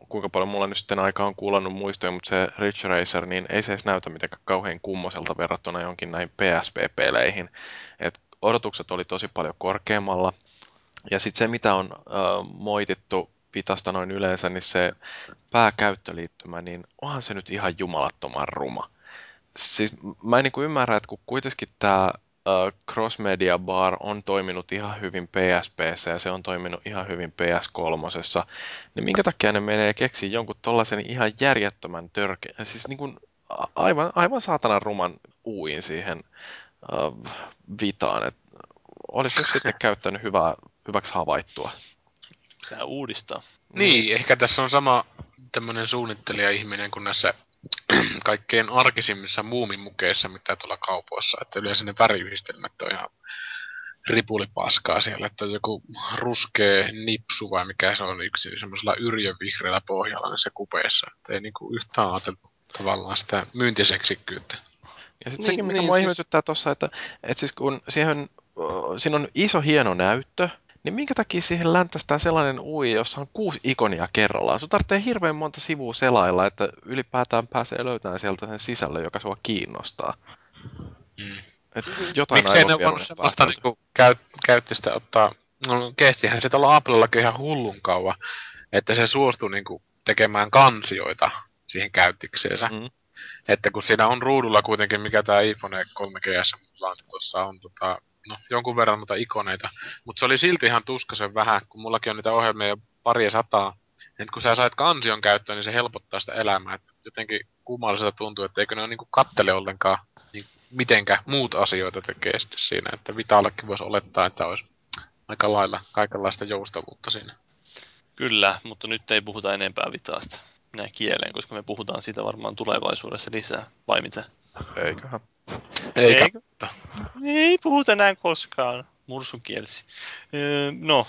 kuinka paljon mulla nyt sitten aikaa on kuulannut muistoja, mutta se Ridge Racer, niin ei se edes näytä mitenkään kauhean kummoselta verrattuna jonkin näihin PSP-peleihin. Et odotukset oli tosi paljon korkeammalla. Ja sitten se, mitä on moitittu Vitasta noin yleensä, niin se pääkäyttöliittymä, niin onhan se nyt ihan jumalattoman ruma. Siis mä en niin ymmärrä, että kun kuitenkin tämä Cross Media Bar on toiminut ihan hyvin PSP:ssä ja se on toiminut ihan hyvin PS3:ssa, niin minkä takia ne menee keksiä jonkun tollaisen ihan järjettömän törkeä, siis niin kuin aivan saatanan ruman uin siihen Vitaan, että olisi nyt sitten käyttänyt hyväksi havaittua. Pitää uudistaa. Niin, ehkä tässä on sama tämmöinen suunnittelija-ihminen kuin näissä kaikkein arkisimmissa muumimukeissa, mitä tuolla kaupoissa. Että yleensä ne väriyhdistelmät on ihan ripulipaskaa siellä. Että on joku ruskea nipsu vai mikä se on yksi, niin semmoisella yrjönvihreällä pohjalla näissä kupeissa. Että ei niinku yhtään ajateltu tavallaan sitä myyntiseksikkyyttä. Ja sitten sekin, mikä mua ihmetyttää tuossa, että siis kun siinä on iso hieno näyttö, niin minkä takia siihen läntästään sellainen UI, jossa on 6 ikonia kerrallaan? Sun tarvitsee hirveän monta sivua selailla, että ylipäätään pääsee löytämään sieltä sen sisällön, joka sua kiinnostaa. Mm. Miksei ne on voinut sellaista niin käyttistä ottaa? No kehtihän se tuolla Applellakin ihan hullun kauan, että se suostui niin kuin tekemään kansioita siihen käyttikseensä. Mm. Että kun siinä on ruudulla kuitenkin, mikä tämä iPhone 3GS mulla on, tuossa on no, jonkun verran noita ikoneita, mutta se oli silti ihan tuskasen vähän, kun mullakin on niitä ohjelmia jo pari sataa. Nyt kun sä sait kansion käyttöön, niin se helpottaa sitä elämää. Et jotenkin kummalliselta tuntuu, että eikö ne ole niinku kattele ollenkaan, niin mitenkä muut asioita tekee sitten siinä. Että Vitallakin voisi olettaa, että olisi aika lailla kaikenlaista joustavuutta siinä. Kyllä, mutta nyt ei puhuta enempää Vitaasta. Minä kieleen, koska me puhutaan siitä varmaan tulevaisuudessa lisää, vai mitä? Eiköhän. Ei puhu tänään koskaan. Mursun kielsi. No,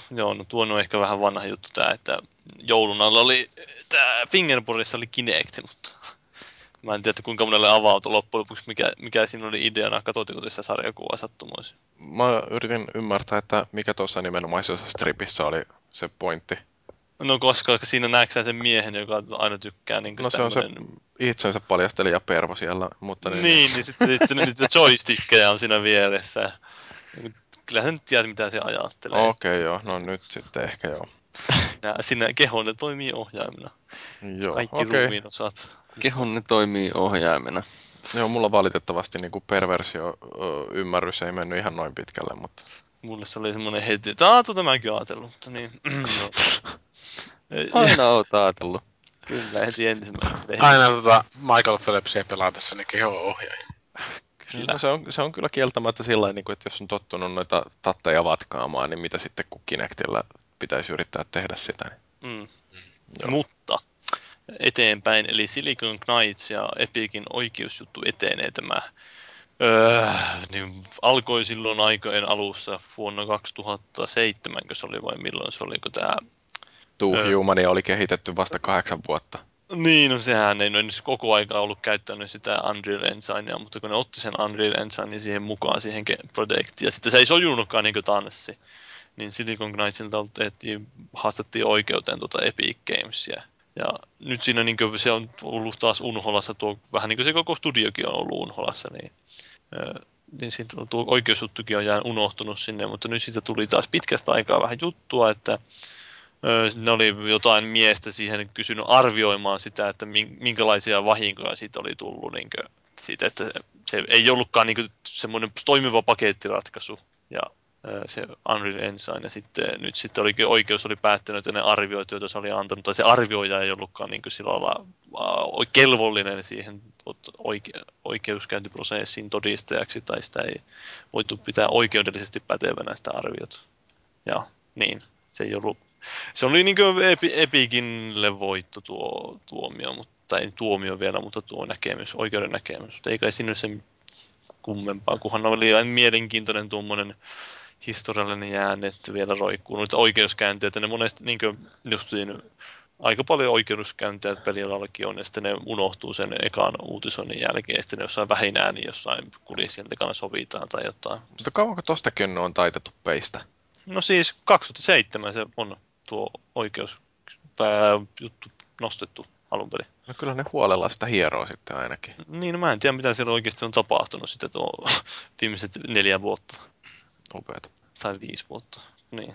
tuon on ehkä vähän vanha juttu tää, että joulun alla oli tää Fingerborgissa oli Kinect, mutta mä en tiedä, kuinka monelle avautui loppujen lopuksi, mikä siinä oli ideana. Katsoitko tässä sarjakuvaa sattumoisin? Mä yritin ymmärtää, että mikä tuossa nimenomaisessa stripissä oli se pointti. No koska siinä näetkö sen miehen, joka aina tykkää niin kuin no tämmönen... se on se itsensä paljastelija pervo siellä, mutta... Niin sitten niitä joystickkejä on siinä vieressä. Kyllä sä nyt tiedät, mitä se ajattelee. Okei, joo. No nyt sitten ehkä joo. Siinä kehonne toimii ohjaimena. Joo, kaikki okay. Ruumiin osat. Kehonne toimii ohjaimena. Joo, mulla valitettavasti niin kuin perversio-ymmärrys ei mennyt ihan noin pitkälle, mutta... Mulle se oli semmoinen heti, että mäkin ajatellut, mutta niin... Aina oot ajatellut. Kyllä, heti ensimmäistä tehdä. Aina Michael Phillipsia pelaa tässä, niin keho on ohjaaja. Kyllä. No, se on kyllä kieltämättä sillä tavalla, että jos on tottunut noita tatteja vatkaamaan, niin mitä sitten kun Kinectillä pitäisi yrittää tehdä sitä. Niin. Mm. Mutta eteenpäin, eli Silicon Knights ja Epicin oikeusjuttu etenee tämä. Niin alkoi silloin aikojen alussa vuonna 2007, kun se oli vai milloin se oli, kun tämä... Humania oli kehitetty vasta 8 vuotta. Niin, no sehän ei nyt koko aikaa ollut käyttänyt sitä Unreal Enginea, mutta kun ne otti sen Unreal Engineen siihen mukaan, siihen projektiin, ja sitten se ei sojunutkaan niin kuin tanssi, niin Silicon Knightsilta haastattiin oikeuteen Epic Gamesia. Ja nyt siinä niin kuin se on ollut taas unholassa, tuo, vähän niin kuin se koko studiokin on ollut unholassa, niin siitä tuo oikeusjuttukin on jäänyt unohtunut sinne, mutta nyt siitä tuli taas pitkästä aikaa vähän juttua, että ne oli jotain miestä siihen kysynyt arvioimaan sitä, että minkälaisia vahinkoja siitä oli tullut. Niin kuin, siitä, että se ei ollutkaan niin kuin semmoinen toimiva pakettiratkaisu ja se Unreal Engine. Ja sitten, nyt sitten oli, oikeus oli päättänyt, että ne arvioit, joita se oli antanut, tai se arvioija ei ollutkaan niin kuin sillä lailla kelvollinen siihen oikeuskäyntiprosessiin todistajaksi, tai sitä ei voitu pitää oikeudellisesti pätevänä sitä arviota. Ja niin, se ei ollut... Se oli niin kuin Epicille voitto tuo tuomio, mutta ei tuomio vielä, mutta tuo näkemys, oikeuden näkemys. Mutta ei kai siinä ole sen kummempaa, kunhan oli mielenkiintoinen tuommoinen historiallinen jääne, että vielä roikkuu noita oikeuskäyntiä. Että ne monesti niin kuin, justiin aika paljon oikeudenkäyntejä pelialallakin on, ja sitten ne unohtuu sen ekan uutisoinnin jälkeen, ja sitten ne jossain vähin ääni jossain kulissien takana sovitaan tai jotain. Mutta kauanko tostakin on taitettu peistä? No siis 2007 se on tuo oikeusjuttu nostettu alun perin. No kyllä ne huolella sitä hieroo sitten ainakin. Niin, no mä en tiedä mitä siellä oikeasti on tapahtunut sitten tuo viimeiset 4 vuotta. Upeat. Tai 5 vuotta, niin.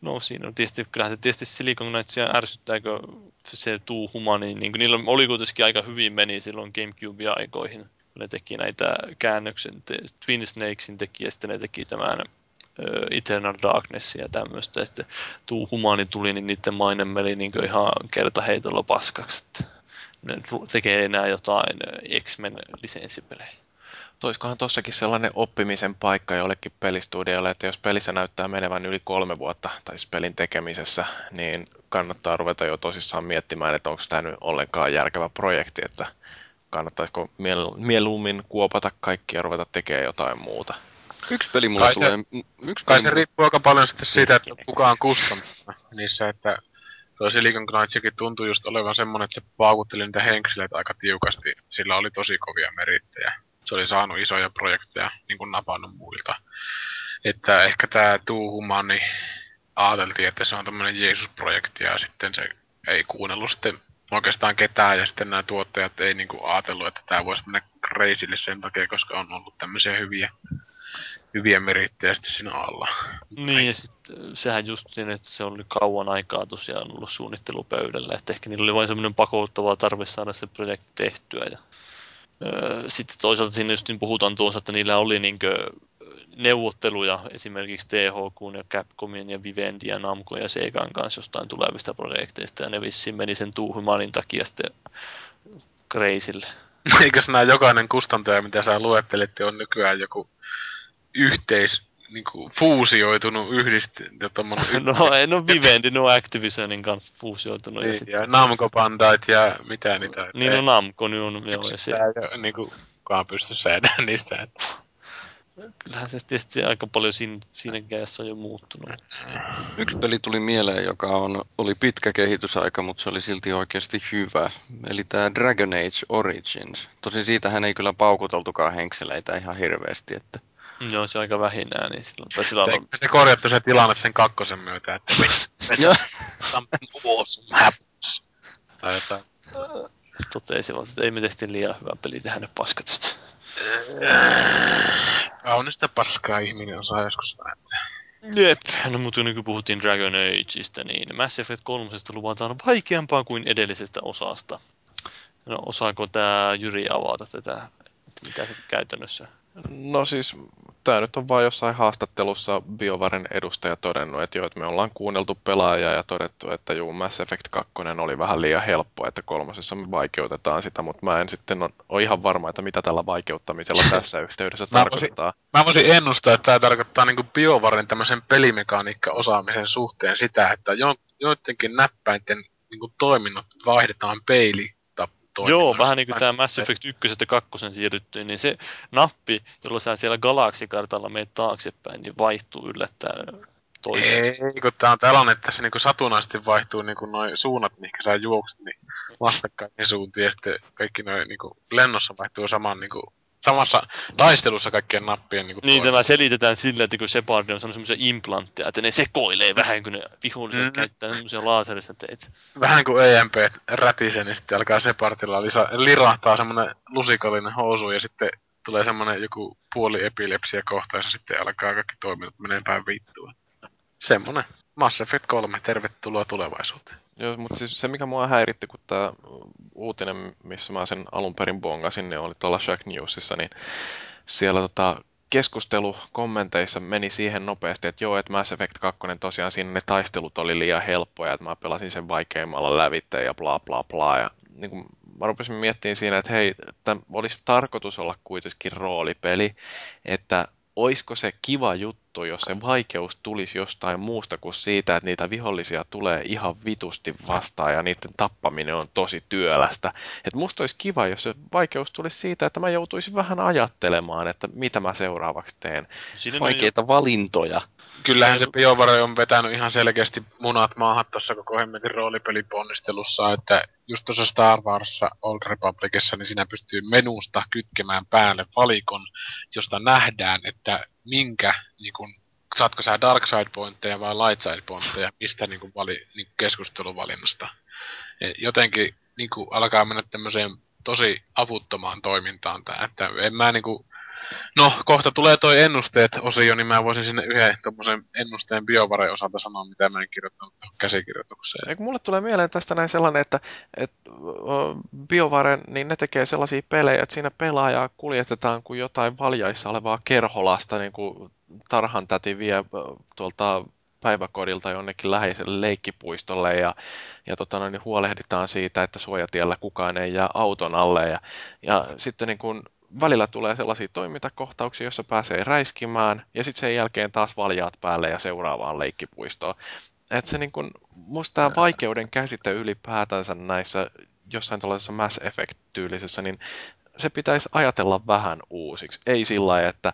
No siinä on tietysti, kyllähän se tietysti Silicon Knightsia ärsyttääkö se tuuhuma, niin niillä oli kuitenkin aika hyvin meni silloin GameCube-aikoihin, kun ne teki näitä käännöksen, Twin Snakesin teki ja sitten ne teki tämän Eternal Darknessia ja tämmöistä, ja sitten tuuhumaani tuli, niin niiden maine meni niin ihan kertaheitolla paskaksi, että ne tekee enää jotain X-Men lisenssipelejä. Toiskohan tossakin sellainen oppimisen paikka jollekin pelistudiolle, että jos pelissä näyttää menevän yli 3 vuotta, tai siis pelin tekemisessä, niin kannattaa ruveta jo tosissaan miettimään, että onko tämä nyt ollenkaan järkevä projekti, että kannattaisiko mieluummin kuopata kaikki ja ruveta tekemään jotain muuta. Yksi peli mulla tulee... Kai se riippuu aika paljon sitten siitä, että kuka on kustantaa niissä, että toi Silicon Knightsikin tuntui just olevan semmoinen, että se paukutteli niitä henkseleitä aika tiukasti, sillä oli tosi kovia merittejä. Se oli saanut isoja projekteja, niin kuin napannut muilta. Että ehkä tämä Tuuhuman, niin ajateltiin, että se on tämmöinen Jeesus-projekti, ja sitten se ei kuunnellut sitten oikeastaan ketään, ja sitten nämä tuottajat ei niin kuin ajatellut, että tämä voisi mennä reisille sen takia, koska on ollut tämmöisiä hyviä merittejä sitten siinä alla. Niin, ja sitten sehän just niin, että se oli kauan aikaa tosiaan ollut suunnittelupöydällä, että ehkä niillä oli vain semmoinen pakottava tarve saada se projekti tehtyä, ja... Sitten toisaalta siinä just niin puhutaan tuossa, että niillä oli niinkö neuvotteluja esimerkiksi THQ ja Capcomin ja Vivendi ja Namco ja Segan kanssa jostain tulevista projekteista, ja ne vissiin meni sen Tuuhumanin takia sitten kreisille. Eikös nämä jokainen kustantaja, mitä sä luettelitte, on nykyään joku niinku fuusioitunut No en ole Vivendi, ne on Activisionin kanssa fuusioitunut. Niin, ja Namco Bandait ja mitä niitä. Niin on Namco, niin on joo. Ei niinku kukaan pysty säädään niistä. Että. Kyllähän se tietysti aika paljon siinä kädessä on jo muuttunut. Yksi peli tuli mieleen, joka oli pitkä kehitysaika, mutta se oli silti oikeasti hyvä. Eli tämä Dragon Age Origins. Tosin siitähän ei kyllä paukuteltukaan henkseleitä ihan hirveästi, että... No, se on aika vähinään, niin silloin... Se korjattu se tilanne sen kakkosen myötä, että... Tai jotain. Totesivat, että ei me tehtiin liian hyvää peliä tehdä ne paskat sitä. Kaunista paskaa ihminen osaa joskus vääntää. Jep, no mutta kun puhuttiin Dragon Ageista, niin Mass Effect 3 luvataan vaikeampaa kuin edellisestä osasta. No, osaako tää Jyri avata tätä? Mitä se käytännössä... No siis, tämä nyt on vaan jossain haastattelussa BioWaren edustaja todennut, että joo, että me ollaan kuunneltu pelaajaa ja todettu, että juu, Mass Effect 2 oli vähän liian helppoa, että 3:ssa me vaikeutetaan sitä, mutta mä en sitten ole ihan varma, että mitä tällä vaikeuttamisella tässä yhteydessä tarkoitetaan. Mä voisin ennustaa, että tämä tarkoittaa niinku BioWaren tämmöisen pelimekaniikka-osaamisen suhteen sitä, että joidenkin näppäinten niinku toiminnot vaihdetaan peiliin. Joo, vähän niin kuin tämä Mass Effect 1 ja 2 siirryttiin, niin se nappi, jolla sä siellä galaksikartalla menet taaksepäin, niin vaihtuu yllättäen toiseen. Ei, kun tää on tällainen, että se niinku satunnaisesti vaihtuu niinku noi suunnat, mihinkä sä juokset, niin vastakkaisiin suuntiin, ja sitten kaikki noi niinku lennossa vaihtuu samassa taistelussa kaikkien nappien niinku... Niin, tämä selitetään sillä, että kun Shepard on semmoisia implantteja, että ne sekoilee vähän, kun ne viholliset käyttää semmoisia laaserista teitä. Vähän kuin EMP rätisee, niin sitten alkaa Shepardilla lirahtaa semmoinen lusikallinen housu, ja sitten tulee semmoinen joku puoliepilepsia kohta, ja sitten alkaa kaikki toiminnot menee päin vittua. Semmoinen. Mass Effect 3, tervetuloa tulevaisuuteen. Joo, mutta siis se mikä mua häiritti, kun tämä uutinen, missä mä sen alun perin bongasin, niin oli tuolla Shack Newsissa, niin siellä keskustelu kommenteissa meni siihen nopeasti, että joo, että Mass Effect 2, tosiaan siinä ne taistelut oli liian helppoja, että mä pelasin sen vaikeimmalla lävitteen ja bla bla bla. Ja niin kun mä rupesin miettimään siinä, että hei, tämä olisi tarkoitus olla kuitenkin roolipeli, että olisiko se kiva juttu, juttuun, jos se vaikeus tulisi jostain muusta kuin siitä, että niitä vihollisia tulee ihan vitusti vastaan ja niiden tappaminen on tosi työlästä. Et musta olisi kiva, jos se vaikeus tulisi siitä, että mä joutuisin vähän ajattelemaan, että mitä mä seuraavaksi teen. Vaikeita valintoja. Kyllähän se BioWare on vetänyt ihan selkeästi munat maahan tuossa koko hemmetin roolipeliponnistelussa, että just tuossa Star Warssa Old Republicissa, niin siinä pystyy menusta kytkemään päälle valikon, josta nähdään, että minkä, niin kun, saatko sä dark side pointteja vai light side pointteja, mistä niin kun keskusteluvalinnasta. Jotenkin niin kun alkaa mennä tämmöiseen tosi avuttomaan toimintaan tää, että en mä niinku... No, kohta tulee toi ennusteet-osio, niin mä voisin sinne yhden tommosen ennusteen BioWaren osalta sanoa, mitä mä en kirjoittanut tuohon käsikirjoitukseen. Eikö mulle tulee mieleen tästä näin sellainen, että BioWaren, niin ne tekee sellaisia pelejä, että siinä pelaajaa kuljetetaan kuin jotain valjaissa olevaa kerholasta, niin kuin tarhantäti vie tuolta päiväkodilta jonnekin läheiselle leikkipuistolle ja niin huolehditaan siitä, että suojatiellä kukaan ei jää auton alle ja sitten niin kuin välillä tulee sellaisia toimintakohtauksia, joissa pääsee räiskimään, ja sitten sen jälkeen taas valjaat päälle ja seuraavaan leikkipuistoon. Että se niin kun, musta tämä vaikeuden käsite ylipäätänsä näissä jossain tuollaisessa Mass Effect-tyylisessä, niin se pitäisi ajatella vähän uusiksi. Ei sillä lailla, että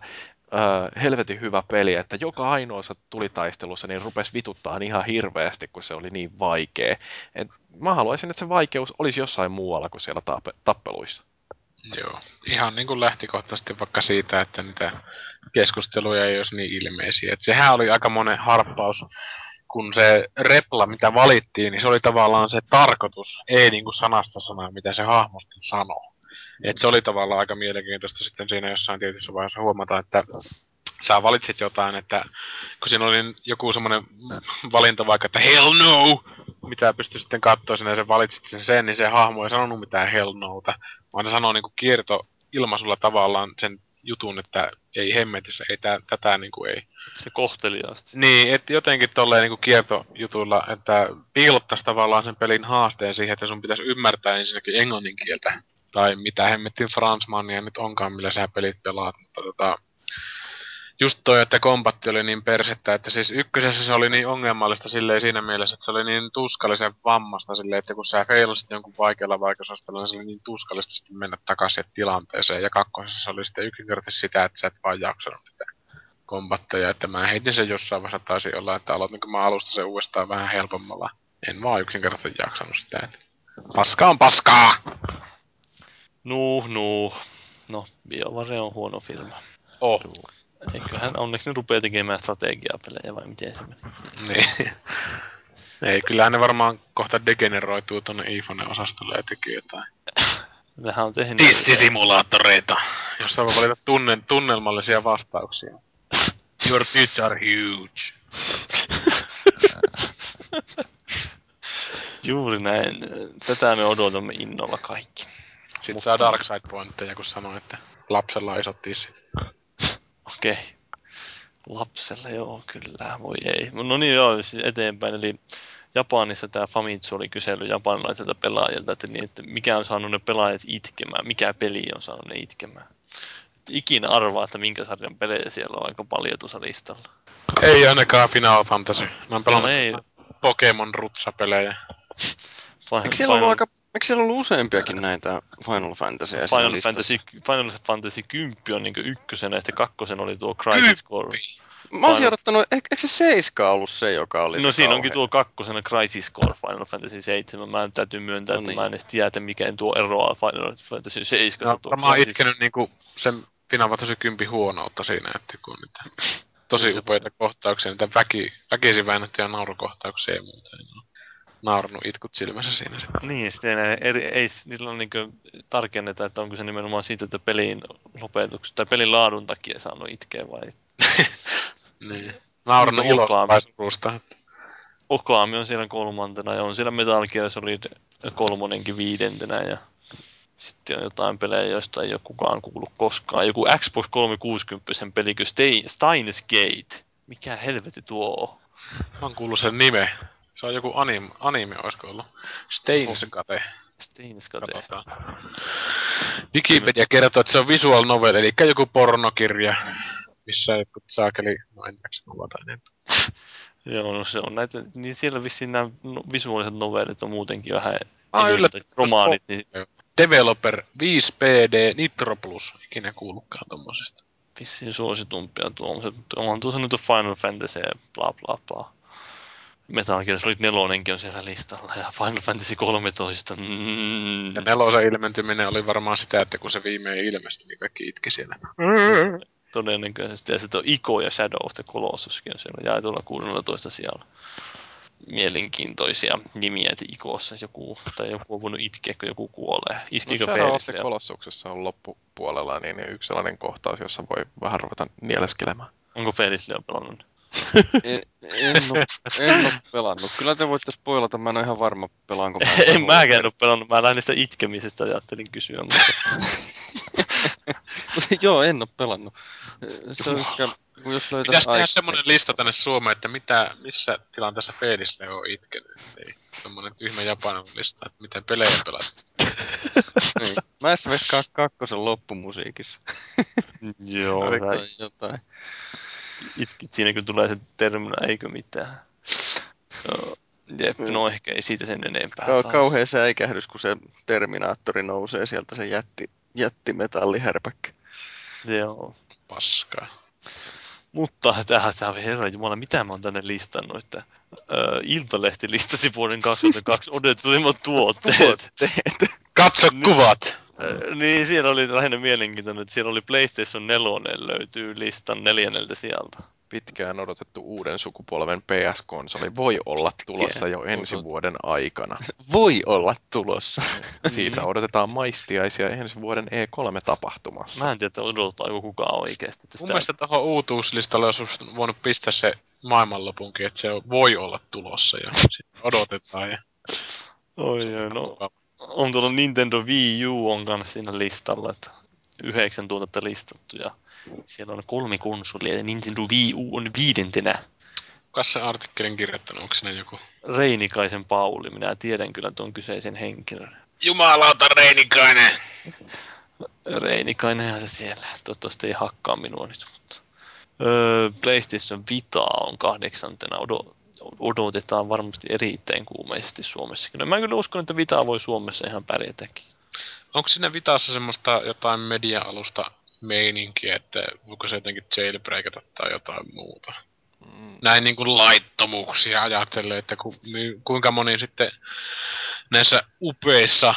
helvetin hyvä peli, että joka ainoassa tulitaistelussa niin rupesi vituttaa ihan hirveästi, kun se oli niin vaikea. Et mä haluaisin, että se vaikeus olisi jossain muualla kuin siellä tappeluissa. Joo, ihan niin kuin lähtikohtaisesti vaikka siitä, että niitä keskusteluja ei olisi niin ilmeisiä. Et sehän oli aika monen harppaus, kun se repla, mitä valittiin, niin se oli tavallaan se tarkoitus, ei niin kuin sanasta sanaa, mitä se hahmosti sanoo. Et se oli tavallaan aika mielenkiintoista sitten siinä jossain tietyssä vaiheessa huomata, että sä valitsit jotain, että kun siinä oli joku semmoinen valinta vaikka, että hell no! Mitä pystyi sitten katsoa sinne ja sen valitsit sen, niin se hahmo ei sanonut mitään hell nota, vaan se sanoo niin kuin kierto ilmaisulla tavallaan sen jutun, että ei hemmetissä, ei tätä niin kuin ei. Se kohteliaasti. Niin, että jotenkin tolleen niin kuin kiertojutulla, että piilottaisi tavallaan sen pelin haasteen siihen, että sun pitäisi ymmärtää ensinnäkin englannin kieltä, tai mitä hemmettiin Fransmania nyt onkaan, millä sä pelit pelaat, mutta just toi, että kombatti oli niin persettä, että siis ykkösessä se oli niin ongelmallista silleen siinä mielessä, että se oli niin tuskallisen vammasta silleen, että kun sä feilasit jonkun vaikealla vaikeusasteella, niin se oli niin tuskallista sitten mennä takaisin tilanteeseen. Ja kakkosessa se oli sitten yksinkertaisesti sitä, että sä et vaan jaksanut niitä kombatteja, että mä heitin sen jossain vaiheessa taisi olla, että aloitinko mä alusta se uudestaan vähän helpommalla. En vaan yksinkertaisesti jaksanut sitä, että paska on paskaa! No, BioWare on huono firma. Oh. Eiköhän onneksi ne rupeaa tekemään strategiapelejä, vai miten se meni? Niin. Ei, kyllähän ne varmaan kohta degeneroituu tuonne iPhone-osastolle ja tekee jotain. Nehän on tehnyt... Tissisimulaattoreita, jossa voi valita tunnelmallisia vastauksia. Your future are huge. Juuri näin. Tätä me odotamme innolla kaikki. Sitten saa dark side pointteja, kun sanoo, että lapsella on isot tissit. Okei. Lapselle, joo, kyllä, voi ei. No niin, joo, siis eteenpäin. Eli Japanissa tämä Famitsu oli kysely japanilaisilta pelaajilta, että, niin, että mikä on saanut ne pelaajat itkemään, mikä peli on saanut ne itkemään. Ikinä arvaa, että minkä sarjan pelejä siellä on aika paljon tuossa listalla. Ei ainakaan Final Fantasy. Mä oon pelannut Pokemon Rutsa-pelejä. Eikö siellä ollut useampiakin näitä Final Fantasyja siinä listassa? Final Fantasy 10 on niin ykkösenä ja sitten kakkosen oli tuo Crisis Core. Mä oon odottanut, eikö se 7 ollut se, joka oli? No siinä onkin tuo kakkosena Crisis Core Final Fantasy 7. Mä täytyy myöntää, että mä en edes tiedä, mikä en tuo eroa Final Fantasy 7. No, mä oon itkenyt niinku sen Final Fantasy 10 huonoutta siinä, että kun niitä tosi upeita kohtauksia, niitä väkisin väännettyjä naurukohtauksia ja muuta. Naurannut itkut silmässä siinä sitten. Niin, sitten ei silloin niin tarkenneta, että onko se nimenomaan siitä, että pelin lopetuksesta tai pelin laadun takia saanut itkeä vai... niin. Naurannut ilosta vai surusta. Okami on siellä kolmantena ja on siellä Metal Gear Solid 3 viidentenä ja... Sitten on jotain pelejä, joista ei ole kukaan kuullut koskaan. Joku Xbox 360 peli kuin Steins Gate. Mikä helveti tuo on? Mä oon kuullut sen nimen. Se on joku anime, olisiko ollut? Steins Gate. Wikipedia kertoo, että se on visual novel, eli joku pornokirja. missä jotkut saakeli maineeksi kuvata enemmän. Joo, no se on näitä, niin siellä vissiin nämä visuaaliset novellit on muutenkin vähän romaanit. Niin... Developer 5PD Nitro Plus, ikinä kuullutkaan tommosesta. Vissiin suositumpia tuommoiset, mutta onhan tuossa nyt Final Fantasy ja bla bla bla. Metal Gear Solid 4 on siellä listalla ja Final Fantasy 13. Ja nelosen ilmentyminen oli varmaan sitä, että kun se viimein ilmestyi, niin kaikki itki siellä. Todennäköisesti. Ja sitten on Ico ja Shadow of the Colossuskin on siellä jaetulla 16 siellä. Mielenkiintoisia nimiä, että Icossa joku on voinut itkeä, kun joku kuolee. Iskikö Shadow of the Colossuksessa on loppupuolella niin yksi sellainen kohtaus, jossa voi vähän ruveta nieleskelemään. Onko Felix Leon pelannut? En oo pelannut. Kyllä te voitte spoilata, mä en oo ihan varma pelaanko mä. En mäkään oo pelannut, mä lähdin sitä itkemisestä ajattelin kysyä, mutta... Joo, en oo pelannut. Se on ehkä, jos löytäis aikaa... tehdä semmonen lista tänne Suomeen, että missä tilanteessa Felix Leo on itkenyt. Ei, semmonen tyhmä japanin lista, että miten pelejä pelat. Niin. Mä edes veikkaan kakkosen loppumusiikissa. Joo, jotain. Itkit siinä, kun tulee se terminä, eikö mitään. Jep, no ehkä ei siitä sen enempää. Kauhea säikähdys, kun se Terminaattori nousee sieltä se jättimetallihärpäkkä. Joo. Paskaa. Mutta tähän herranjumala, mitä mä oon tänne listannut, että Iltalehti listasi vuoden 2002 odotetuimmat tuotteet. Katso kuvat! Niin, siellä oli lähinnä mielenkiintoinen, että siellä oli PlayStation 4 löytyy listan 4. sieltä. Pitkään odotettu uuden sukupolven PS-konsoli voi olla tulossa jo ensi vuoden aikana. Voi olla tulossa! Siitä odotetaan maistiaisia ensi vuoden E3-tapahtumassa. Mä en tiedä, odotaako kukaan oikeasti. Mun mielestä tuohon uutuuslistalle olisi voinut pistää se maailmanlopunkin, että se voi olla tulossa ja sitten odotetaan. Ja... Oi, no... On tuolla Nintendo Wii U on kanssa siinä listalla, että 9 tuotetta listattu ja siellä on 3 konsolia ja Nintendo Wii U on 5. Kukas se artikkelin kirjoittanut, onko siinä joku? Reinikaisen Pauli, minä tiedän kyllä tuon kyseisen henkilön. Jumalauta Reinikainen! Reinikainenhan se siellä, toivottavasti ei hakkaa minua nyt, mutta... PlayStation Vita on 8. Odotetaan varmasti erittäin kuumeisesti Suomessakin. No, mä kyllä uskon, että Vitaa voi Suomessa ihan pärjätäkin. Onko siinä Vitassa semmoista jotain media-alusta meininkiä, että voiko se jotenkin jailbreakata tai jotain muuta? Näin niin kuin laittomuuksia ajatellen, että kuinka moni sitten näissä upeissa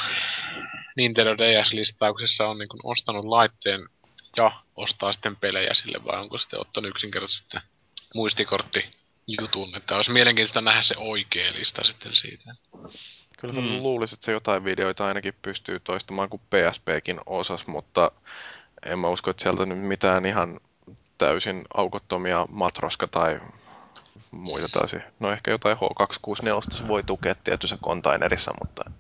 Nintendo DS-listauksissa on niin kuin ostanut laitteen ja ostaa sitten pelejä sille, vai onko sitten ottanut yksinkertaisesti muistikortti? Jutun, että olisi mielenkiintoista nähdä se oikea lista sitten siitä. Kyllä luulisin, että se jotain videoita ainakin pystyy toistamaan kuin PSPkin osas, mutta en mä usko, että sieltä nyt mitään ihan täysin aukottomia matroska tai muita taisi. No ehkä jotain H264 voi tukea tietyssä kontainerissa, mutta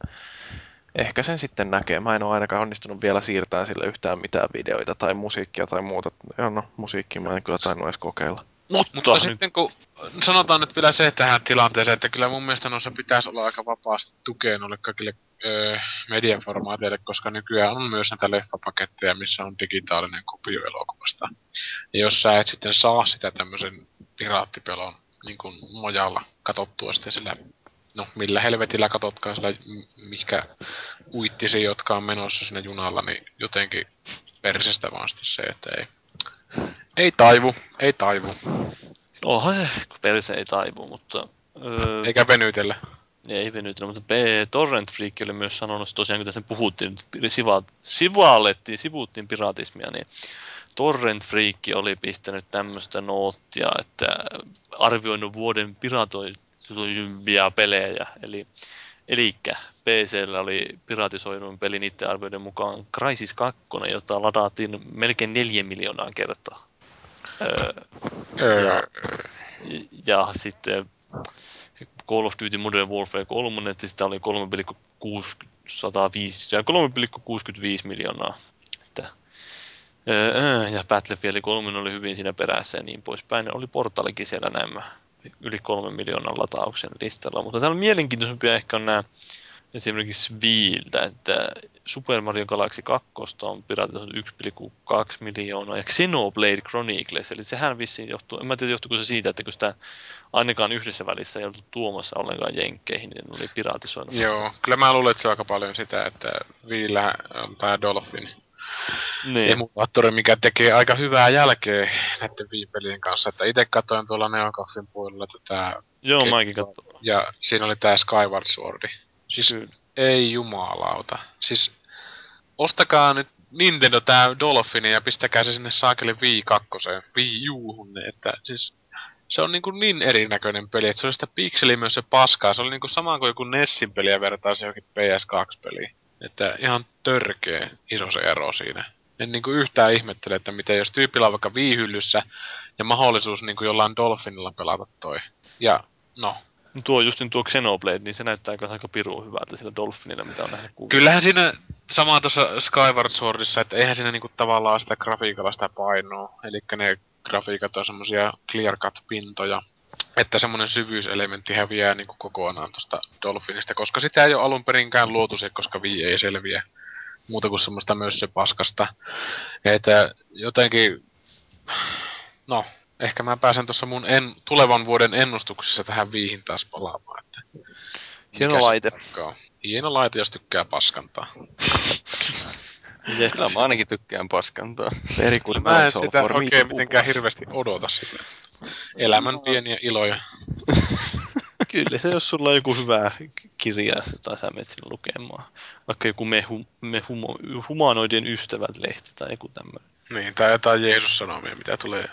ehkä sen sitten näkee. Mä en ole ainakaan onnistunut vielä siirtämään sille yhtään mitään videoita tai musiikkia tai muuta. No musiikkia mä en kyllä tainnut edes kokeilla. Mutta sitten kun sanotaan nyt vielä se tähän tilanteeseen, että kyllä mun mielestä noissa pitäisi olla aika vapaasti tukea noille kaikille mediaformaateille, koska nykyään on myös näitä leffapaketteja, missä on digitaalinen kopio elokuvasta. Ja jos sä et sitten saa sitä tämmöisen piraattipelon niin kuin nojalla katsottua sitten sillä, no millä helvetillä katsotkaan sillä, mikä uittisi, jotka on menossa sinne junalla, niin jotenkin persestä vaan sitten se, että ei. Ei taivu. Oha se, kun pelissä ei taivu, mutta... Eikä venytellä. Ei venytellä, mutta Torrent Freak oli myös sanonut, että tosiaan kun tässä puhuttiin, sivuuttiin piratismia, niin Torrent Freak oli pistänyt tämmöistä noottia, että arvioinut vuoden piratoituimpia pelejä, Elikkä PC:llä oli piratisoidun pelin niiden arvioiden mukaan Crysis 2, jota ladattiin melkein 4 miljoonaa kertaa. Ja sitten Call of Duty Modern Warfare 3, että sitä oli 3,65 miljoonaa. Ja Battlefield 3 oli hyvin siinä perässä ja niin poispäin. Oli Portalikin siellä nämä. Yli 3 miljoonan latauksen listalla, mutta täällä mielenkiintoisempia ehkä on nämä Esimerkiksi Wiiltä, että Super Mario Galaxy 2 on piratoitu 1,2 miljoonaa, ja Xenoblade Chronicles, eli sehän vissiin johtuu, en mä tiedä johtuuko se siitä, että kun sitä ainakaan yhdessä välissä ei ollut tuomassa ollenkaan jenkkeihin, niin ne oli piraatisoinut. Joo, sitä. Kyllä mä luulen, että se on aika paljon sitä, että Wiillä on tämä Dolphin emulaattori, mikä tekee aika hyvää jälkeä näiden Wii-pelien kanssa, että itse katsoin tuolla Neocaffin puolella tätä. Joo, mäkin katsoin. Ja siinä oli tää Skyward Swordi. Siis ei jumalauta. Siis ostakaa nyt Nintendo tää Dolphini ja pistäkää se sinne saakeli Wii 2, Wii U:hunne, että siis se on niinku niin erinäköinen peli, että se on sitä pikseli myös se paskaa. Se oli niinku sama kuin joku Nessin peliä vertaisi johonkin PS2-peliin. Että ihan törkeä iso se ero siinä. En niinku yhtään ihmettele, että miten jos tyypillä on vaikka Wii-hyllyssä ja mahdollisuus niinku jollain Dolphinilla pelata toi. Ja no. Tuo just niin tuo Xenoblade, niin se näyttää aika pirun hyvältä sillä Dolphinilla, mitä on nähnyt kuvia. Kyllähän siinä, samaa tuossa Skyward Swordissa, että eihän siinä niinku tavallaan sitä grafiikalla sitä painoa. Elikkä ne grafiikat on semmosia clear cut -pintoja. Että semmonen syvyyselementti häviää niinku kokonaan tosta Dolphinista, koska sitä ei ole alun perinkään luotu siihen, koska Wii ei selviä muuta kuin semmoista myös se paskasta. Että jotenkin, no. Ehkä mä pääsen tuossa mun tulevan vuoden ennustuksessa tähän Wiihin taas palaamaan. Että hieno laite. Hieno laite, jos tykkää paskantaa. Kyllä mä ainakin tykkään paskantaa. Mä en sitä oikein mitenkään hirveästi odota sitä. Elämän pieniä iloja. Kyllä se, jos sulla on joku hyvä kirja, tai sä menet sinne lukemaan. Vaikka joku humanoidien ystävät-lehti tai joku tämmöinen. Niin, tai jotain Jeesus-sanomia, mitä tulee.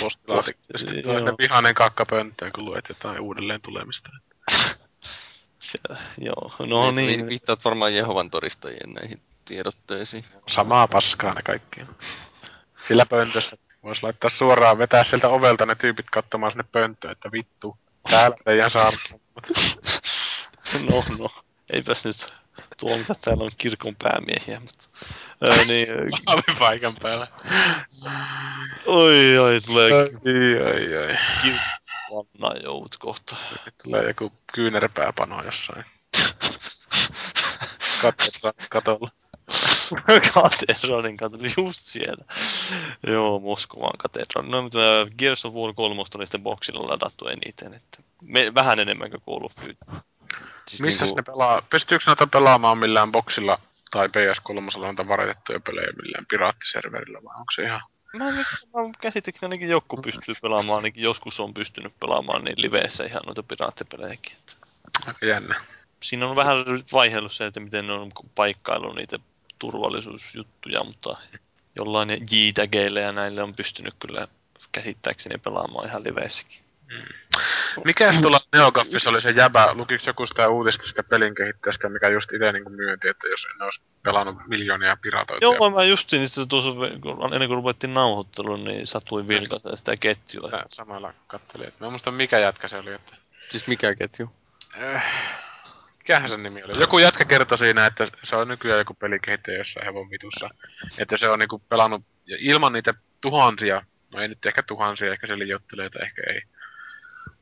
Postilaatikkoisesti. Tuo on vihainen kakkapönttöön, kun luet jotain uudelleen tulemista. Joo, no niin. Viittaat varmaan Jehovan todistajien näihin tiedotteisiin. Samaa paskaa ne kaikki. Sillä pöntössä voisi laittaa suoraan, vetää sieltä ovelta ne tyypit katsomaan sinne pönttöön, että vittu, täällä teidän saa. No, eipäs nyt tuo, mitä täällä on kirkon päämiehiä, mutta... niin... paikan päällä. Oi, tulee... Oi. Kirkkopanna joudut kohta. Tulee joku kyynärpääpano jossain. Katolla. Katedralin katolla, just siellä. Joo, Moskovan katedralin. No, mutta Gears of War 3 oli sitten boksilla ladattu eniten, että... vähän enemmän kuin Call of Duty. Siis missä niinku... ne pelaa? Pystyykö näitä pelaamaan millään boksilla tai PS3 noita varjotettuja pelejä millään piraattiserverillä vai onko se ihan... Mä käsittääkseni ainakin joku pystyy pelaamaan, ainakin joskus on pystynyt pelaamaan niin liveissä ihan noita piraattipelejäkin. Aika jännä. Siinä on vähän vaihellut se, että miten ne on paikkaillut niitä turvallisuusjuttuja, mutta jollain J-tägeillä ja näille on pystynyt kyllä käsittääkseni pelaamaan ihan liveissäkin. Mikäs tuolla Neogaffissa oli se jäbä? Lukiks joku sitä uutista sitä pelin kehittäjästä, mikä just itse niin myönti, että jos en olisi pelannut miljoonia piratoita? Joo, mä justiin niistä tuossa, ennen kuin ruvettiin nauhoitteluun, niin satuin vilkaista sitä ketjua. Mä samalla kattelin, että mä muistan mikä jätkä se oli, että... Siis mikä ketju? Mikähän sen nimi oli? Joku jätkä kertoi siinä, että se on nykyään joku pelikehittäjä jossain hevon vitussa. Että se on niinku pelannut ilman niitä tuhansia, no ei nyt ehkä tuhansia, ehkä se liioittelee tai ehkä ei.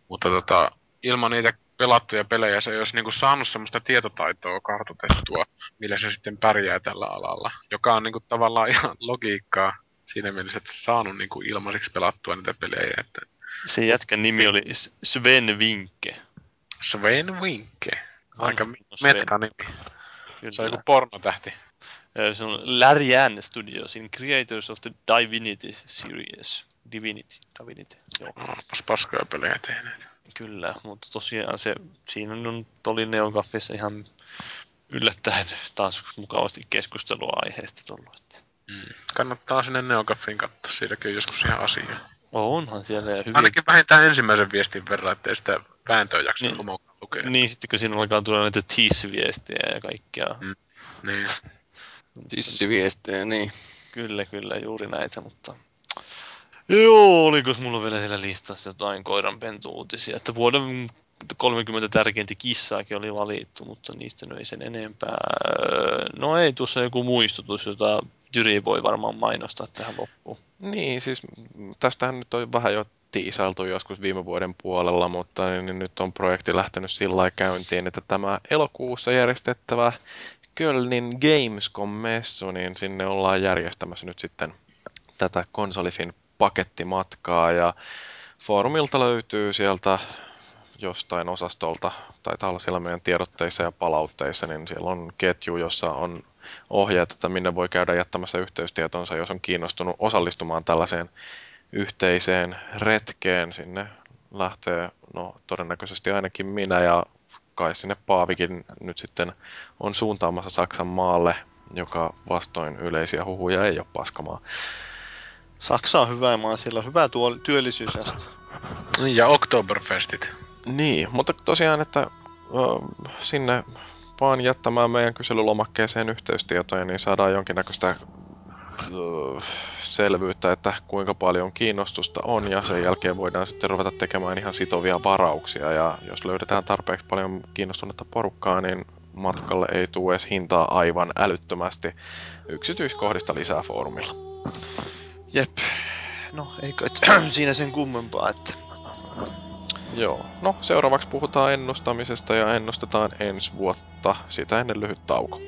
Mutta ilman niitä pelattuja pelejä se ei olisi niinku saanut semmoista tietotaitoa kartoitettua, millä se sitten pärjää tällä alalla. Joka on niinku tavallaan ihan logiikkaa siinä mielessä, että se saanut niinku ilmaiseksi pelattua niitä pelejä. Että... Se jätkän nimi oli Sven Winke. Sven Winke? Aika metka nimi. Se on joku pornotähti. Se on Larian Studios in Creators of the Divinity series. Divinity, joo. Paskoja pelejä tehneet. Kyllä, mutta tosiaan se, siinä on, oli Neogaffissa ihan yllättäen taas mukavasti keskustelua aiheesta tullut. Kannattaa sinne Neogaffiin katsoa, sielläkin on joskus ihan asiaa. Onhan siellä ja hyvin... Ainakin vähintään ensimmäisen viestin verran, ettei sitä vääntöä jaksa lumokaan lukea. Niin, sitten kun siinä alkaa tulla näitä tissiviestejä ja kaikkia. Niin. Tissiviestejä, niin. Kyllä, juuri näitä, mutta... Joo, olikos mulla vielä siellä listassa jotain koiranpentu-uutisia, että vuoden 30 tärkeintä kissaakin oli valittu, mutta niistä ei sen enempää. No ei, tuossa joku muistutus, jota Jyri voi varmaan mainostaa tähän loppuun. Niin, siis tästähän nyt on vähän jo tiisailtu joskus viime vuoden puolella, mutta niin nyt on projekti lähtenyt sillä lailla käyntiin, että tämä elokuussa järjestettävä Kölnin Gamescom-messu, niin sinne ollaan järjestämässä nyt sitten tätä Konsolifin pakettimatkaa, ja foorumilta löytyy sieltä jostain osastolta, taitaa olla siellä meidän tiedotteissa ja palautteissa, niin siellä on ketju, jossa on ohjeet, että minne voi käydä jättämässä yhteystietonsa, jos on kiinnostunut osallistumaan tällaiseen yhteiseen retkeen. Sinne lähtee, no todennäköisesti ainakin minä, ja kai sinne Paavikin nyt sitten on suuntaamassa Saksan maalle, joka vastoin yleisiä huhuja ei ole paskamaa. Saksa on hyvä maa, siellä on hyvä työllisyysaste. Ja Oktoberfestit. Niin, mutta tosiaan, että sinne vaan jättämään meidän kyselylomakkeeseen yhteystietoja, niin saadaan jonkinnäköistä selvyyttä, että kuinka paljon kiinnostusta on, ja sen jälkeen voidaan sitten ruveta tekemään ihan sitovia varauksia, ja jos löydetään tarpeeksi paljon kiinnostunutta porukkaa, niin matkalle ei tule edes hintaa aivan älyttömästi. Yksityiskohdista lisää foorumilla. Jep. No, eikö siinä sen kummempaa, että... Joo. No, seuraavaksi puhutaan ennustamisesta ja ennustetaan ensi vuotta. Sitä ennen lyhyt tauko.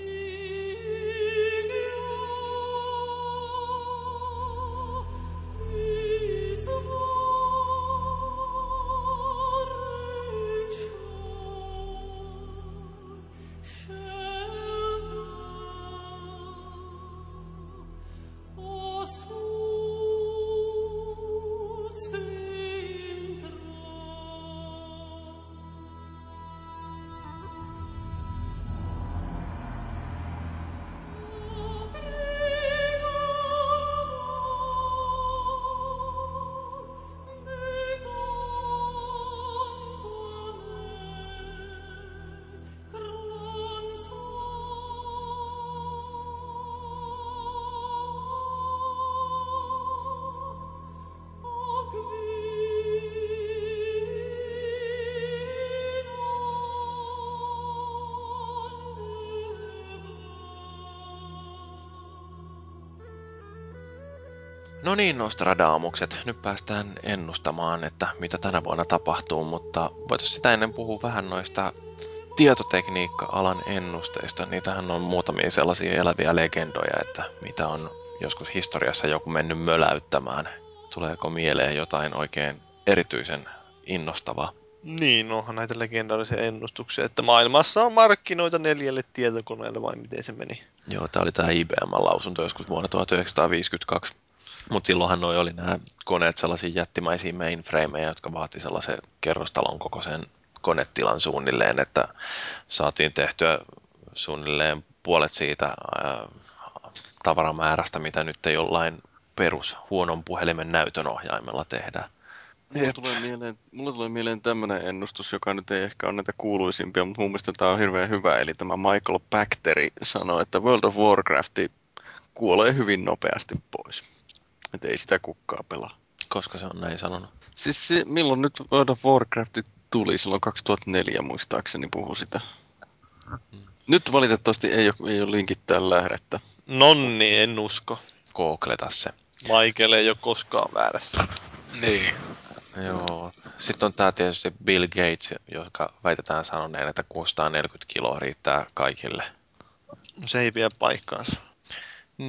No niin, Nostradamukset, nyt päästään ennustamaan, että mitä tänä vuonna tapahtuu, mutta voitaisiin sitä ennen puhua vähän noista tietotekniikka-alan ennusteista. Niitähän on muutamia sellaisia eläviä legendoja, että mitä on joskus historiassa joku mennyt möläyttämään. Tuleeko mieleen jotain oikein erityisen innostavaa? Niin, onhan näitä legendaarisia ennustuksia, että maailmassa on markkinoita 4 tietokoneelle, vai miten se meni? Joo, tämä oli tämä IBM-lausunto joskus vuonna 1952. Mutta silloinhan noi oli nämä koneet sellaisia jättimäisiä mainframeja, jotka vaati sellaisen kerrostalon kokoisen konetilan suunnilleen, että saatiin tehtyä suunnilleen puolet siitä tavaramäärästä, mitä nyt ei jollain perus huonon puhelimen näytönohjaimella tehdään. Mulla tulee mieleen tämmöinen ennustus, joka nyt ei ehkä ole näitä kuuluisimpia, mutta mun mielestä tämä on hirveän hyvä, eli tämä Michael Pachteri sanoi, että World of Warcraft kuolee hyvin nopeasti pois. Että ei sitä kukkaa pelaa. Koska se on näin sanonut? Siis se, milloin nyt World of Warcraft tuli? Silloin 2004 muistaakseni puhui sitä. Mm. Nyt valitettavasti ei ole linkittää lähdettä. Nonni, en usko. Googleta se. Michael ei ole koskaan väärässä. Niin. Joo. Sitten on tämä tietysti Bill Gates, joka väitetään sanoneen, että 640 kiloa riittää kaikille. No se ei pidä paikkaansa.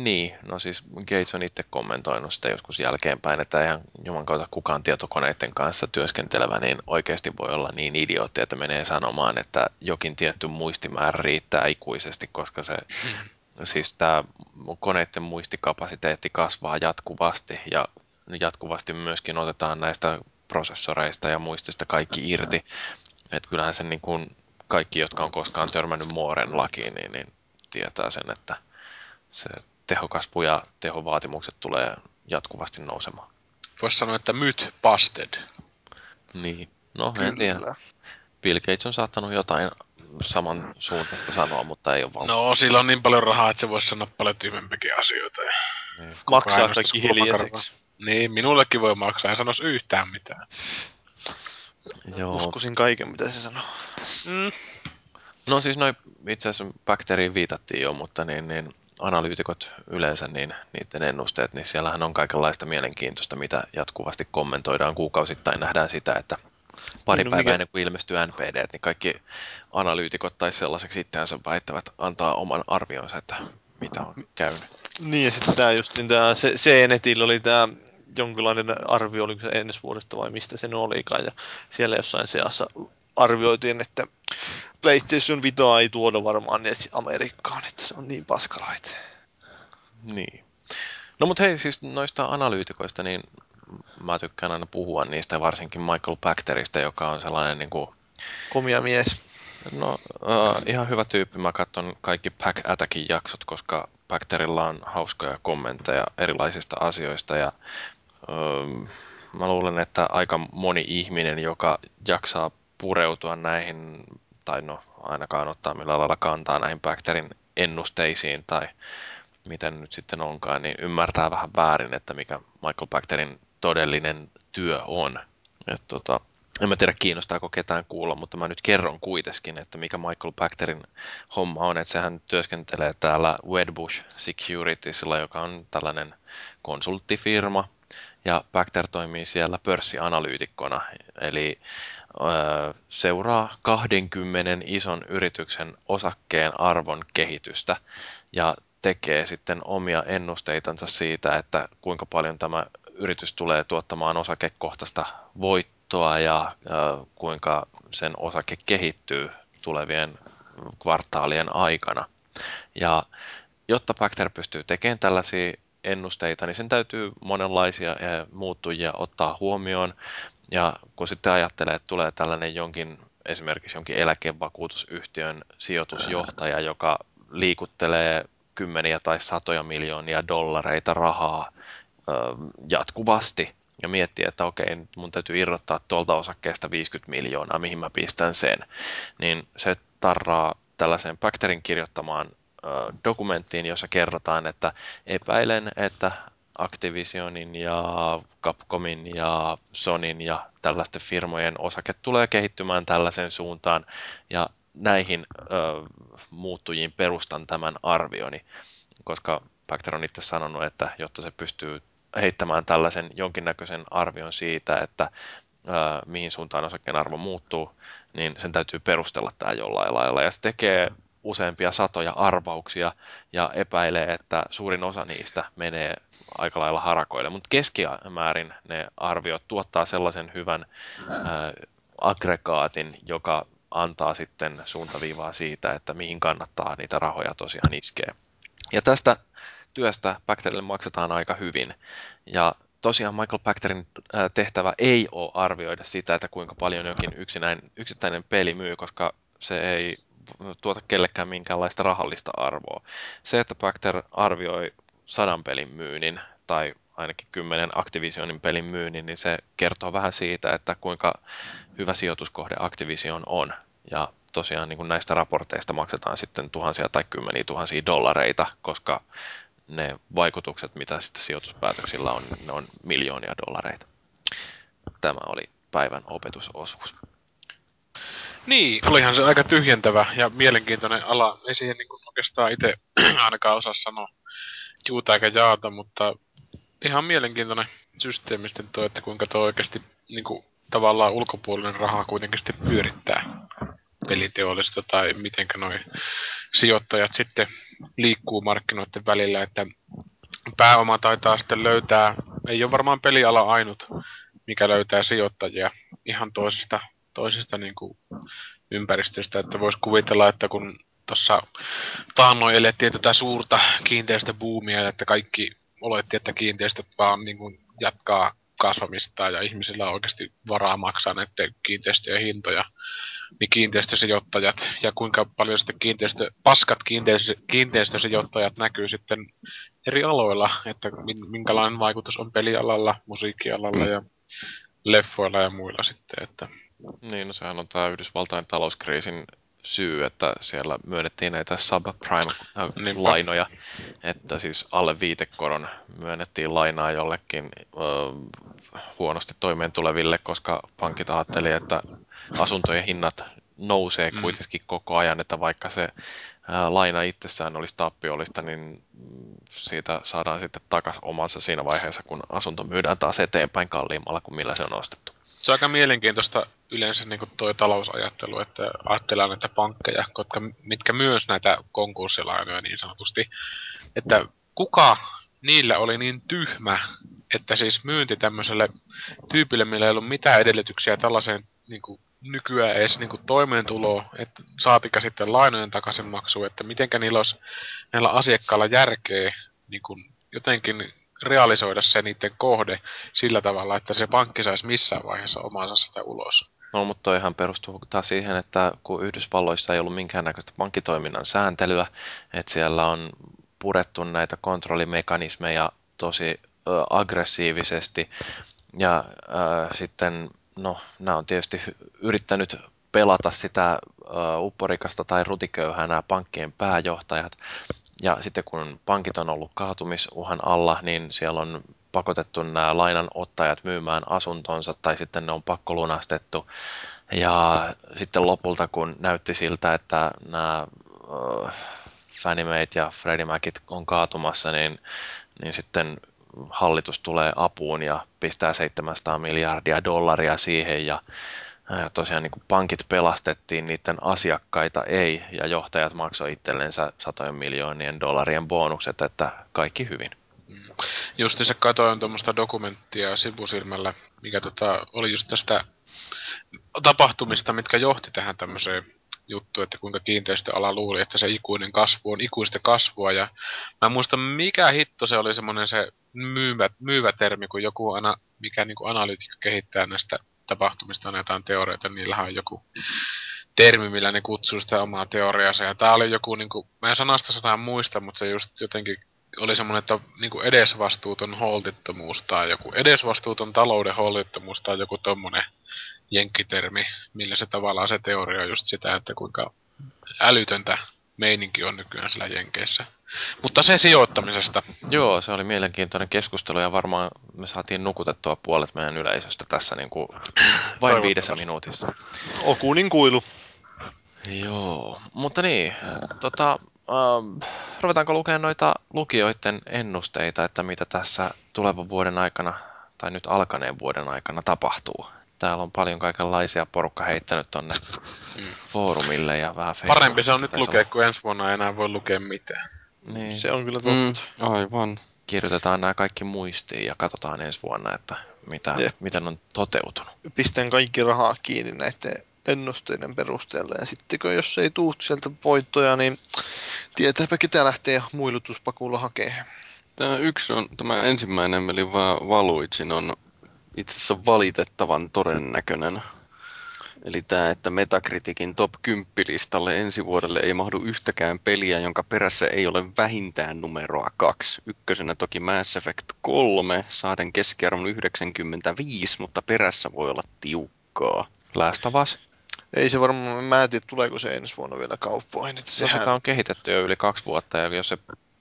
Niin, no siis Gates on itse kommentoinut sitä joskus jälkeenpäin, että eihän jumankautta kukaan tietokoneiden kanssa työskentelevä niin oikeasti voi olla niin idiootti, että menee sanomaan, että jokin tietty muistimäärä riittää ikuisesti, koska se, siis tämä koneiden muistikapasiteetti kasvaa jatkuvasti ja jatkuvasti myöskin otetaan näistä prosessoreista ja muistista kaikki irti. Että kyllähän se niin kuin kaikki, jotka on koskaan törmännyt Mooren lakiin, niin tietää sen, että se tehokasvu ja tehovaatimukset tulee jatkuvasti nousemaan. Voisi sanoa, että myth busted. Niin. No, kyllä. En tiedä. Bill Gates on saattanut jotain saman suuntaista sanoa, mutta ei ole valmiita. No, sillä on niin paljon rahaa, että se voisi sanoa paljon tyhmempiäkin asioita. Niin. Maksaa kaikki hiljaiseksi. Niin, minullekin voi maksaa. En sanoisi yhtään mitään. Joo. Uskoisin kaiken, mitä se sanoo. Mm. No siis noin itse asiassa Bacteriin viitattiin jo, mutta niin analyytikot yleensä, niin niiden ennusteet, niin siellähän on kaikenlaista mielenkiintoista, mitä jatkuvasti kommentoidaan kuukausittain. Nähdään sitä, että pari päivää ennen kuin ilmestyy NPD, niin kaikki analyytikot tai sellaiseksi itseänsä väittävät antaa oman arvionsa, että mitä on käynyt. Niin, ja sitten tämä just tämä C-netillä oli tämä jonkinlainen arvio, oliko se ensi vuodesta vai mistä se olikaan, ja siellä jossain seassa arvioitiin, että PlayStation Vitaa ei tuoda varmaan edes Amerikkaan, että se on niin paskalaite. Niin. No mut hei, siis noista analyytikoista, niin mä tykkään aina puhua niistä, varsinkin Michael Bachterista, joka on sellainen niinku... komia mies. No, ihan hyvä tyyppi. Mä katson kaikki Pack Attackin jaksot, koska Bachterilla on hauskoja kommentteja erilaisista asioista ja... mä luulen, että aika moni ihminen, joka jaksaa pureutua näihin, tai no ainakaan ottaa millään lailla kantaa näihin Bacterin ennusteisiin, tai miten nyt sitten onkaan, niin ymmärtää vähän väärin, että mikä Michael Bacterin todellinen työ on. En mä tiedä, kiinnostaako ketään kuulla, mutta mä nyt kerron kuitenkin, että mikä Michael Bacterin homma on, että sehän työskentelee täällä Wedbush Securitiesilla, joka on tällainen konsulttifirma, ja Bacter toimii siellä pörssianalyytikkona, eli seuraa 20 ison yrityksen osakkeen arvon kehitystä ja tekee sitten omia ennusteitansa siitä, että kuinka paljon tämä yritys tulee tuottamaan osakekohtaista voittoa ja kuinka sen osake kehittyy tulevien kvartaalien aikana. Ja jotta Bacter pystyy tekemään tällaisia ennusteita, niin sen täytyy monenlaisia muuttujia ottaa huomioon. Ja kun sitten ajattelee, että tulee tällainen esimerkiksi jonkin eläkevakuutusyhtiön sijoitusjohtaja, joka liikuttelee kymmeniä tai satoja miljoonia dollareita rahaa jatkuvasti ja miettii, että okei, mun täytyy irrottaa tuolta osakkeesta 50 miljoonaa, mihin mä pistän sen, niin se tarraa tällaisen Bacterin kirjoittamaan dokumenttiin, jossa kerrotaan, että epäilen, että Activisionin ja Capcomin ja Sonyn ja tällaisten firmojen osake tulee kehittymään tällaisen suuntaan ja näihin muuttujiin perustan tämän arvioni, koska Bacter on itse sanonut, että jotta se pystyy heittämään tällaisen jonkinnäköisen arvion siitä, että mihin suuntaan osakkeen arvo muuttuu, niin sen täytyy perustella tämä jollain lailla ja se tekee useampia satoja arvauksia ja epäilee, että suurin osa niistä menee aika lailla harakoille, mutta keskimäärin ne arviot tuottaa sellaisen hyvän aggregaatin, joka antaa sitten suuntaviivaa siitä, että mihin kannattaa niitä rahoja tosiaan iskeä. Ja tästä työstä Bacterille maksetaan aika hyvin ja tosiaan Michael Bacterin tehtävä ei ole arvioida sitä, että kuinka paljon jokin yksittäinen peli myy, koska se ei tuota kellekään minkäänlaista rahallista arvoa. Se, että Bacter arvioi 100 pelin myynnin tai ainakin 10 Activisionin pelin myynnin, niin se kertoo vähän siitä, että kuinka hyvä sijoituskohde Activision on. Ja tosiaan niin kuin näistä raporteista maksetaan sitten tuhansia tai kymmeniä tuhansia dollareita, koska ne vaikutukset, mitä sitten sijoituspäätöksillä on, ne on miljoonia dollareita. Tämä oli päivän opetusosuus. Niin, olihan se aika tyhjentävä ja mielenkiintoinen ala. Ei siihen niin oikeastaan itse ainakaan osaa sanoa juuta eikä jaata, mutta ihan mielenkiintoinen systeemi sitten tuo, että kuinka tuo oikeasti niin kuin, tavallaan ulkopuolinen raha kuitenkin sitten pyörittää peliteollista tai mitenkä noi sijoittajat sitten liikkuu markkinoiden välillä, että pääoma taitaa sitten löytää, ei ole varmaan peliala ainut, mikä löytää sijoittajia ihan toisesta niin kuin ympäristöstä, että voisi kuvitella, että kun tuossa taannoin elettiin tätä suurta kiinteistöbuumia, että kaikki oletti, että kiinteistöt vaan niin kuin jatkaa kasvamistaan ja ihmisillä on oikeasti varaa maksaa näiden kiinteistöjen hintoja, niin kiinteistösijoittajat ja kuinka paljon sitten kiinteistösijoittajat näkyy sitten eri aloilla, että minkälainen vaikutus on pelialalla, musiikkialalla ja leffoilla ja muilla sitten, että... Niin, no sehän on tämä Yhdysvaltain talouskriisin syy, että siellä myönnettiin näitä subprime-lainoja, että siis alle viitekoron myönnettiin lainaa jollekin huonosti toimeentuleville, koska pankit ajattelivat, että asuntojen hinnat nousee kuitenkin koko ajan, että vaikka se laina itsessään olisi tappiollista, niin siitä saadaan sitten takaisin omansa siinä vaiheessa, kun asunto myydään taas eteenpäin kalliimmalla kuin millä se on ostettu. Se on aika mielenkiintoista yleensä niin kuin tuo talousajattelu, että ajatellaan näitä pankkeja, mitkä myös näitä konkurssilainoja niin sanotusti, että kuka niillä oli niin tyhmä, että siis myynti tämmöiselle tyypille, millä ei ollut mitään edellytyksiä tällaiseen niin kuin nykyään edes niin kuin toimeentuloa, että saatika sitten lainojen takaisinmaksua, että mitenkä niillä olisi näillä asiakkailla järkeä niin kuin jotenkin realisoida se niiden kohde sillä tavalla, että se pankki saisi missään vaiheessa omansa sitä ulos. No, mutta ihan perustuu taas siihen, että kun Yhdysvalloissa ei ollut minkäännäköistä pankkitoiminnan sääntelyä, että siellä on purettu näitä kontrollimekanismeja tosi aggressiivisesti ja sitten nämä on tietysti yrittänyt pelata sitä upporikasta tai rutiköyhää nämä pankkien pääjohtajat. Ja sitten kun pankit on ollut kaatumisuhan alla, niin siellä on pakotettu nämä lainanottajat myymään asuntonsa tai sitten ne on pakkolunastettu. Ja sitten lopulta kun näytti siltä, että nämä Fannie Mae't ja Freddie Macit on kaatumassa, niin sitten hallitus tulee apuun ja pistää $700 miljardia siihen ja tosiaan niin kuin pankit pelastettiin, niiden asiakkaita ei ja johtajat maksoi itsellensä $100 miljoonien bonukset, että kaikki hyvin. Justi se katoin tuommoista dokumenttia sivusilmällä, mikä oli just tästä tapahtumista, mitkä johti tähän tämmöiseen juttu, että kuinka kiinteistöala luuli, että se ikuinen kasvu on ikuista kasvua. Ja mä muistan, mikä hitto se oli semmoinen se myyvä termi, kun joku mikä niin kuin analyytikko kehittää näistä tapahtumista on jotain teorioita, niillähän on joku termi, millä ne kutsuu sitä omaa teoriaansa. Ja tää oli joku, niin kuin, mä en sanasta sanaa muista, mutta se just jotenkin oli semmoinen, että niin kuin edesvastuuton holtittomuus tai joku edesvastuuton talouden holtittomuus tai joku tommonen jenkkitermi, millä se tavallaan se teoria on just sitä, että kuinka älytöntä meininki on nykyään siellä Jenkeissä. Mutta se sijoittamisesta. Joo, se oli mielenkiintoinen keskustelu ja varmaan me saatiin nukutettua puolet meidän yleisöstä tässä niin kuin vain 5 minuutissa. Okunin kuilu. Joo, mutta niin, ruvetaanko lukemaan noita lukijoiden ennusteita, että mitä tässä tulevan vuoden aikana tai nyt alkaneen vuoden aikana tapahtuu? Täällä on paljon kaikenlaisia porukka heittänyt tonne foorumille ja vähän Facebookille. Parempi se on nyt lukea, kun ensi vuonna enää voi lukea mitään. Niin. Se on kyllä totta. Aivan. Kirjoitetaan nämä kaikki muistiin ja katsotaan ensi vuonna, että miten on toteutunut. Pistän kaikki rahaa kiinni näiden ennusteiden perusteella ja sitten jos ei tule sieltä voittoja, niin tietääpä ketä lähtee muilutuspakulla hakemaan. Tämä yksi on, tämä ensimmäinen eli Valuitsin on itse asiassa valitettavan todennäköinen. Eli tämä, että Metacriticin top 10-listalle ensi vuodelle ei mahdu yhtäkään peliä, jonka perässä ei ole vähintään numeroa 2. Ykkösenä toki Mass Effect 3, saaden keskiarvon 95, mutta perässä voi olla tiukkaa. Last of Us? Ei se varmaan, mä en tiedä tuleeko se ensi vuonna vielä kauppoihin. Sitä on kehitetty jo yli 2 vuotta, ja jos se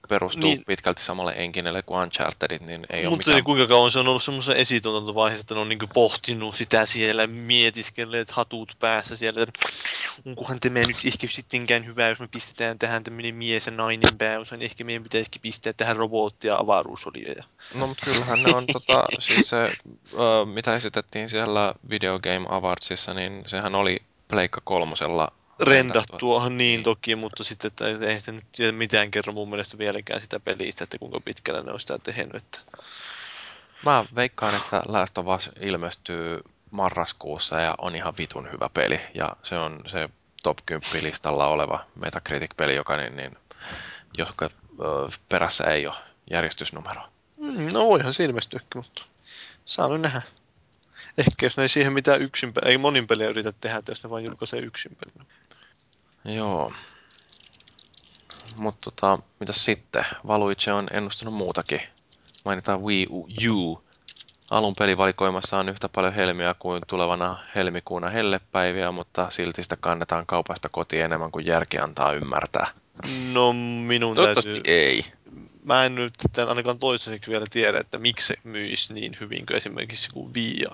perustuu niin pitkälti samalle enkinelle kuin Unchartedit, niin ei ole mitään. Mutta kuinka kauan se on ollut semmoisessa esituotantovaiheessa, että ne on niin kuin pohtinut sitä siellä, mietiskelleet hatut päässä siellä, onkohan tämä nyt ehkä sittenkään hyvä, jos me pistetään tähän tämmöinen mies ja nainen pääosa, niin ehkä meidän pitäisikin pistää tähän robottia ja avaruusolioja. No mutta kyllähän ne on, siis se, mitä esitettiin siellä Video Game Awardsissa, niin sehän oli Pleikka 3:lla rendattuahan niin toki, mutta sitten ei sitä nyt mitään kerro mun mielestä vieläkään sitä pelistä, että kuinka pitkällä ne on sitä tehnyt. Mä veikkaan, että Last of Us ilmestyy marraskuussa ja on ihan vitun hyvä peli. Ja se on se top 10-listalla oleva Metacritic-peli, joka jos perässä ei ole järjestysnumeroa. No voihan se ilmestyäkin, mutta saa nyt nähdä. Ehkä jos ne ei siihen mitään ei monin pelejä yritä tehdä, jos ne vaan julkaisee yksin pelin. Joo. Mutta mitäs sitten? Valuitse on ennustanut muutakin. Mainitaan Wii U. Alun pelivalikoimassa on yhtä paljon helmiä kuin tulevana helmikuuna hellepäiviä, mutta silti sitä kannetaan kaupasta kotiin enemmän kuin järki antaa ymmärtää. No minun toivottavasti täytyy... ei. Mä en nyt ainakaan toistaiseksi vielä tiedä, että miksi se myisi niin hyvin kuin esimerkiksi Wii.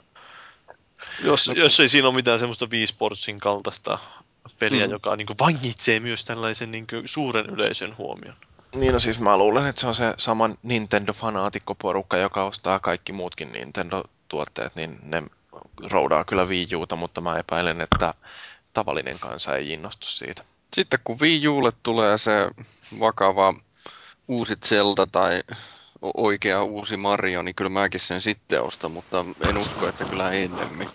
Jos ei siinä ole mitään semmoista Wii Sportsin kaltaista peliä, joka niin kuin vangitsee myös tällaisen niin kuin suuren yleisön huomion. Niin, no siis mä luulen, että se on se sama Nintendo-fanaatikkoporukka, joka ostaa kaikki muutkin Nintendo-tuotteet, niin ne roudaa kyllä Wii U:ta, mutta mä epäilen, että tavallinen kansa ei innostu siitä. Sitten kun Wii U:lle tulee se vakava uusi Zelda tai oikea uusi Mario, niin kyllä mäkin sen sitten ostan, mutta en usko, että kyllä ennemmin.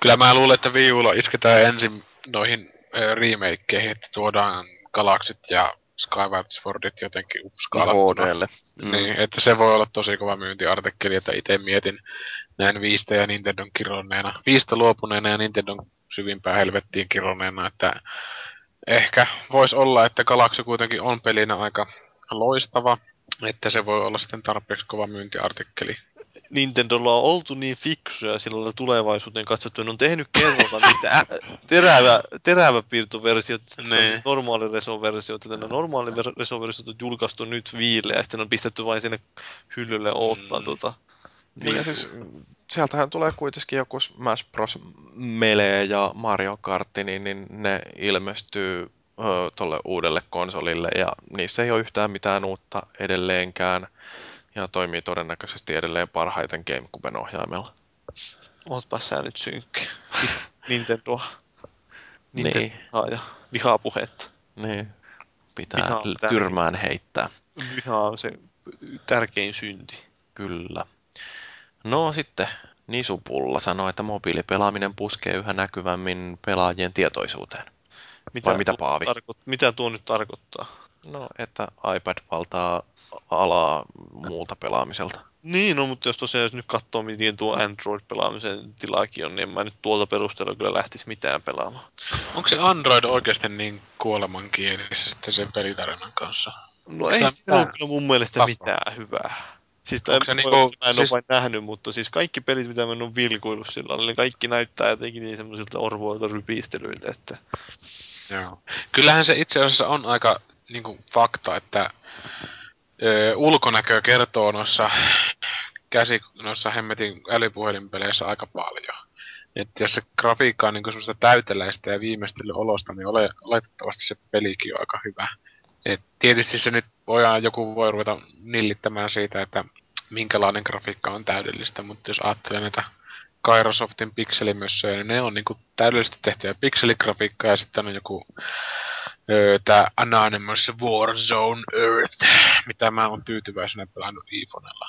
Kyllä mä luulen, että Wii U:lla isketään ensin noihin remakeihin, että tuodaan Galaxyt ja Skyward Swordit jotenkin upskaalattuna. HD:lle. Niin, että se voi olla tosi kova myyntiartikkeli, että itse mietin näin Viistä ja Nintendon kironneena. Viistä luopuneena ja Nintendon syvimpään helvettiin kironneena, että ehkä voisi olla, että Galaxy kuitenkin on pelinä aika loistava, että se voi olla sitten tarpeeksi kova myyntiartikkeli. Nintendolla on oltu niin fiksuja silloin tulevaisuuteen katsottuna, on tehnyt kerralla niistä teräväpiirtoversiot, normaaliresoversiota, nämä normaaliresoversiot on julkaistu nyt Wiille, ja sitten on pistetty vain sinne hyllylle odottaa Niin, siis, sieltähän tulee kuitenkin joku Smash Bros. Melee ja Mario Kart, niin ne ilmestyy tuolle uudelle konsolille, ja niissä ei ole yhtään mitään uutta edelleenkään. Ja toimii todennäköisesti edelleen parhaiten GameCuben ohjaimella. Ootpa sä nyt synkkä. Nintendoa. Niin. Ja vihaa puhetta. Niin. Pitää tyrmään heittää. Viha on se tärkein synti. Kyllä. No sitten Nisupulla sanoi, että mobiilipelaaminen puskee yhä näkyvämmin pelaajien tietoisuuteen. Mitä Paavi? Mitä tuo nyt tarkoittaa? No, että iPad valtaa alaa muulta pelaamiselta. Niin, no, mutta jos nyt katsoo, miten tuo Android-pelaamisen tilakin on, niin en mä nyt tuolta perusteella kyllä lähtisi mitään pelaamaan. Onko se Android oikeasti niin kuolemankielessä sitten sen pelitarinan kanssa? No ei siinä ole kyllä mun mielestä mitään hyvää. Siis mä en ole vain nähnyt, mutta siis kaikki pelit, mitä mä en ole vilkuillut sillä lailla, kaikki näyttää jotenkin niin semmoisilta orvoilta rypistelyiltä, että... Joo. Kyllähän se itse asiassa on aika niin kuin fakta, että ulkonäkö kertoo noissa hemmetin älypuhelinpeleissä aika paljon. Et jos se grafiikka on niin semmoista täyteläistä ja viimeistelyolosta, niin oletettavasti se pelikin on aika hyvä. Et tietysti se nyt joku voi ruveta nillittämään siitä, että minkälainen grafiikka on täydellistä, mutta jos ajattelee näitä Kairosoftin pikselimössöjä, niin ne on niin kuin täydellisesti tehtyä pikseligrafiikkaa ja sitten on joku tää Anonymous Warzone Earth, mitä mä oon tyytyväisenä pelannut iPhonella.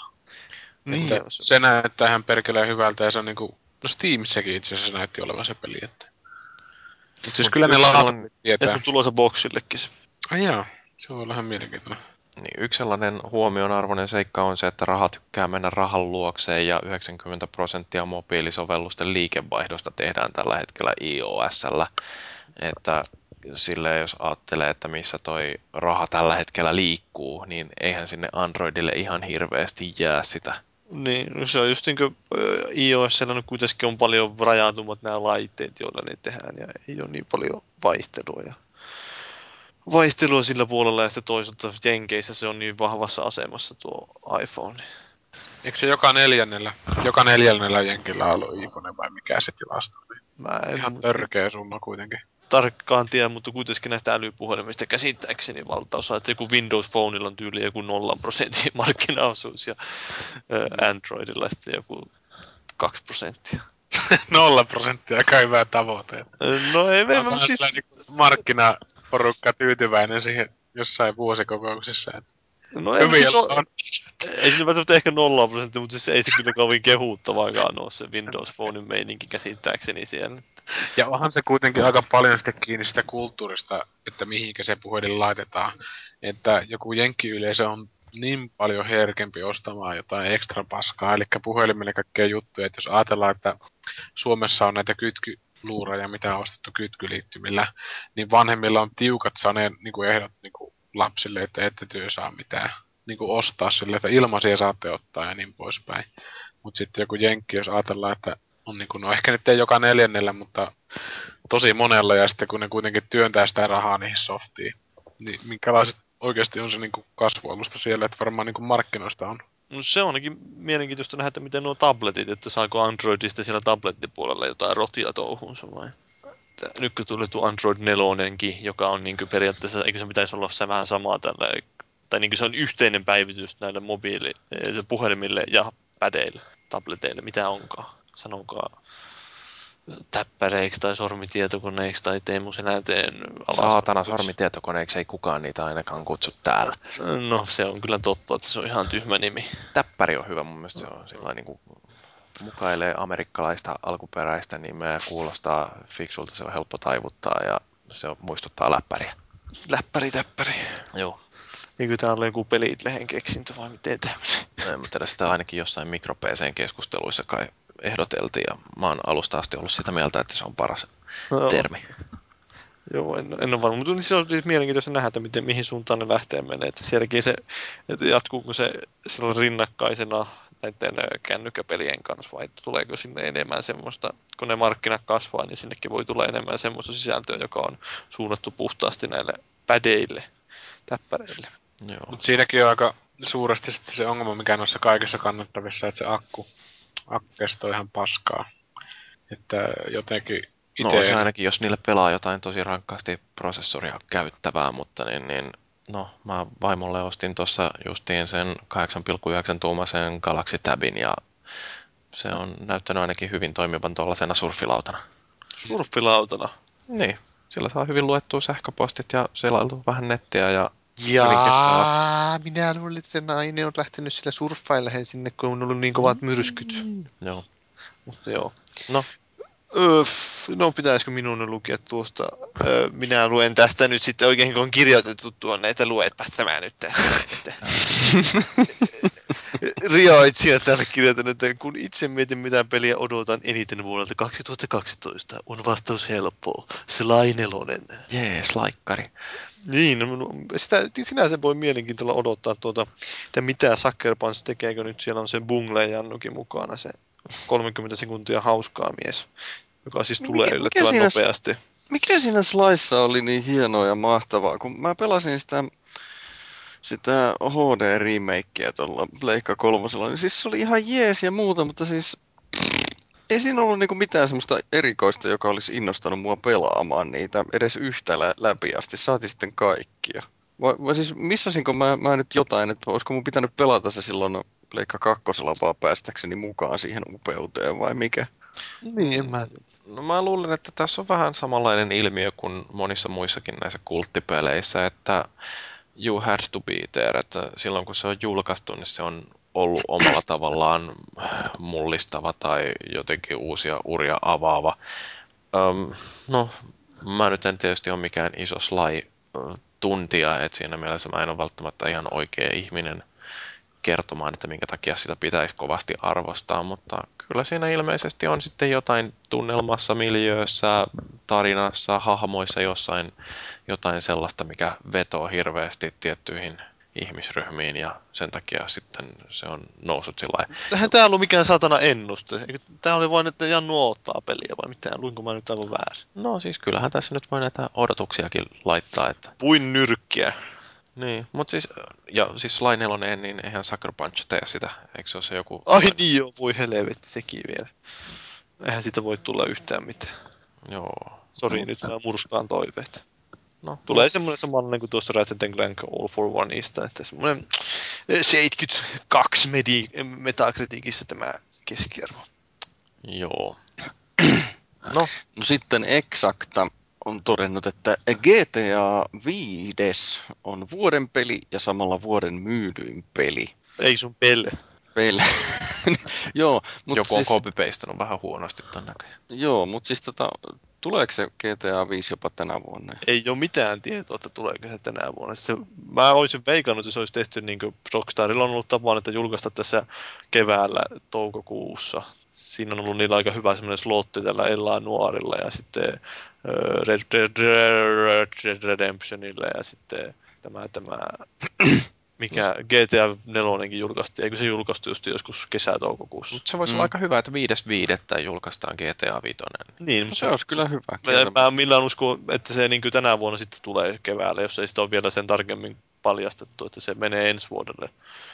Niin, se näyttää ihan perkeleen hyvältä ja se on niinku... No Steamissäkin itse asiassa näytti olevan se peli, että... Mut siis kyllä ne laadut tietää. Ja se on tulossa boksillekin. Jaa, se voi olla ihan mielenkiintoinen. Niin, yksi sellainen huomionarvoinen seikka on se, että raha tykkää mennä rahan luokseen ja 90% mobiilisovellusten liikevaihdosta tehdään tällä hetkellä iOS:llä. Että... Silleen, jos ajattelee, että missä toi raha tällä hetkellä liikkuu, niin eihän sinne Androidille ihan hirveästi jää sitä. Niin, no se on just niin kuin iOS:llä no kuitenkin on paljon rajautumat nämä laitteet, joilla ne tehdään, ja ei ole niin paljon vaihtelua. Vaihtelua sillä puolella, ja sitten toisaalta Jenkeissä se on niin vahvassa asemassa tuo iPhone. Eikö se joka neljännellä Jenkillä ollut iPhone vai mikä se tilasto? Ihan törkeä summa kuitenkin. Tarkkaan tiedä, mutta kuitenkin näistä älypuhelimista käsittääkseni valtaosa, että joku Windows Phoneilla on tyyli joku 0% markkinaosuus ja Androidilla sitten joku 2%. 0% aika hyvä tavoite. No ei me siis... markkinaporukka tyytyväinen siihen jossain vuosikokouksessa. Että no ei siis on... Ei siinä välttämättä ehkä 0%, mutta siis ei se kyllä kovin kehuuttavaakaan ole se Windows Phonein meininki käsittääkseni siellä. Ja onhan se kuitenkin aika paljon sitä kiinni sitä kulttuurista, että mihinkä se puhelin laitetaan. Että joku jenkkiyleisö on niin paljon herkempi ostamaan jotain ekstra paskaa, eli puhelimille kaikkea juttuja. Että jos ajatellaan, että Suomessa on näitä kytkyluureja, mitä on ostettu kytkyliittymillä, niin vanhemmilla on tiukat saneen niin ehdot niin lapsille, että ette työ saa mitään niin ostaa sille, että ilmaisia saatte ottaa ja niin poispäin. Mutta sitten joku jenkki, jos ajatellaan, että on niin kuin, no ehkä nyt ei joka neljännellä, mutta tosi monella, ja sitten kun ne kuitenkin työntää sitä rahaa niihin softiin, niin minkälaiset oikeasti on se niin kuin kasvualusta siellä, että varmaan niin kuin markkinoista on. No se on ainakin mielenkiintoista nähdä, että miten nuo tabletit, että saako Androidista siellä tablettipuolella jotain rotia touhuunsa vai? että nyt kun tuli tuo Android 4, joka on niin kuin periaatteessa, eikö se pitäisi olla se vähän samaa tällä, tai niin kuin se on yhteinen päivitys näille puhelimille ja pädeille, tableteille, mitä onkaan, sanokaa täppäreiksi tai sormitietokoneiksi tai Teemu Selänteen alas. Saatana, sormitietokoneiksi ei kukaan niitä ainakaan kutsu täällä. No se on kyllä totta, että se on ihan tyhmä nimi. Täppäri on hyvä mun mielestä, se on sillain niin kuin mukailee amerikkalaista alkuperäistä nimeä ja kuulostaa fiksulta, se on helppo taivuttaa ja se muistuttaa läppäriä. Läppäri, täppäri. Joo. Niin kuin tää on joku pelitleen keksintö vai miten tämmöinen? No, en mä tiedä, sitä ainakin jossain mikro-PC:n keskusteluissa kai ehdoteltiin ja mä oon alusta asti ollut sitä mieltä, että se on paras termi. Joo, en ole varma, mutta se on mielenkiintoista nähdä, että mihin suuntaan ne lähtee menee. Että sielläkin se, että jatkuuko se silloin rinnakkaisena näiden kännykkäpelien kanssa vai tuleeko sinne enemmän semmoista, kun ne markkinat kasvaa, niin sinnekin voi tulla enemmän semmoista sisältöä, joka on suunnattu puhtaasti näille pädeille, täppäreille. Joo. Mut siinäkin on aika suuresti se ongelma, mikä noissa kaikissa kannattavissa, että se akku kestoo ihan paskaa. Että jotenkin ite... No se ainakin, jos niille pelaa jotain tosi rankkaasti prosessoria käyttävää, mutta niin no, mä vaimolle ostin tuossa justiin sen 8,9-tuumaisen Galaxy Tabin ja se on näyttänyt ainakin hyvin toimivan tuollaisena surfilautana. Surfilautana? Niin, sillä saa hyvin luettua sähköpostit ja selailtu vähän nettiä ja... Jaa, minä luulin, että se nainen on lähtenyt sillä surffailemaan sinne, kun on ollut niin kovat myrskyt. Joo. Mutta joo. No pitäisikö minun lukea tuosta? Minä luen tästä nyt sitten oikein, kun on kirjoitettu tuonne, että luetpä tämä nyt tästä. Rioitsija on täällä kirjoittanut, että kun itse mietin mitä peliä odotan eniten vuodelta 2012, on vastaus helppoa. Sly 4. Jees, laikkari. Niin, no, sitä sinänsä voi mielenkiintoilla odottaa tuota, että mitä Sucker Punch tekee, kun nyt siellä on se Bungle-jannukin mukana, se 30 sekuntia hauskaa mies, joka siis tulee yllättävän nopeasti. Mikä siinä Slyssa oli niin hienoa ja mahtavaa, kun mä pelasin sitä HD-remakeä tuolla Pleikka 3:lla, niin siis se oli ihan jees ja muuta, mutta siis ei siinä ollut niinku mitään semmoista erikoista, joka olisi innostanut mua pelaamaan niitä edes yhtä läpi asti, saatiin sitten kaikkia. Vai siis missasinko mä nyt jotain, että olisiko mun pitänyt pelata se silloin Pleikka 2:lla vaan päästäkseni mukaan siihen upeuteen vai mikä? Niin, mä luulen, että tässä on vähän samanlainen ilmiö kuin monissa muissakin näissä kulttipeleissä, että you had to be there, että silloin kun se on julkaistu, niin se on ollut omalla tavallaan mullistava tai jotenkin uusia uria avaava. No, mä nyt en tietysti ole mikään iso Sly-tuntija, että siinä mielessä mä en ole välttämättä ihan oikea ihminen kertomaan, että minkä takia sitä pitäisi kovasti arvostaa, mutta kyllä siinä ilmeisesti on sitten jotain tunnelmassa, miljöössä, tarinassa, hahmoissa jossain jotain sellaista, mikä vetoo hirveästi tiettyihin ihmisryhmiin ja sen takia sitten se on noussut sillä lailla. Eihän tää ollut mikään satana ennuste. Tää oli vain, että Jannu odottaa peliä vai mitään? Luinko mä nyt aivan väärin? No siis kyllähän tässä nyt voi näitä odotuksiakin laittaa. Että... Puin nyrkkiä. Niin, mutta siis, ja siis Sly 4, niin eihän Sucker Punch tee sitä, eikö se ole se joku... Ai niin joo, voi helvetti sekin vielä. Eihän sitä voi tulla yhtään mitään. Joo. Sori, nyt mä murskaan toiveet. No. Tulee semmoinen samanlainen kuin tuosta Ratchet & Clank All for Oneista, että semmoinen 72 Metacriticissa tämä keskiarvo. Joo. No sitten Exacta on todennut, että GTA 5 on vuoden peli ja samalla vuoden myydyin peli. Ei sun pelle. Pelle. Joo, mutta joku on siis... copy-pastenut vähän huonosti tämän näköjään. Joo, mutta siis tuleeko se GTA 5 jopa tänä vuonna? Ei ole mitään tietoa, että tuleeko se tänä vuonna. Mä olisin veikannut, että se olisi tehty niin kuin Rockstarilla on ollut tapana, että julkaista tässä keväällä toukokuussa. Siinä on ollut niillä aika hyvä semmoinen slotti tällä Ella Nuorilla ja sitten Red Redemptionilla ja sitten tämä mikä GTA 4:kin julkaistiin. Eikö se julkaistu just joskus kesä-toukokuussa? Mutta se voisi olla aika hyvä, että 5.5. julkaistaan GTA 5. Niin, mutta se olisi kyllä hyvä. Mä millään usko, että se niin tänä vuonna sitten tulee keväällä, jos ei sitä ole vielä sen tarkemmin paljastettu, että se menee ensi vuodelle.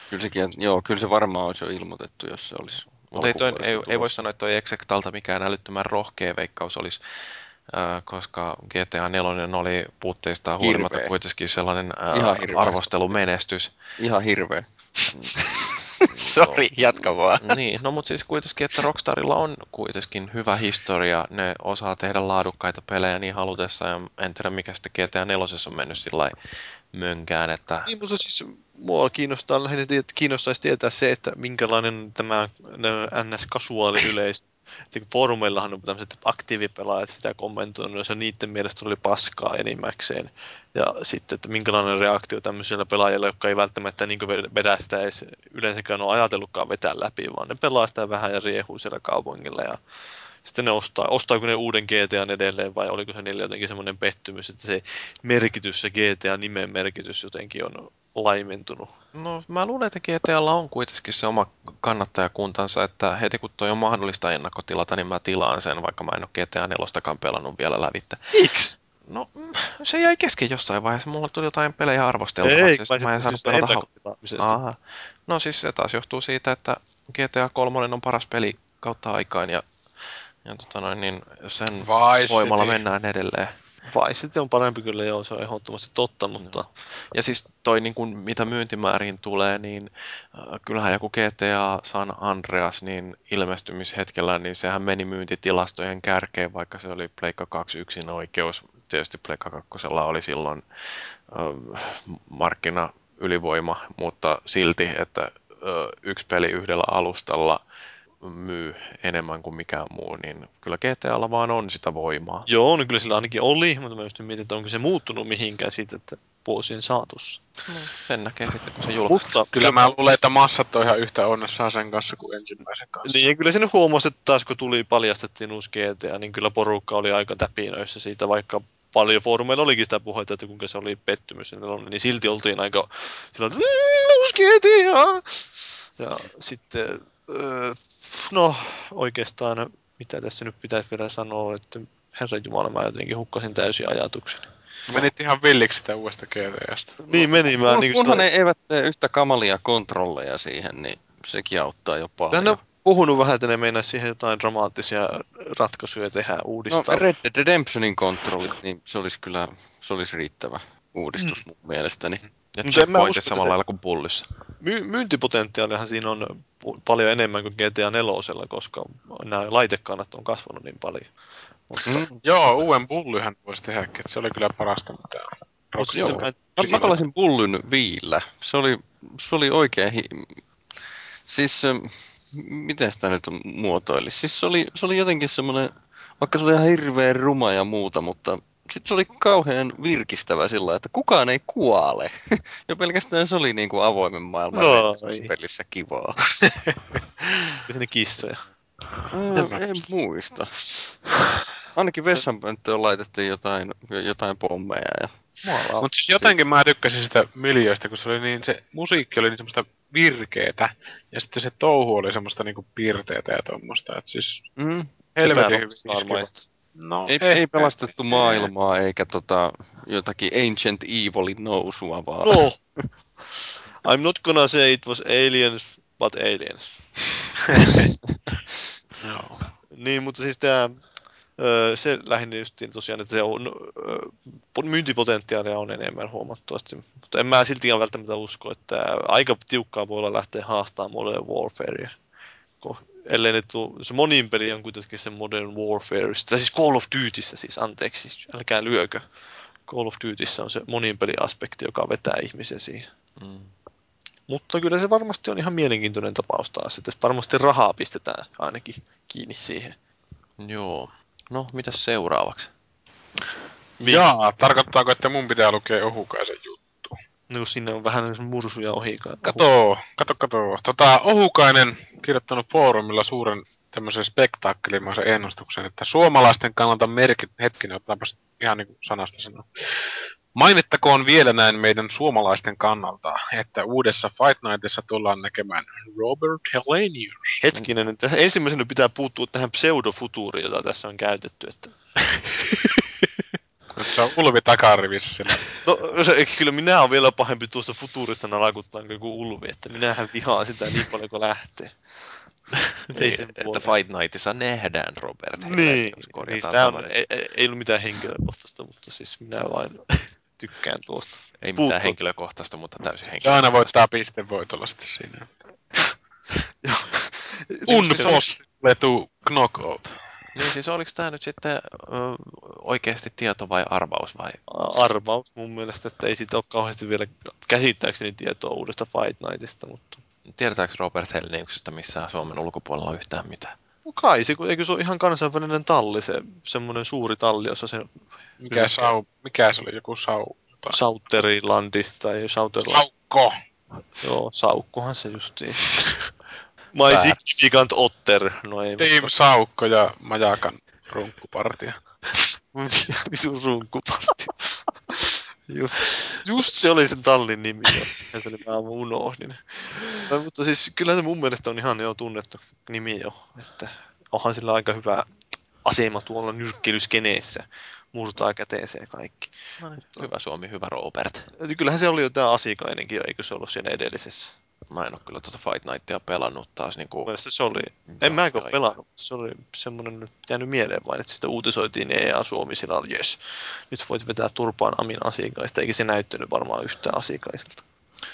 Kyllä sekin, joo, kyllä se varmaan olisi jo ilmoitettu, jos se olisi. Mutta ei voi sanoa, että toi Exactalta mikään älyttömän rohkea veikkaus olisi. koska GTA 4 oli puutteistaan huolimatta kuitenkin sellainen arvostelumenestys. Ihan hirveä. Sori, jatka vaan. Niin, no mutta siis kuitenkin, että Rockstarilla on kuitenkin hyvä historia. Ne osaa tehdä laadukkaita pelejä niin halutessaan. En tiedä, mikä sitten GTA 4 on mennyt sillä mönkään, että... Niin, mutta siis mua kiinnostaa lähinnä, että kiinnostaisi tietää se, että minkälainen tämä NS-kasuaali yleistö. Foorumeillahan on tämmöiset aktiivipelaajat sitä kommentoinut, ja niiden mielestä oli paskaa enimmäkseen. Ja sitten, että minkälainen reaktio tämmöisillä pelaajilla, jotka ei välttämättä niin vedä sitä edes yleensäkään ole ajatellutkaan vetää läpi, vaan ne pelaa sitä vähän ja riehuu siellä kaupungilla. Ja sitten ne ostaako ne uuden GTAn edelleen, vai oliko se niille jotenkin semmoinen pettymys, että se merkitys, se GTA-nimen merkitys jotenkin on laimentunut? No mä luulen, että GTAlla on kuitenkin se oma kannattajakuntansa, että heti kun toi on mahdollista ennakkotilata, niin mä tilaan sen, vaikka mä en ole GTA 4:stäkään pelannut vielä lävittä. Miksi? No se jäi kesken jossain vaiheessa, mulla tuli jotain pelejä arvosteltavaksi, ja mä en saanut pelata haukkaan. No siis se taas johtuu siitä, että GTA 3 on paras peli kautta aikaan, ja niin sen Vai voimalla city. Mennään edelleen. Vai sitten on parempi kyllä, joo, se on ehdottomasti totta, mutta... No. Ja siis toi, niin kun, mitä myyntimääriin tulee, niin kyllähän joku GTA San Andreas niin ilmestymishetkellä, niin sehän meni myyntitilastojen kärkeen, vaikka se oli Pleikka 2 yksin oikeus. Tietysti Pleikka 2 oli silloin markkinaylivoima, mutta silti, että yksi peli yhdellä alustalla myy enemmän kuin mikään muu, niin kyllä GTAlla vaan on sitä voimaa. Joo, niin kyllä sillä ainakin oli, mutta mä just mietin, että onko se muuttunut mihinkään siitä, että vuosien saatossa. No, sen näkee sitten, kun se julkaistaan. Kyllä mä luulen, että massat on ihan yhtä onnessaan sen kanssa kuin ensimmäisen kanssa. Niin, ja kyllä sinne huomasi, että taas kun paljastettiin uusi GTA, niin kyllä porukka oli aika täpinöissä siitä, vaikka paljon foorumeilla olikin sitä puhetta, että kuinka se oli pettymys, niin silti oltiin aika sillä että uusi GTA! Ja sitten... No, oikeastaan, mitä tässä nyt pitäisi vielä sanoa, että herranjumala, mä jotenkin hukkasin täysin ajatuksen. Menit ihan villiksi sitä uudesta GTAsta. Niin meni, mä... Kunhan ne eivät tee yhtä kamalia kontrolleja siihen, niin sekin auttaa jo paljon. Hän on puhunut vähän, että ne meinaisi siihen jotain dramaattisia ratkaisuja tehdä uudistaa. No, Red Dead Redemptionin kontrollit, niin se olisi kyllä riittävä uudistus mun mielestäni. Ja checkpointit samalla lailla kuin pullissa. Myyntipotentiaalihan siinä on paljon enemmän kuin GTA 4, koska nämä laitekannat on kasvanut niin paljon. Mutta... Joo, uuden pullyhän voisi tehdäkin, että se oli kyllä parasta mitä on. Mä palasin pullyn viillä. Se oli oikein... Siis, miten sitä nyt muotoilisi? Siis se oli jotenkin semmoinen, vaikka se oli ihan hirveen ruma ja muuta, mutta... Sitten se oli kauhean virkistävä sillä, että kukaan ei kuole. Jo pelkästään se oli niin kuin avoimen maailman pelissä kivaa. Sinne kissoja? En muista. Ainakin vessanpönttöön laitettiin jotain pommeja. Ja... Mutta siis jotenkin mä tykkäsin sitä miljöistä, kun se oli niin, se musiikki oli niin semmoista virkeetä. Ja sitten se touhu oli semmoista niinku piirteetä ja tommoista. Et siis helvetin hyvin iskivä. No, ei pelastettu maailmaa, eikä jotakin Ancient Evilin nousua vaan. No, I'm not gonna say it was aliens, but aliens. No. Niin, mutta siis tämä, se lähinnä justiin tosiaan, että se on, myyntipotentiaalia on enemmän huomattavasti. Mutta en mä silti ihan välttämättä usko, että aika tiukkaa voi olla lähteä haastamaan Modern Warfarea. Ellei ne tuu, se monin peli on kuitenkin se Modern Warfareista, tai siis Call of Dutyssä siis, anteeksi, älkää lyökö. Call of Dutyssä on se monin peliaspekti, joka vetää ihmisen siihen. Mutta kyllä se varmasti on ihan mielenkiintoinen tapaus taas, että varmasti rahaa pistetään ainakin kiinni siihen. Joo, no mitäs seuraavaksi? Jaa, tarkoittaako, että mun pitää lukea Ohukaisen juttu? No sinne on vähän mursuja ohikaan. Kato. Ohukainen kirjoittanut foorumilla suuren tämmöisen spektaakkelimaisen ennustuksen, että suomalaisten kannalta hetkinen, otaanpas ihan niin kuin sanasta sanoa. Mainittakoon vielä näin meidän suomalaisten kannalta, että uudessa Fight Nightissa tullaan näkemään Robert Hellenius. Hetkinen, että ensimmäisenä pitää puuttua tähän pseudofutuuriin, jota tässä on käytetty, että... Nyt se on Ulvi takarivissä sillä. No se, kyllä minä on vielä pahempi tuosta futurista nalakuttaan kuin Ulvi, että minähän vihaan sitä niin paljon kuin lähtee. Niin, että Fight Nightissa nähdään Robert. Niin, niistä on, ei ole mitään henkilökohtaista, mutta siis minä vain tykkään tuosta. Ei puuttu. Mitään henkilökohtaista, mutta täysin henkilökohtaista. Se aina voittaa pistevoitollisesti siinä. Unposletu knockout. Niin siis oliko tämä nyt sitten oikeasti tieto vai arvaus vai? Arvaus mun mielestä, että ei siitä ole kauheasti vielä käsittääkseni tietoa uudesta Fight Nightista, mutta... Tiedetäänkö Robert Helleniuksestä missään Suomen ulkopuolella yhtään mitään? No kai, eikö se ole ihan kansainvälinen talli, se semmoinen suuri talli, jossa se... Mikä se oli, joku Sauterilandi tai Sauterlandi? Saukko! Joo, Saukkohan se justiin. My Significant Otter. No ei, Team mutta... Saukko ja Majakan runkkupartia. Vitu runkkupartia. Just se oli sen tallin nimi, ja se oli mä unohdin. No, mutta siis kyllä se mun mielestä on ihan jo tunnettu nimi jo. Että onhan sillä aika hyvä asema tuolla nyrkkeilyskeneessä. Murtaa käteeseen kaikki. No niin, hyvä Suomi, hyvä Robert. Kyllähän se oli jo tää Asikainenkin, eikö se ollut siinä edellisessä? Mä en oo kyllä tuota Fight Nightia pelannut taas niinku... Mielestäni se oli... En mä oo pelannut. Se oli semmonen jäänyt mieleen vain, että sitä uutisoitiin EA Suomi sillä oli, jes, nyt voit vetää turpaan Amin Asikaista, eikä se näyttänyt varmaan yhtään Asikaiselta.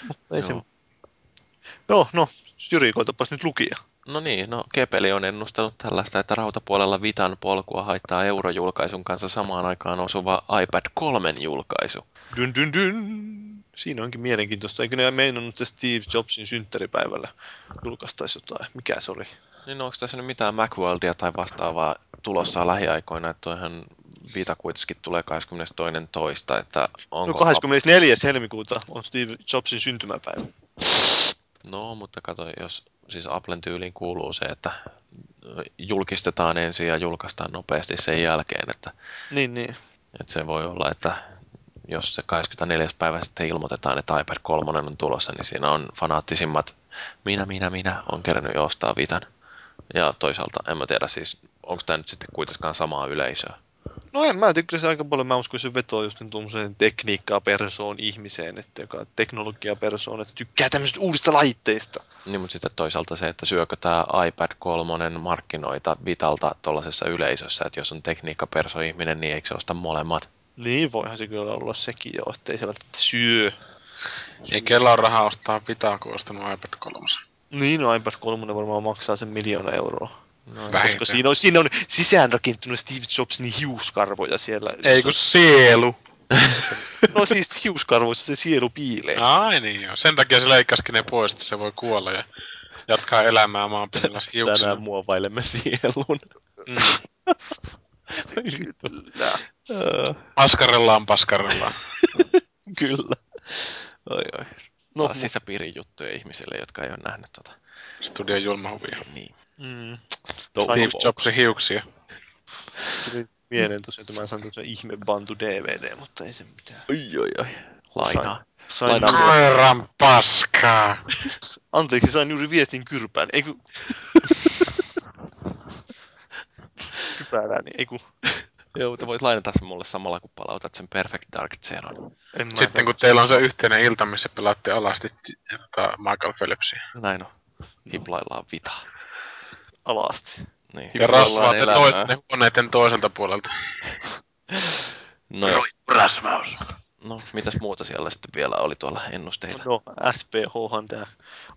Mutta ei se... Joo, no, Jyri, koitapas nyt lukia. No niin, no Kepeli on ennustanut tällaista, että rautapuolella Vitan polkua haittaa eurojulkaisun kanssa samaan aikaan osuva iPad 3:n julkaisu. Dyn dyn dyn! Siinä onkin mielenkiintoista. Eikö ne meinannut, että Steve Jobsin synttäripäivällä julkaistaisi jotain? Mikä se oli? Niin onko tässä nyt mitään Macworldia tai vastaavaa tulossa lähiaikoina, että toihan Vita kuitenkin tulee 22.2. Että onko... No 24. helmikuuta on Steve Jobsin syntymäpäivä. No, mutta kato, jos siis Applen tyyliin kuuluu se, että julkistetaan ensin ja julkaistaan nopeasti sen jälkeen, että... Niin. Että se voi olla, että jos se 24. päivä sitten ilmoitetaan, että iPad 3 on tulossa, niin siinä on fanaattisimmat minä on kerännyt jo ostaa Vitan. Ja toisaalta, en mä tiedä siis, onko tämä nyt sitten kuitenkaan samaa yleisöä? No en mä tykkäsin aika paljon, mä uskoisin vetoa just tuommoiseen tekniikkaa-persoon ihmiseen, että joka teknologia-persoon, että tykkää tämmöisistä uudista laitteista. Niin, mutta sitten toisaalta se, että syökö tämä iPad 3 markkinoita Vitalta tuollaisessa yleisössä, että jos on tekniikka-persoon ihminen, niin eikö se osta molemmat? Niin, voihan se kyllä olla sekin jo, ettei se välttämättä syö. Ei kellään rahaa ostaa Vitaa, kun ostanut iPad 3. Niin, no iPad 3 varmaan maksaa sen 1 000 000 euroa. No, koska siinä on sisäänrakentunut Steve Jobsin hiuskarvoja siellä. Eikö sielu? No siis hiuskarvoissa se sielu piilee. Ai niin joo. Sen takia se leikkasikin ne pois, että se voi kuolla ja jatkaa elämää maanpinnassa hiuksena. Tänään muovailemme sielun. Kyllä. Paskarellaan. Kyllä. Oi. No, sisäpiirin juttuja ihmisille, jotka ei ole nähnyt tota. Studion julmahuvia. Niin. Steve Jobsin hiuksia. Tuli mieleen tosiaan, että mä sain tuossa ihme bantu DVD, mutta ei se mitään. Oi. Lainaa. Koiran paskaa! Anteeksi, sain juuri viestin kyrpään. Eiku... Kypärää, niin eiku... Joo, mutta voit lainata sen mulle samalla, kun palautat sen Perfect Dark Zeron. Sitten kun teillä on se yhteinen ilta, missä pelaatte alasti Michael Phelipsia. Näin on. Hiplaillaan Vitaa. Alasti. Niin. Ja rasvaatte ne huoneiden toiselta puolelta. No rasvaus. No, mitäs muuta siellä sitten vielä oli tuolla ennusteilla? No, SPHhan tämä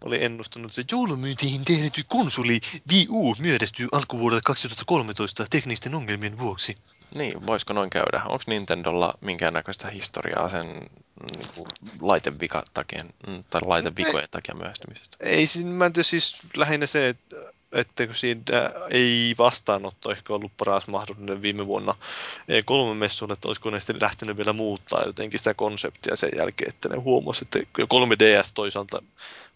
oli ennustanut, että joulumyyntiin tehty konsoli Wii U myöhästyy alkuvuodelle 2013 teknisten ongelmien vuoksi. Niin, voisiko noin käydä? Onko Nintendolla minkäännäköistä historiaa sen niinku, laitevikojen takia myöhästymisestä? Ei, mä en tiedä siis lähinnä se, että kun siinä ei vastaanotto ehkä ollut paras mahdollinen viime vuonna E3-messuille, että olisiko ne sitten lähtenyt vielä muuttaa jotenkin sitä konseptia sen jälkeen, että ne huomasi, että 3DS toisaalta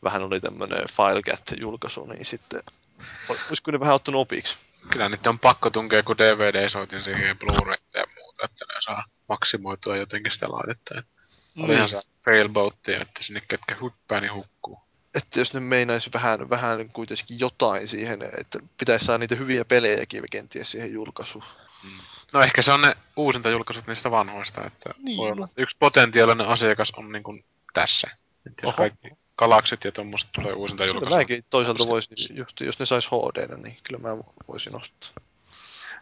vähän oli tämmöinen Filecat-julkaisu, niin sitten olisiko ne vähän ottanut opiksi? Kyllä niitä on pakko tunkea, kun DVD-soitin siihen Blu-raylle ja muuta, että ne saa maksimoitua jotenkin sitä laitetta. Olihan se failboattia, että sinne ketkä hyppää, niin hukkuu. Että jos ne meinaisi vähän kuitenkin jotain siihen, että pitäisi saada niitä hyviä pelejäkin kenties siihen julkaisuun. No ehkä se on ne uusinta julkaisut niistä vanhoista, että niin, no. Yksi potentiaalinen asiakas on niin kuin tässä. Jos kaikki Galaksit ja tommoset tulee uusinta julkaisuja. Mäkin toisaalta voisin, jos ne sais HD-nä, niin kyllä mä voisin ostaa.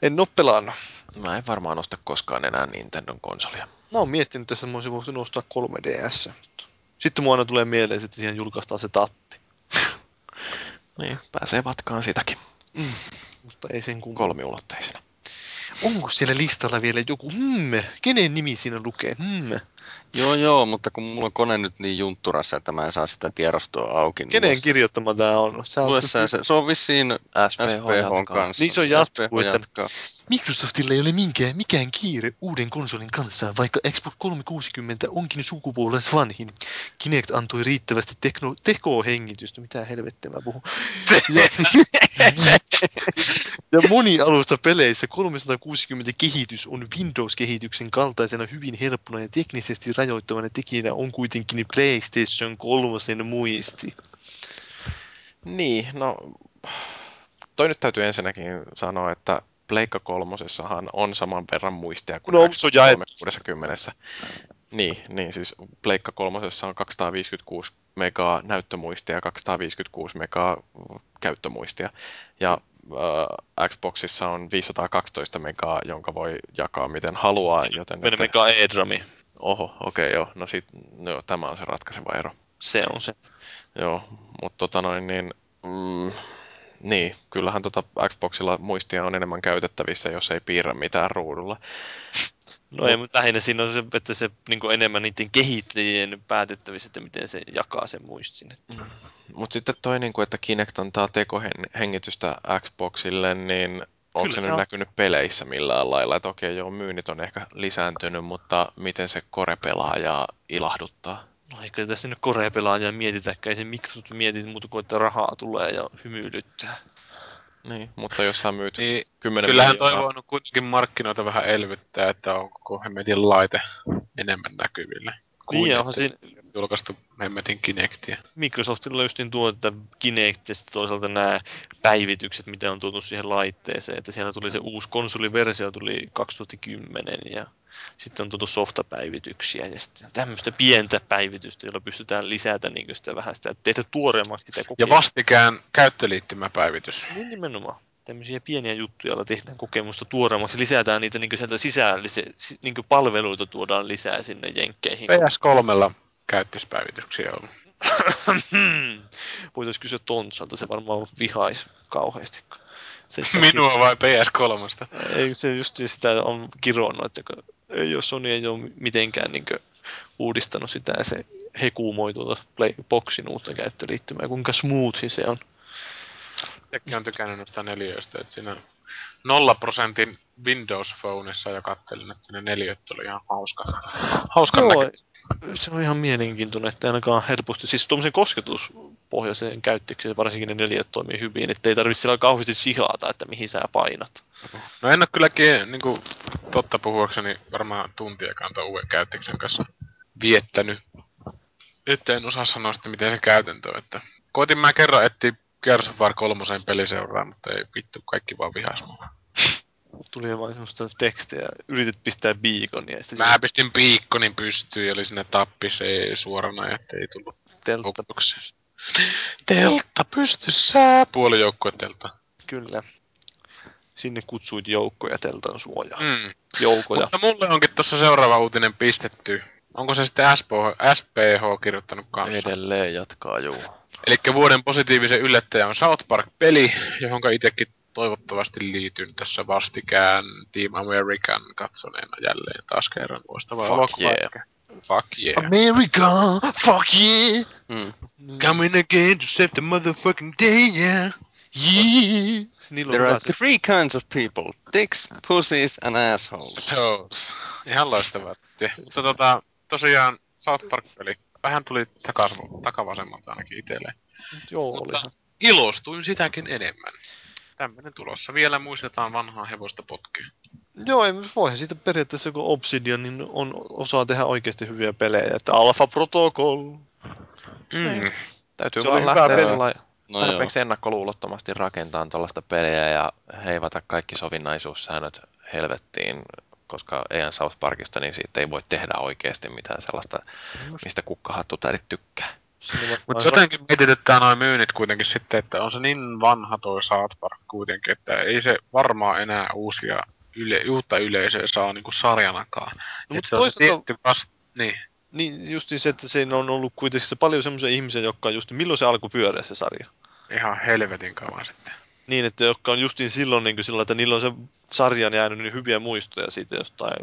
En oo pelannut. Mä en varmaan osta koskaan enää Nintendon konsolia. Mä oon miettinyt, että mä voisin ostaa 3DS. Sitten mun aina tulee mieleen, että siihen julkaistaan se tatti. Niin, pääsee vatkaan sitäkin. Mm. Mutta ei sen kummaa. Kolmiulotteisena. Onko siellä listalla vielä joku? Kenen nimi siinä lukee? Joo, mutta kun mulla on kone nyt niin juntturassa, että mä en saa sitä tiedostoa auki. Kenen kirjoittama tää on? Se on vissiin SPH:n kanssa. Niin se on jatkuu, että Microsoftilla ei ole mikään kiire uuden konsolin kanssa, vaikka Xbox 360 onkin sukupuolessa vanhin. Kinect antoi riittävästi tekohengitystä. Mitä helvettiä mä puhun. Ja monialusta peleissä 360 kehitys on Windows-kehityksen kaltaisena hyvin helppona ja teknisesti rajoittavana tekijänä on kuitenkin PlayStation 3 muisti. Niin, no toi nyt täytyy ensinnäkin sanoa, että Pleikka 3:ssahan on saman verran muistia kuin X360. Niin, siis Pleikka 3:ssa on 256 megaa näyttömuistia ja 256 megaa käyttömuistia. Ja Xboxissa on 512 megaa, jonka voi jakaa miten haluaa. Joten 10 megaa edrami. Oho, okei, joo. No sit, joo, tämä on se ratkaiseva ero. Se on se. Joo, mutta niin, kyllähän Xboxilla muistia on enemmän käytettävissä, jos ei piirrä mitään ruudulla. No ei, mutta lähinnä siinä on se, että se niin kuin enemmän niiden kehittäjien päätettävissä, että miten se jakaa sen muistin. Mutta sitten toi, niin kuin, että Kinect antaa tekohengitystä Xboxille, niin onko se nyt näkynyt peleissä millään lailla? Että okei, joo, myynnit on ehkä lisääntynyt, mutta miten se Core pelaa ja ilahduttaa? No eikä tässä nyt Core pelaajaa mietitäkään, ei se miksi mietit muuta kuin, että rahaa tulee ja hymyilyttää. Niin, mutta jos sä myyt 10 miljoonaa... Kyllähän toivon on kuitenkin markkinoita vähän elvyttää, että onko hemmetin laite enemmän näkyville. Niin, onhan siinä... Julkaistu hemmetin Kinectia. Microsoftilla justiin tuo, että Kinect ja toisaalta nämä päivitykset, mitä on tuotu siihen laitteeseen. Että siellä tuli se uusi konsoliversio, tuli 2010 ja sitten on tuotu softapäivityksiä. Ja sitten tämmöistä pientä päivitystä, jolla pystytään lisätä niin sitä vähän sitä, tehdä tuoreemmaksi sitä kokemusta. Ja vastikään käyttöliittymäpäivitys. Niin nimenomaan. Tämmöisiä pieniä juttuja, joilla tehdään kokemusta tuoreemmaksi. Lisätään niitä niin sieltä sisään, niin palveluita tuodaan lisää sinne jenkkeihin. PS3:lla käyttöspäivityksiä on. Voitaisiin kysyä Tontsalta, se varmaan vihaisi kauheasti. Minua vai PS3:sta? Ei, se just sitä on kironnut, että Sony ei ole mitenkään niin uudistanut sitä ja se hekuumoi tuota Boxin uutta käyttöliittymää. Kuinka smoothi se on. Itsekin on tykännyt noista neliöistä, että siinä 0% Windows Phoneissa jo katselin, että ne neliöt oli ihan hauskan näköistä. Se on ihan mielenkiintoinen, että ainakaan helposti, siis tuommoisen kosketuspohjaisen käyttökseen varsinkin ne neliöt toimii hyvin, ettei tarvitse siellä kauheasti sihaata, että mihin sä painat. No en ole kylläkin, niin kuin totta puhuakseni, varmaan tuntiakaan tuon uuden käyttöksen kanssa viettänyt. Että en osaa sanoa sitten, miten se käytäntö on, että koitin mä kerran etsiä Gears of War 3:n peliseuraa, mutta ei vittu, kaikki vaan vihais mua. Tuli vain semmoista tekstejä, yritit pistää biikonia. Mä pistin biikonin pystyyn ja oli siinä tappis, ei suorana, ettei tullut kokoksi. Teltta pystyssä, puoli joukkuetelta. Kyllä. Sinne kutsuit joukkoja teltan suojaan. Joukoja. Mutta mulle onkin tuossa seuraava uutinen pistetty. Onko se sitten SPH kirjoittanut kanssa? Edelleen jatkaa, juu. Elikkä vuoden positiivisen yllättäjä on South Park-peli, johonka itsekin toivottavasti liityn tässä vastikään Team American katsoneena jälleen taas kerran loistavaa elokuvaa. Yeah. Fuck yeah. America, fuck yeah! Coming again to save the motherfucking day, yeah! Yeah! There are 3 kinds of people. Dicks, pussies and assholes. So, ihan loistavaa. Mutta tosiaan South Park-peli. Vähän tuli takavasemmalta ainakin itselleen. Joo, mutta ilostuin sitäkin enemmän. Tämmönen tulossa. Vielä muistetaan vanhaa hevosta potkea. Joo, ei voihan siitä periaatteessa, kun Obsidian niin osaa tehdä oikeasti hyviä pelejä. Että Alpha Protocol. Täytyy vaan lähteä tarpeeksi ennakkoluulottomasti rakentamaan tällaista pelejä ja heivata kaikki sovinnaisuussäännöt helvettiin. Koska eihän South Parkista, niin siitä ei voi tehdä oikeasti mitään sellaista, mistä kukkahattu tärit tykkää. Mutta jotenkin mietitetään noin myynnit kuitenkin sitten, että on se niin vanha toi South Park kuitenkin, että ei se varmaan enää uutta yleisöä saa niinku sarjanakaan. No, mutta se on se tietty niin. Niin, just se, että se on ollut kuitenkin se paljon semmoisia ihmisiä, jotka on just, milloin se alkoi pyöreä se sarja? Ihan helvetin kauan sitten. Niin, että jotka on justiin silloin niin sillä, että niillä on se sarjan jäänyt niin hyviä muistoja siitä jostain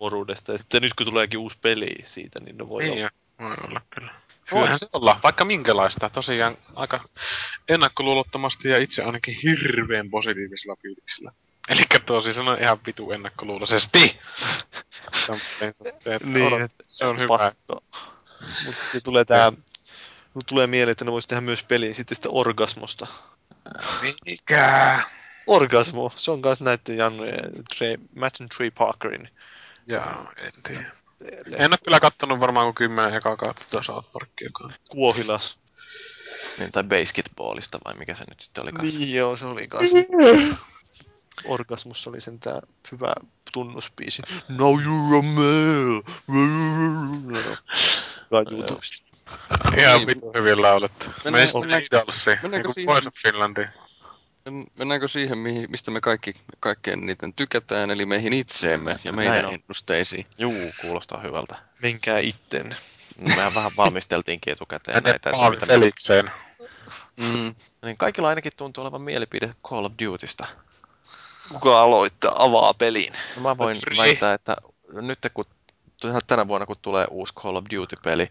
moruudesta. Ja sitten nyt kun tuleekin uusi peli siitä, niin ne voi niin olla. Niin, voi olla kyllä. Voihan se olla, vaikka minkälaista. Tosiaan aika ennakkoluulottomasti ja itse ainakin hirveän positiivisella fiiliksellä. Elikkä tosi sanoin ihan vitu ennakkoluuloisesti. Niin, se on hyvä. Pasto. Mutta sitten tulee tää, tulee mieleen, että ne vois tehdä myös peliä sitten Orgasmosta. Mikä? Orgasmo, se on kans näitten Jannujen, Matt and Trey Parkerin. Jaa, en tiedä. En oo kyllä kattonut varmaan kuin 10 ekaa kautta tuota South Parkia. Kuohilas. Niin, tai Basketballista vai mikä se nyt sitten oli kanssa? Niin joo, se oli kanssa. Orgasmus oli sen tää hyvä tunnusbiisi. Now you're a male. Hyvä YouTubesta. Ihan vittu hyvin laulettu. Mennäänkö siihen? Mennäänkö siihen, mistä me kaikki eniten tykätään, eli meihin itseemme ja meidän ennusteisiin? Juu, kuulostaa hyvältä. Menkää itten. Mehän vähän valmisteltiinkin etukäteen näitä. Valmistelikseen. Niin kaikilla ainakin tuntuu olevan mielipide Call of Dutysta. Kuka aloittaa, avaa pelin? No mä voin väittää, että nyt kun tänä vuonna kun tulee uusi Call of Duty-peli,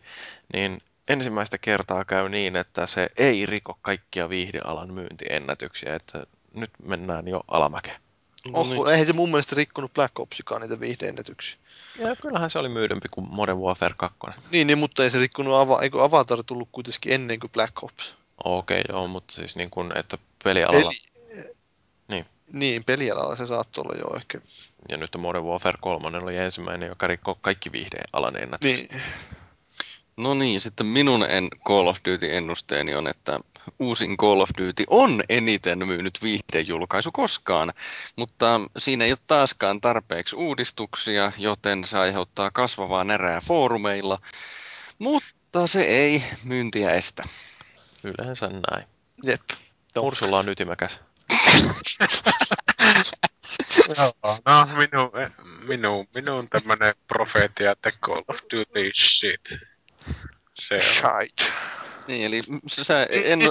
niin ensimmäistä kertaa käy niin, että se ei riko kaikkia viihdealan myyntiennätyksiä, että nyt mennään jo alamäkeen. Niin. Eihän se mun mielestä rikkonut Black Opsikaan niitä viihdeennätyksiä. Ja kyllähän se oli myydempi kuin Modern Warfare 2. Niin, mutta ei se rikkonut, eikö Avatar tullut kuitenkin ennen kuin Black Ops? Okei, joo, mutta siis niin kuin, että pelialalla... Niin, pelialalla se saattoi olla jo ehkä. Ja nyt Modern Warfare 3 oli ensimmäinen, joka rikkoi kaikki viihdealan ennätykset. Niin. No niin, sitten minun Call of Duty-ennusteeni on, että uusin Call of Duty on eniten myynyt viihdejulkaisu koskaan, mutta siinä ei ole taaskaan tarpeeksi uudistuksia, joten se aiheuttaa kasvavaa närää foorumeilla, mutta se ei myyntiä estä. Yleensä näin. Jep. Ursula on ytimäkäs. No, minun tämmönen profeetia the Call of Duty shit. Se on. Niin, eli sä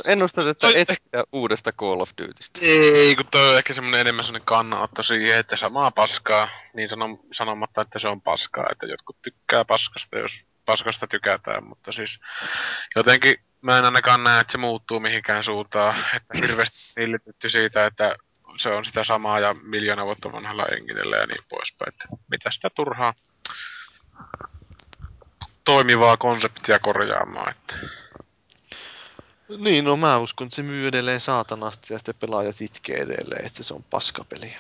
ennustat, että etkä uudesta Call of Dutystä. Ei, kun toi on ehkä semmonen enemmän semmonen kannanotto siihen, että samaa paskaa, niin sanomatta, että se on paskaa, että jotkut tykkää paskasta, jos paskasta tykätään, mutta siis jotenkin mä en ainakaan näe, että se muuttuu mihinkään suuntaan, että hirveästi hillitytty siitä, että se on sitä samaa ja miljoona vuotta vanhalla enginellä ja niin poispäin, että mitä sitä turhaa toimivaa konseptia korjaamaan, että... Niin, no mä uskon, että se myy edelleen saatanasti ja sitten pelaajat itkee edelleen, että se on paskapeli.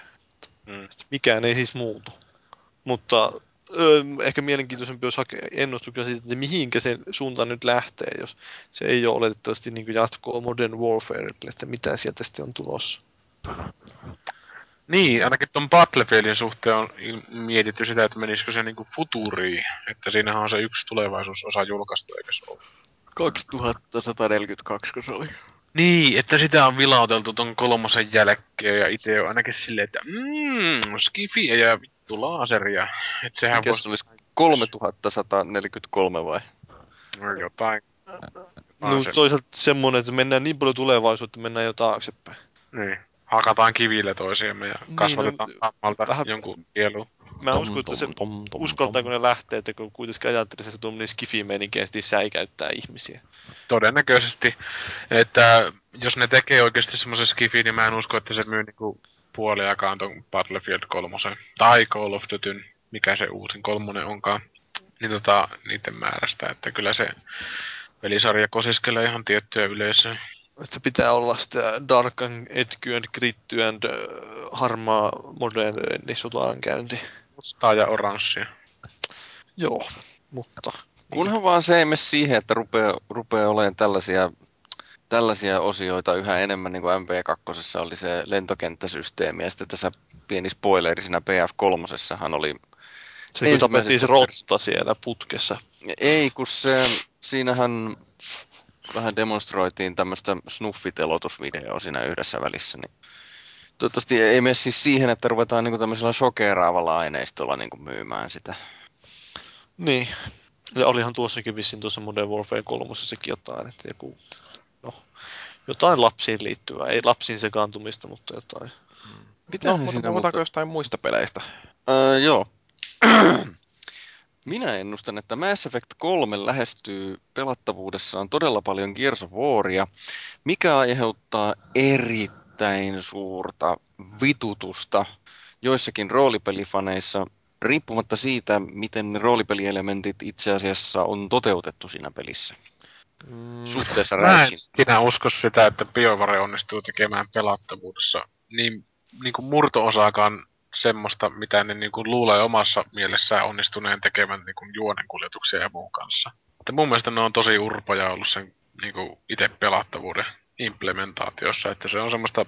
Mikään ei siis muutu, mutta... Ehkä mielenkiintoisempi olisi hakea ennustuksia siitä, että mihinkä se suunta nyt lähtee, jos se ei ole oletettavasti niin jatkoa Modern Warfarelle, että mitä sieltä sitten on tulossa. Niin, ainakin tuon Battlefieldin suhteen on mietitty sitä, että menisikö se niin kuin futuriin, että siinähän on se yksi tulevaisuusosa julkaistu, eikä se ole. 2142, kun se oli. Niin, että sitä on vilauteltu ton kolmosen jälkeen ja itse on ainakin silleen, että skifiä ja vittu laaseria. Että sehän voisi... olisi 3143 vai? Jotain. No toisaalta semmonen, että mennään niin paljon tulevaisuutta, mennään jo taaksepäin. Niin, hakataan kivillä toisiamme ja kasvatetaan sammalta vähän... jonkun kielu. Mä uskon, että se uskaltaako ne lähtee, että kun kuitenkin ajattelisi, että tuommoinen skifi-meininki säikäyttää ihmisiä. Todennäköisesti. Että jos ne tekee oikeasti semmoisen skifiin, niin mä en usko, että se myy niinku puoliakaan ton Battlefield 3. Tai Call of Dutyn, mikä se uusin 3 onkaan. Niin niiden määrästä, että kyllä se pelisarja kosiskelee ihan tiettyä yleisöä. Että se pitää olla sitä dark and edgy and gritty and harmaa moderni sotaankäynti. Mustaa ja oranssia. Joo, mutta... Kunhan vaan se ei mene siihen, että rupeaa olemaan tällaisia osioita yhä enemmän, niin kuin MP2 oli se lentokenttäsysteemi, ja sitten tässä pieni spoileri siinä PF3:ssähan oli... Se kun tapettiin se rotta siellä putkessa. Ei, kun siinähän... vähän demonstroitiin tämmöistä snuffitelotusvideoa siinä yhdessä välissä, niin toivottavasti ei mene siis siihen, että ruvetaan niinku tämmöisellä shokeeraavalla aineistolla niinku myymään sitä. Niin. Ja olihan tuossakin vissiin tuossa Modern Warfare 3 sekin jotain, että joku, no, jotain lapsiin liittyvää. Ei lapsiin sekaantumista, mutta jotain. Miten? Puhutaanko jostain muista peleistä? Joo. Minä ennustan, että Mass Effect 3 lähestyy pelattavuudessaan todella paljon Gears of Waria, mikä aiheuttaa erittäin suurta vitutusta joissakin roolipelifaneissa, riippumatta siitä, miten roolipelielementit itse asiassa on toteutettu siinä pelissä. Suhteessa räisin. Mä en usko sitä, että BioWare onnistuu tekemään pelattavuudessa niin kuin murto-osaakaan semmoista, mitä ne niin kuin luulee omassa mielessään onnistuneen tekemään niin kuin juonenkuljetuksia ja muun kanssa. Että mun mielestä ne on tosi urpoja ollut sen niin kuin itse pelattavuuden implementaatiossa, että se on semmoista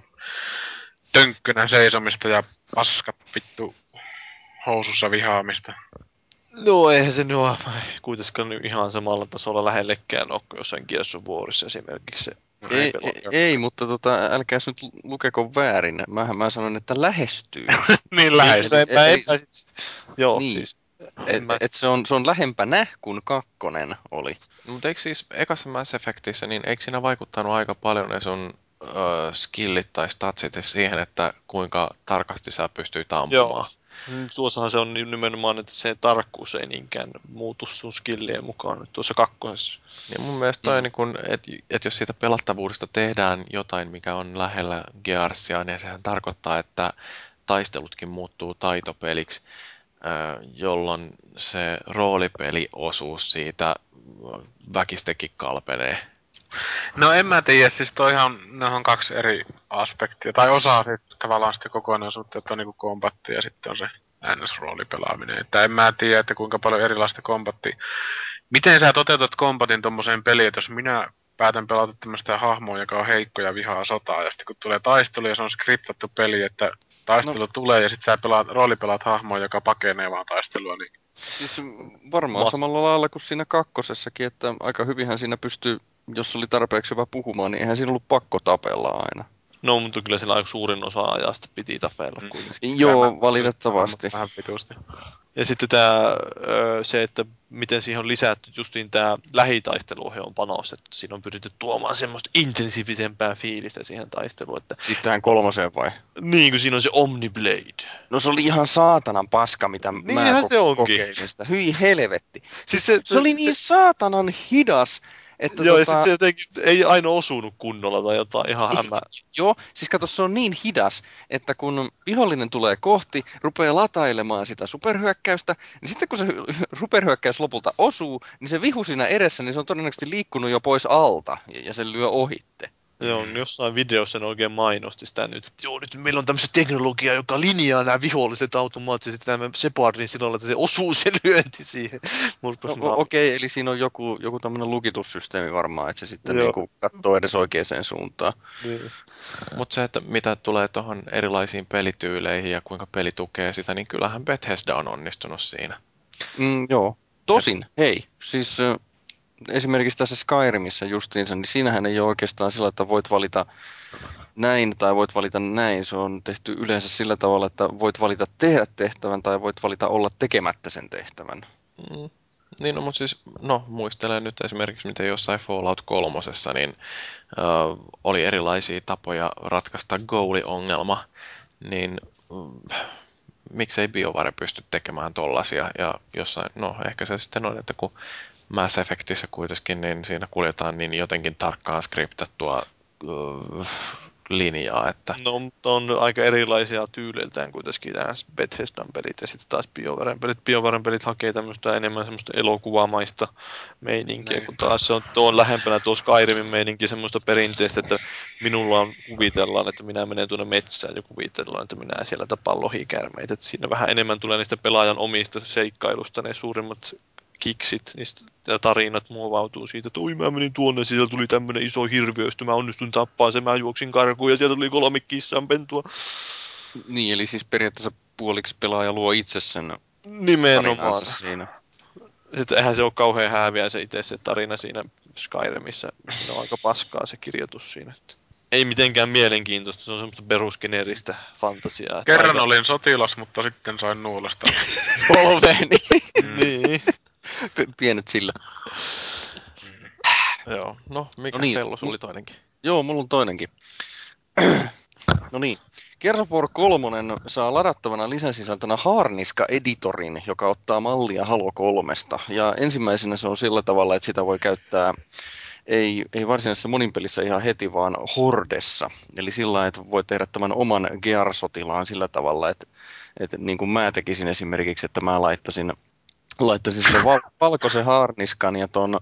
tönkkönä seisomista ja paskat vittu housussa vihaamista. No eihän se ole kuitenkaan ihan samalla tasolla lähellekään ole kuin jossain Gears of Warissa esimerkiksi se. No ei, mutta älkääs nyt lukeko väärin. Mä sanon, että lähestyy. Niin lähestyy. Joo, niin. Siis. Se on lähempänä kuin kakkonen oli. No, mutta eikö siis ekassa Mass Effectissä, niin eikö siinä vaikuttanut aika paljon ne sun skillit tai statsit siihen, että kuinka tarkasti sä pystyt ampumaan? Tuossahan se on nimenomaan, että se tarkkuus ei niinkään muutu sun skillien mukaan nyt tuossa kakkosessa. Niin mun mielestä toi, niin kun, et jos siitä pelattavuudesta tehdään jotain, mikä on lähellä Gearsia, niin sehän tarkoittaa, että taistelutkin muuttuu taitopeliksi, jolloin se roolipeliosuus siitä väkistekin kalpenee. No en mä tiedä, siis ne on kaksi eri aspektia, tai osaa tavallaan sitä kokonaisuutta, että on niinku kombatti ja sitten on se NS-roolipelaaminen. Että en mä tiedä, että kuinka paljon erilaista kombattia. Miten sä toteutat kombatin tommoseen peliin, että jos minä päätän pelata tämmöistä hahmoa, joka on heikko ja vihaa sotaa, ja sitten kun tulee taistelu ja se on skriptattu peli, että taistelu tulee ja sitten sä roolipelaat hahmoa, joka pakenee vaan taistelua, niin... Siis varmaan samalla lailla kuin siinä kakkosessakin, että aika hyvinhän siinä pystyy, jos oli tarpeeksi hyvä puhumaan, niin eihän siinä ollut pakko tapella aina. No, mutta kyllä sillä aika suurin osa ajasta piti tapella kuitenkin. Joo, valitettavasti. Ja sitten se, että miten siihen on lisätty, justiin tämä lähitaisteluohje on panostettu. Siinä on pyritty tuomaan semmoista intensiivisempää fiilistä siihen taisteluun. Että... Siis tähän kolmoseen vai? Niin, kun siinä on se Omniblade. No se oli ihan saatanan paska, mitä mä kokeilin sitä. Hyi helvetti. Siis se oli niin saatanan hidas. Että joo, ja sitten se jotenkin ei aina osunut kunnolla tai jotain ihan hämää. Joo, siis kato, se on niin hidas, että kun vihollinen tulee kohti, rupeaa latailemaan sitä superhyökkäystä, niin sitten kun se superhyökkäys lopulta osuu, niin se vihu siinä edessä, niin se on todennäköisesti liikkunut jo pois alta, ja se lyö ohitte. Joo, jossain videossa ne oikein mainosti sitä nyt, että joo, nyt meillä on tämmöistä teknologiaa, joka linjaa nämä viholliset automaattisesti tämän Separdin sillä lailla, että se osuu se lyönti siihen. Okei, eli siinä on joku tämmöinen lukitussysteemi varmaan, että se sitten niinku katsoo edes oikeaan suuntaan. Mutta se, että mitä tulee tuohon erilaisiin pelityyleihin ja kuinka peli tukee sitä, niin kyllähän Bethesda on onnistunut siinä. Joo, tosin, hei, siis... Esimerkiksi tässä Skyrimissä justiinsa, niin siinähän ei ole oikeastaan sillä, että voit valita näin tai voit valita näin. Se on tehty yleensä sillä tavalla, että voit valita tehdä tehtävän tai voit valita olla tekemättä sen tehtävän. Niin, no, mutta siis, muistelen nyt esimerkiksi, miten jossain Fallout 3:ssa, niin oli erilaisia tapoja ratkaista goaliongelma, niin... Miksei BioWare pysty tekemään tollaisia, ja jossain, ehkä se sitten on, että kun Mass Effectissä kuitenkin, niin siinä kuljetaan niin jotenkin tarkkaan skriptattua linjaa, että... No, mutta on aika erilaisia tyyleiltään kuitenkin nämä Bethesdan pelit, ja sitten taas BioWaren pelit. BioWaren pelit hakee tämmöistä enemmän semmoista elokuvamaista meininkiä, kun taas se on lähempänä tuo Skyrimin meininki semmoista perinteistä, että minulla on kuvitellaan, että minä menen tuonne metsään ja kuvitellaan, että minä siellä tapaan lohikärmeitä. Että siinä vähän enemmän tulee niistä pelaajan omista seikkailusta ne suurimmat kiksit, niistä tarinat muovautuu siitä, että mä menin tuonne, sieltä tuli tämmönen iso hirviöstö, mä onnistun tappaa sen, mä juoksin karkuun ja sieltä tuli 3 kissanpentua. Niin, eli siis periaatteessa puoliksi pelaaja luo itse sen nimenomaan tarinansa siinä. sitten eihän se ole kauhean hääviä se itse se tarina siinä Skyrimissä. Se on aika paskaa se kirjoitus siinä. Ei mitenkään mielenkiintoista, se on semmoista perusgeneeristä fantasiaa. Kerran aika... olin sotilas, mutta sitten sain nuolesta polveeni. Niin. Pienet sillä. Joo, no mikä kello sulla oli toinenkin? Joo, mulla on toinenkin. No niin. Gears of War 3 saa ladattavana lisäsisältönä Haarniska-editorin, joka ottaa mallia Halo 3:sta. Ja ensimmäisenä se on sillä tavalla, että sitä voi käyttää ei varsinaisessa moninpelissä ihan heti, vaan Hordessa. Eli sillä tavalla, että voi tehdä tämän oman Gear-sotilaan sillä tavalla, että niin kuin mä tekisin esimerkiksi, että mä laittaisin sen valkoisen haarniskan ja ton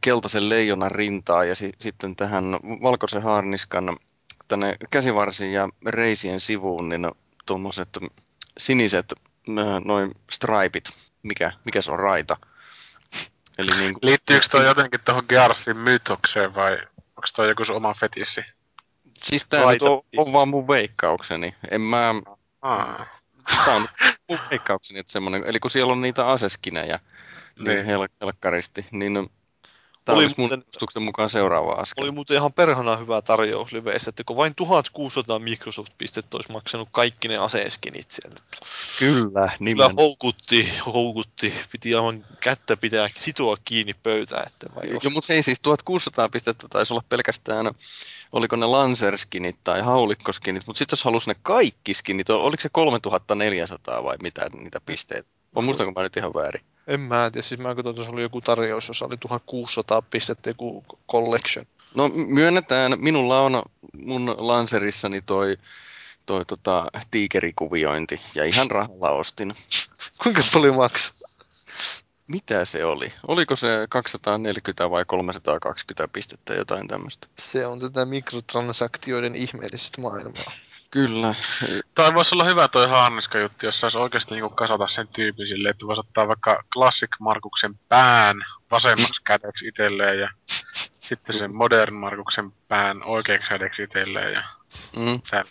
keltaisen leijonan rintaa ja sitten tähän valkoisen haarniskan tänne käsivarsiin ja reisien sivuun, niin tuommoiset siniset noin stripeit, mikä se on raita. Eli niin kuin... Liittyykö toi jotenkin tuohon Gearsin myytokseen vai onko toi joku sun oma fetissi? Siis tää on vaan mun veikkaukseni. Tää on mun veikkaukseni, että semmonen, eli kun siellä on niitä aseskinejä niin helkkaristi, niin... Tämä oli mun muistuksen mukaan seuraava askel. Oli muuten ihan perhana hyvä tarjous liveissä, että kun vain 1600 Microsoft-pistettä olisi maksanut kaikki ne aseeskinit siellä. Kyllä, nimen. Kyllä houkutti. Piti aivan kättä pitää sitoa kiinni pöytään. Joo, mutta hei siis 1600 pistettä taisi olla pelkästään, oliko ne lanserskinit tai haulikkoskinit, mutta sitten jos halusi ne kaikki skinit, oliko se 3400 vai mitä niitä pisteitä? On muistanko mä nyt ihan väärin? En mä tiedä, siis mä katsoin, että se oli joku tarjous, jossa oli 1600 pistettä joku collection. No myönnetään, minulla on mun lanserissani toi tiikerikuviointi ja ihan rahalla ostin. Kuinka paljon maksoi? Mitä se oli? Oliko se 240 vai 320 pistettä jotain tämmöistä? Se on tätä mikrotransaktioiden ihmeellistä maailmaa. Kyllä. Toi voisi olla hyvä toi haarniska juttu, jos saisi oikeasti niinku kasata sen tyypin silleen, että voisi ottaa vaikka Classic Markuksen pään vasemmaksi kädeksi itselleen ja sitten sen Modern Markuksen pään oikeaksi kädeksi itselleen ja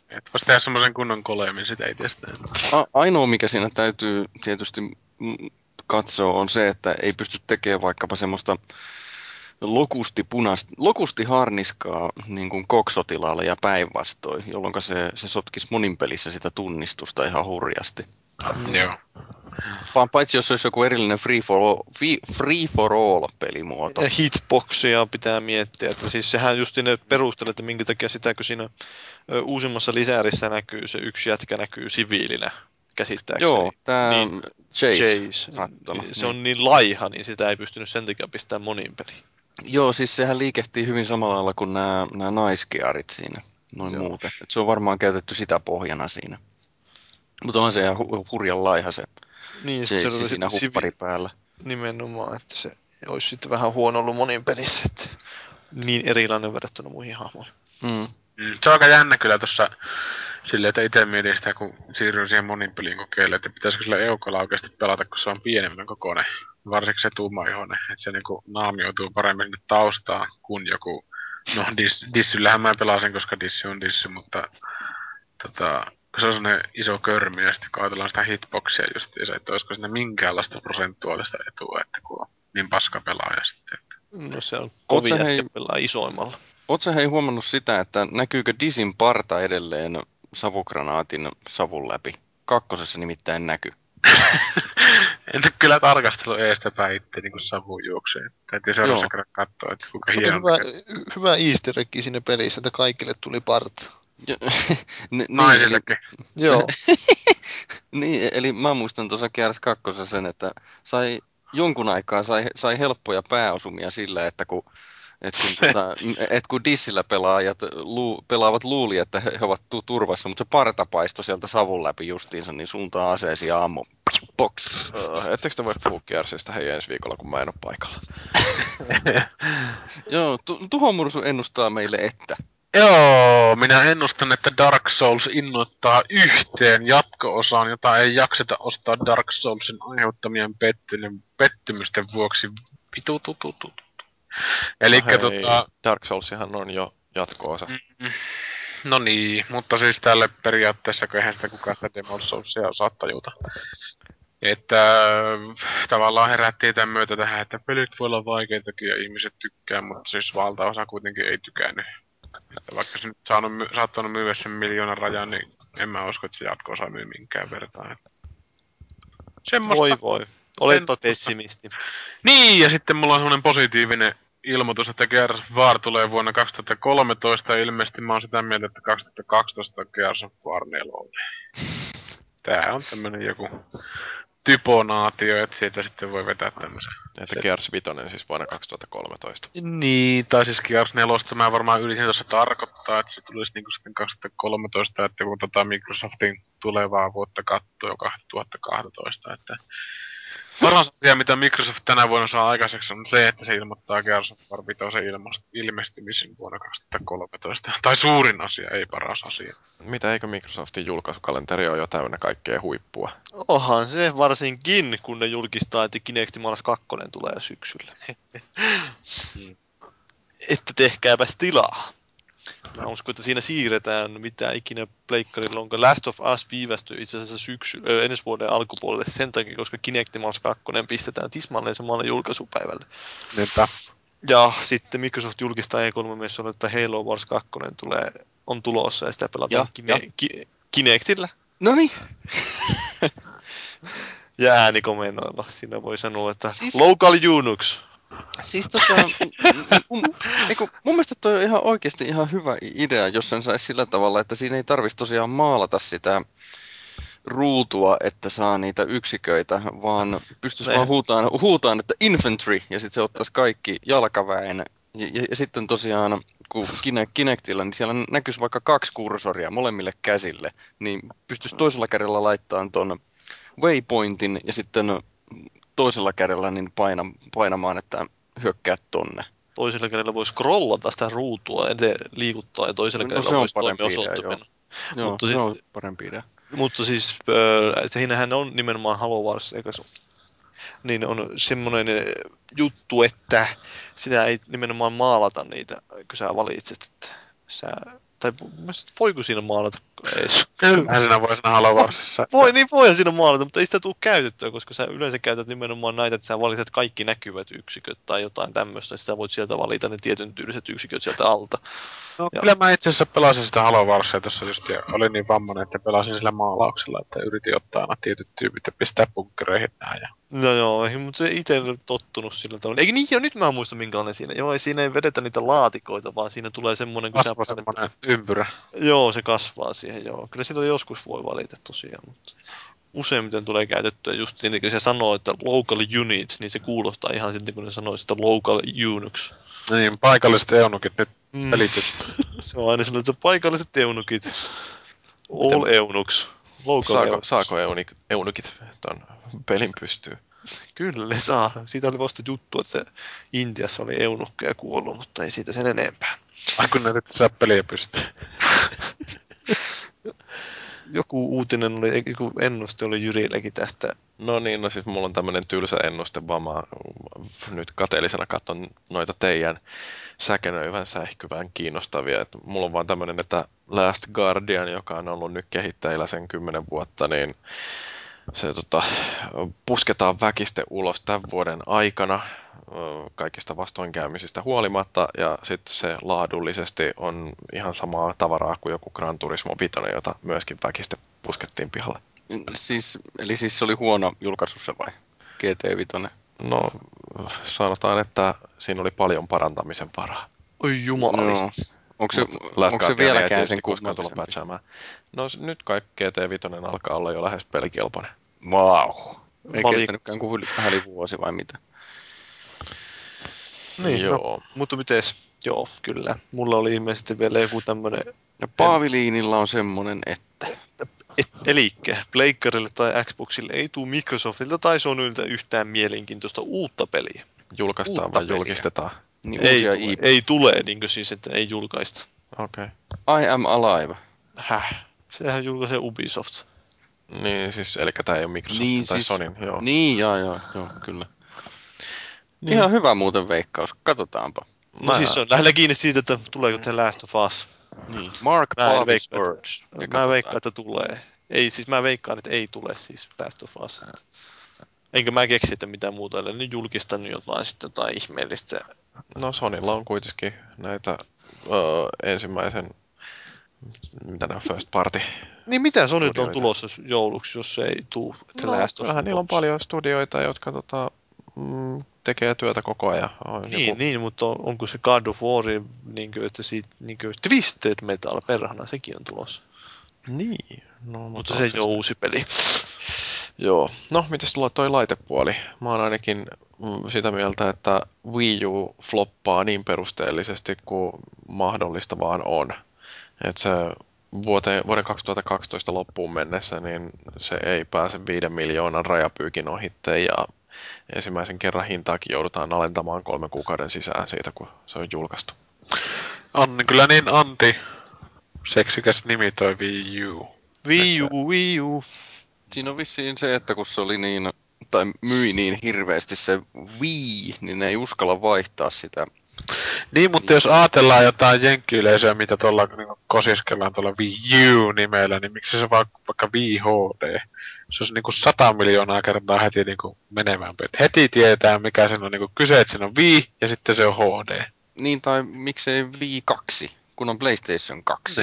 että voisi tehdä semmoisen kunnon koleemin sitä itsestään. Ainoa mikä siinä täytyy tietysti katsoa on se, että ei pysty tekemään vaikkapa semmoista lokustihaarniskaa niin kuin koksotilaalle ja päinvastoin, jolloin se sotkisi monin pelissä sitä tunnistusta ihan hurjasti. Joo. Vaan paitsi jos olisi joku erillinen free for all-pelimuoto. Ja hitboxia pitää miettiä. Että siis sehän just ne perustelee, että minkä takia sitäkö siinä uusimmassa lisärissä näkyy, se yksi jätkä näkyy siviilinä. Käsittääkseni. Joo, tämä niin, Chase. Se on niin laiha, niin sitä ei pystynyt sen takia pistämään moniin peliin. Joo, siis sehän liikehtii hyvin samalla lailla kuin nämä naisgearit siinä, noin muuten. Et se on varmaan käytetty sitä pohjana siinä. Mutta onhan se ihan hurjan laiha se niin, Chase se siinä huppari päällä. Nimenomaan, että se olisi sitten vähän huono ollut monin pelissä. Että niin erilainen verrattuna muihin hahmoihin. Se on aika jännä kyllä tuossa... Silleen, että itse mietin sitä, kun siirryin siihen monin peliin kokeilemaan, että pitäisikö sillä eukolla oikeasti pelata, kun se on pienemmän kokoinen. Varsinkin se tummaihoinen, että se niinku naamioituu paremmin sinne taustaan kuin joku... No, Dissyllähän mä pelasin, koska Dissy on Dissy, mutta... kun se on semmoinen iso körmi, ja sitten kun ajatellaan sitä hitboxia justiin, että olisiko siinä minkäänlaista prosentuaalista etua, että kun on niin paska pelaaja sitten. Että... No se on kovin jätkä pelaa isoimmalla. Ootko hei huomannut sitä, että näkyykö Dissin parta edelleen savukranaatin savun läpi? Kakkosessa nimittäin näkyy. En nyt kyllä tarkastellut eestäpäin itse niin savun juokseen. Täytyy seuraavassa kerran katsoa, että kuinka hieno. Hyvä easter egg siinä pelissä, että kaikille tuli parta. Naisillekin. Joo. Niin, eli mä muistan tuossa Gears 2 sen, että jonkun aikaa sai helppoja pääosumia sillä, että kun Dissillä pelaajat pelaavat luuli, että he ovat turvassa, mutta se parta paistoi sieltä savun läpi justiinsa, niin suuntaa aseesi ja ammu. Box. Ettekö te voi puhua Gearsista hei ensi viikolla, kun mä en ole paikalla? Joo, Tuhomursu ennustaa meille, että... Joo, minä ennustan, että Dark Souls innoittaa yhteen jatko-osaan, jota ei jakseta ostaa Dark Soulsin aiheuttamien pettymysten vuoksi. Elikkä Dark Soulsihan on jo jatko-osa. No niin, mutta siis tälle periaatteessa, kun eihän sitä kukaan sitä Demon Soulsia osaa tajuta. Että tavallaan herättiin tämän myötä tähän, että pelit voi olla vaikeitakin ja ihmiset tykkää, mutta siis valtaosa kuitenkin ei tykännyt. Että vaikka se nyt saattanut myyä sen 1 000 000 rajan, niin en mä usko, että se jatko-osa myy minkään vertaan. Semmosta. Voi voi, oletpa pessimisti. Niin, ja sitten mulla on semmonen positiivinen ilmoitus, että Gears of War tulee vuonna 2013 ja ilmeisesti mä oon sitä mieltä, että 2012 Gears of War 4. Tää on tämmönen joku typonaatio, että siitä sitten voi vetää tämmösen. Että Gears 5 siis vuonna 2013. Niin, tai siis Gears 4, mä varmaan yritin tuossa tarkoittaa, että se tulisi niinku sitten 2013, että kun Microsoftin tulevaa vuotta kattoo 2012, että paras asia, mitä Microsoft tänä vuonna saa aikaiseksi, on se, että se ilmoittaa Gears of War 5:n ilmestymisen vuonna 2013. Tai suurin asia, ei paras asia. Mitä, eikö Microsoftin julkaisukalenteri ole jo täynnä kaikkea huippua? Ohan se, varsinkin kun ne julkistaa, että Kinectimals 2 tulee syksyllä. Että tehkääpäs tilaa. Mä uskon, että siinä siirretään mitä ikinä pleikkarilla onko. Last of Us viivästyy itse asiassa ensi vuoden alkupuolelle sen takia, koska Kinectimals 2 pistetään tismalleen samalle julkaisupäivälle. Niinpä. Ja sitten Microsoft julkistaa E3-messuilla, että Halo Wars 2 on tulossa ja sitä pelataan Kinectillä. Noniin. Ja äänikomennoilla. Siinä voi sanoa, että siis Local Unix. Siis mun mielestä toi on ihan oikeasti ihan hyvä idea, jos sen saisi sillä tavalla, että siinä ei tarvitsisi tosiaan maalata sitä ruutua, että saa niitä yksiköitä, vaan pystyisi vaan huutaan, että infantry, ja sitten se ottaisi kaikki jalkaväen. Ja sitten tosiaan, kun Kinectillä, niin siellä näkyisi vaikka 2 kursoria molemmille käsille, niin pystyisi toisella kädellä laittamaan ton waypointin, ja sitten toisella kädellä niin painamaan, että hyökkää tonne. Toisella kädellä voi scrollata sitä ruutua eteen liikuttaa ja toisella kädellä voisi toimia osoittaminen. Joo, se on parempi idea. Mutta siis siinähän on nimenomaan Halo Wars, eikös niin on semmoinen juttu, että sitä ei nimenomaan maalata niitä, kun sä valitset. Että sä, tai voiko siinä maalata? Kyllähän siinä voi sanoa Halo Warsissa. Voi, niin voihan siinä maalata, mutta ei sitä tule käytettyä, koska sä yleensä käytät nimenomaan näitä, että sä valitset kaikki näkyvät yksiköt tai jotain tämmöistä, sä voit sieltä valita ne tietyn tyyliset yksiköt sieltä alta. No ja kyllä mä itse asiassa pelasin sitä Halo Warsia tuossa just, ja olin niin vammainen, että pelasin sillä maalauksella, että yritin ottaa aina tietyt tyypit ja pistää bunkkereihin näin. Ja no joo, mutta se itse on tottunut sillä tavalla. Eikö niin, jo nyt mä en muista minkälainen siinä. Joo, siinä ei vedetä niitä laatikoita, vaan siinä tulee semmoinen semmoinen ympyrä. Joo, se kasvaa siihen, joo. Kyllä sitä joskus voi valita tosiaan, mutta useimmiten tulee käytettyä just niin, kun se sanoo, että local units, niin se kuulostaa ihan siltä, kun ne sanoo sitä local Unix. No niin, paikalliset eunukit nyt pelitys. Se on aina sellainen, että paikalliset eunukit. All eunuks. Saako eunukit ton pelin pystyy? Kyllä saa. Siitä oli vasta juttu, että Intiassa oli eunukkeja kuollut, mutta ei siitä sen enempää. Kun näet, että saa peliä pystyy. Joku uutinen oli, joku ennuste oli Jyrilläkin tästä. No niin, no siis mulla on tämmönen tylsä ennuste, vaan mä nyt kateellisena katson noita teidän säkenöivän, sähkyvän kiinnostavia. Et mulla on vaan tämmönen, että Last Guardian, joka on ollut nyt kehittäjillä sen 10 vuotta, niin se pusketaan väkiste ulos tämän vuoden aikana kaikista vastoinkäymisistä huolimatta, ja sitten se laadullisesti on ihan samaa tavaraa kuin joku Gran Turismo 5, jota myöskin väkiste puskettiin pihalle. Eli se oli huono julkaisussa vai? GT5? No sanotaan, että siinä oli paljon parantamisen varaa. Oi jumalallista. No. Onko se vieläkään sen koskaan tullut patchaamaan? No nyt kai GT5 alkaa olla jo lähes pelikelpoinen. Vau. Wow. Ei kestänytkään kuin vuosi vai mitä? Niin, joo. No, mutta mites? Joo, kyllä. Mulla oli ilmeisesti vielä joku tämmönen. No paaviliinilla on semmonen, että elikkä pleikkarille tai Xboxille ei tule Microsoftilta tai Sonylta yhtään mielenkiintoista uutta peliä. Julkaistaan vai julkistetaan? Niin ei tule, niinkö siis, että ei julkaista. Okei. Okay. I am alive. Häh? Sehän julkaisee Ubisoft. Niin siis, elikkä tää ei ole Microsoft niin, tai siis Sonyn, joo. Niin, joo, kyllä. Niin. Ihan hyvä muuten veikkaus, katsotaanpa. No siis se on lähellä kiinni siitä, että tuleeko The Last of Us. Niin. Mark Pavi's words. Mä veikkaan, että tulee. Ei, siis mä veikkaan, että ei tule siis Last of Us. Enkä mä keksi, että mitään muuta ei nyt julkistanut jotain sitten jotain ihmeellistä. No Sonylla on kuitenkin näitä ensimmäisen, mitä ne on, first party. Niin mitä Sonylla on tulossa jouluksi, jos se ei tule? No, vähän niillä on paljon studioita, jotka tekee työtä koko ajan. Niin, joku... niin, mutta onko se God of War, niin kuin, että siitä, niin kuin, Twisted Metal, perhana, sekin on tulossa. Niin. No, mutta se ei ole uusi peli. Joo. No, mitäs tulee toi laitepuoli? Mä oon ainakin sitä mieltä, että Wii U floppaa niin perusteellisesti kuin mahdollista vaan on. Että se vuoden 2012 loppuun mennessä, niin se ei pääse 5 miljoonan rajapyykin ohitteen ja ensimmäisen kerran hintaakin joudutaan alentamaan 3 kuukauden sisään siitä, kun se on julkaistu. On kyllä niin anti. Seksikäs nimi toi Wii U. Wii U, Wii U. Siinä on vissiin se, että kun se oli niin, tai myi niin hirveästi se Wii, niin ei uskalla vaihtaa sitä. Niin, mutta jos ajatellaan jotain jenkkiyleisöä, mitä tuolla niin kosiskellaan tuolla Wii U-nimellä, niin miksi se vaikka Wii HD? Se olisi niin kuin 100 miljoonaa kertaa heti niin kuin menevään. Heti tietää, mikä sen on niin kuin kyse, että sen on Wii ja sitten se on HD. Niin, tai miksei Wii 2, kun on PlayStation 2.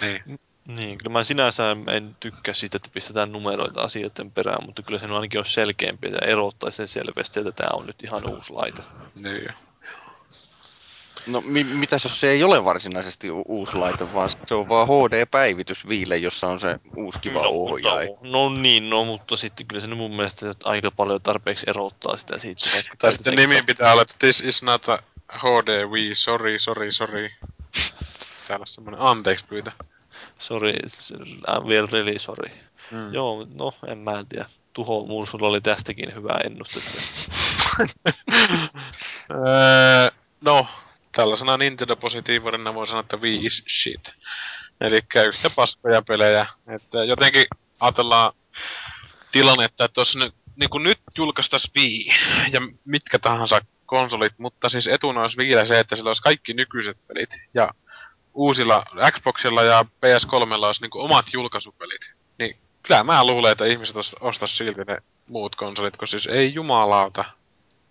Niin. Niin, kyllä mä sinänsä en tykkää siitä, että pistetään numeroita asioiden perään, mutta kyllä se ainakin on selkeämpi ja erottaa sen selvästi, että tämä on nyt ihan uusi laite. Niin. No mitäs jos se ei ole varsinaisesti uusi laite, vaan se on vaan HD-päivitys Viille, jossa on se uusi kiva ohjaaja. No, mutta sitten kyllä se mun mielestä aika paljon tarpeeksi erottaa sitä siitä. Tai sitten nimi pitää olla, että this is not a HD Wii, sorry. Täällä on semmoinen anteeksi pyytä. Sori, I'm vielä really sorry. Mm. Joo, no en mä tiedä. Tuho Mursulla oli tästäkin hyvää ennustetta. No, tällaisena Nintendo-positiivorina voi sanoa, että Wii is shit. Elikkä yhtä paskoja pelejä. Että jotenkin ajatellaan tilannetta, että jos nyt julkaistais Wii ja mitkä tahansa konsolit, mutta siis etuna olisi vielä se, että sillä olisi kaikki nykyiset pelit ja uusilla Xboxilla ja PS3:lla olisi niinku omat julkaisupelit. Niin kyllä mä luulen, että ihmiset ostais silti ne muut konsolit, kun siis ei jumalauta.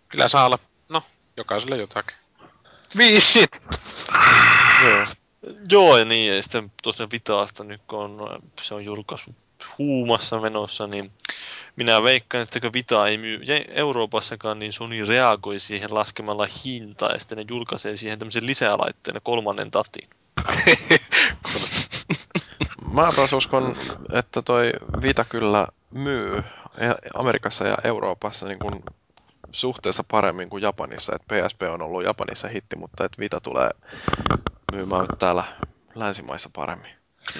Kyllä saa olla, no, jokaiselle jotakin. Viisit! Joo, ja niin, ja sitten tuossa Vitaasta nyt, kun se on julkaisu huumassa menossa, niin minä veikkaan, että kun Vita ei myy Euroopassakaan, niin Sony reagoi siihen laskemalla hintaa, ja sitten ne julkaisee siihen tämmöisen lisälaitteen ja 3. tatin. Mä taas uskon, että toi Vita kyllä myy Amerikassa ja Euroopassa niin kun suhteessa paremmin kuin Japanissa. Et PSP on ollut Japanissa hitti, mutta et Vita tulee myymään täällä länsimaissa paremmin.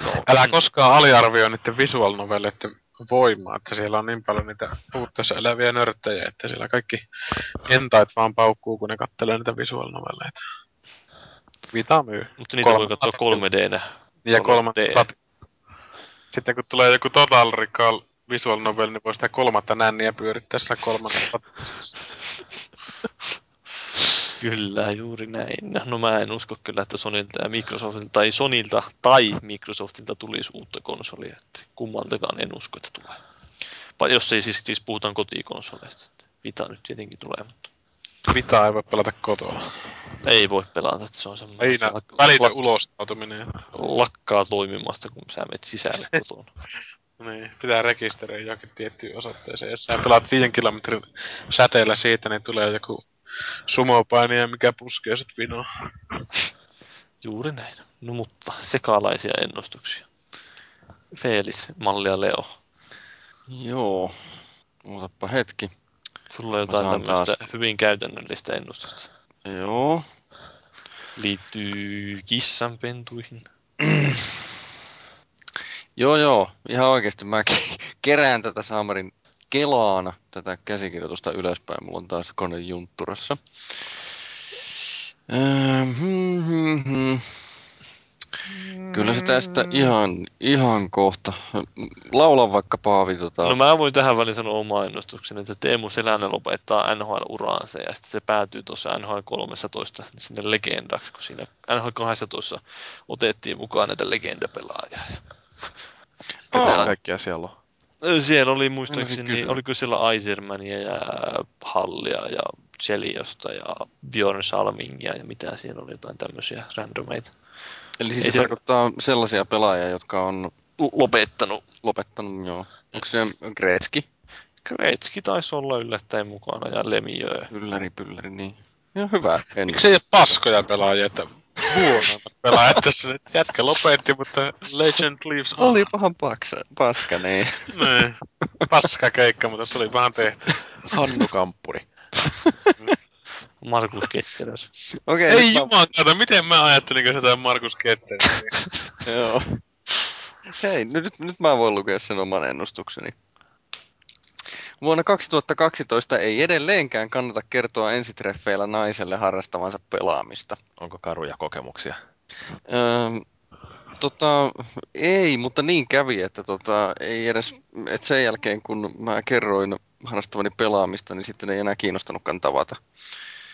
No. Älä koskaan aliarvioi niiden visual novelleiden voimaa, että siellä on niin paljon niitä puutteessa eläviä nörttejä, että siellä kaikki hentait vaan paukkuu, kun ne kattelee niitä visual novelleita. Vita myy. Mutta niitä voi katsoa 3D:nä. Ja 3D. Sitten kun tulee joku Total Recall visual novel, niin voi sitä 3. nänniä pyörittää sillä 3. Kyllä, juuri näin. No mä en usko kyllä, että Sonylta tai Microsoftilta tulisi uutta konsolia. Että kummaltakaan en usko, että tulee. Jos ei siis puhutaan kotikonsoleista. Vita nyt tietenkin tulee, mutta... Vita ei voi pelata kotona. Ei voi pelata, että se on semmoinen... Ei välitä ulostautuminen. Lakkaa toimimasta, kun sä menet sisälle kotona. Niin, pitää rekisteröidä johonkin tiettyyn osoitteeseen. Jos sä pelaat 5 kilometrin säteellä siitä, niin tulee joku... sumopainija, mikä puskee sit vinoa. Juuri näin. No mutta sekalaisia ennustuksia. Feelis, Mallia, Leo. Joo. Otappa hetki. Sulla on jotain tämmöistä hyvin käytännöllistä ennustusta. Joo. Liittyy kissanpentuihin. Joo. Ihan oikeesti mä kerään tätä Samarin kelaana tätä käsikirjoitusta ylöspäin. Mulla on taas kone juntturassa. Kyllä se tästä ihan kohta. Laulan vaikka Paavi . No mä voin tähän väliin sanoa omaa ennustuksen, että Teemu Selänen lopettaa NHL-uraansa ja sitten se päätyy tuossa NHL 13 sinne legendaksi, kun siinä NHL 12 otettiin mukaan näitä legendapelaajia. Mitäs kaikkea siellä on? Siellä oli muistaakseni, niin, oli kyllä siellä Aisermania ja Hallia ja Celiosta ja Bjorn Salmingia ja mitä siinä oli, jotain tämmöisiä randomeita. Eli siis se tarkoittaa sellaisia pelaajia, jotka on lopettanut, joo. Onko se Gretzky? Gretzky taisi olla yllättäen mukana ja Lemieux. Ylläri, niin. Ja hyvä. Ennen. Miksi ei ole paskoja pelaajia, että huonoita pelaajia tässä nyt? Jätkä lopetti, mutta legend leaves on. Oli pahan paska, niin. Niin. Paska keikka, mutta tuli vähän tehty. Hannu Kamppuri. Markus Ketteräs. Okay, ei jumalauta, miten mä ajattelin, kun jotain Markus Ketteräs. Joo. Hei, nyt mä voin lukea sen oman ennustukseni. Vuonna 2012 ei edelleenkään kannata kertoa ensitreffeillä naiselle harrastavansa pelaamista. Onko karuja kokemuksia? Ei, mutta niin kävi, että ei edes, että sen jälkeen kun mä kerroin harrastavani pelaamista, niin sitten ei enää kiinnostanutkaan tavata.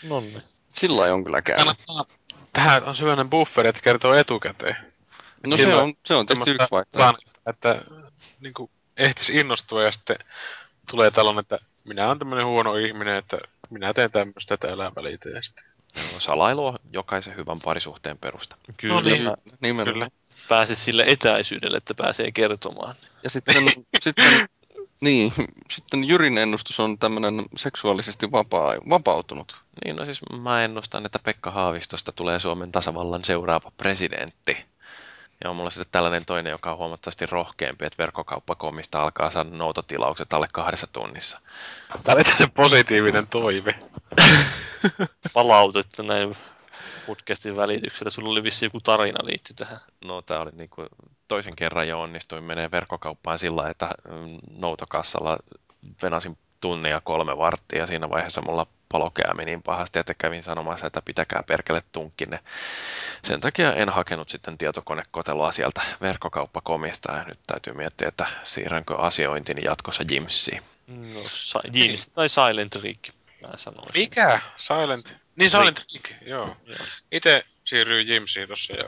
Nonni. Sillä ei on kyllä käynyt. Tähän on syväinen bufferi, että kertoo etukäteen. No se on tietysti yksi vaihtoehto. Että niin kuin ehtisi innostua ja sitten tulee tällainen, että minä olen tämmöinen huono ihminen, että minä teen tämmöistä, että elää väliteen. Salailu on jokaisen hyvän parisuhteen perusta. Kyllä, no niin, nimenomaan. Pääsis sille etäisyydelle, että pääsee kertomaan. Ja sitten Jyrin ennustus on tämmöinen seksuaalisesti vapautunut. Niin, no siis mä ennustan, että Pekka Haavistosta tulee Suomen tasavallan seuraava presidentti. Ja on mulla sitten tällainen toinen, joka on huomattavasti rohkeampi, että verkkokauppakomista alkaa saada noutotilaukset alle 2 tunnissa. Tämä oli se positiivinen toive. Palautetta näin podcastin välityksellä. Sulla oli vissi joku tarina liitty tähän. No tää oli niinku toisen kerran jo onnistuin menee verkkokauppaan sillä, että noutokassalla venasin tunnia 3 varttia. Siinä vaiheessa mulla palokää meni niin pahasti, että kävin sanomassa, että pitäkää perkele tunkkinne. Sen takia en hakenut sitten tietokonekotelua sieltä verkkokauppakomista ja nyt täytyy miettiä, että siirränkö asiointini jatkossa Jimsiin. No, Jims tai Silent Rig, mä sanoisin. Mikä? Silent? Niin Silent Rig, joo. Itse siirryin Jimsiin tossa ja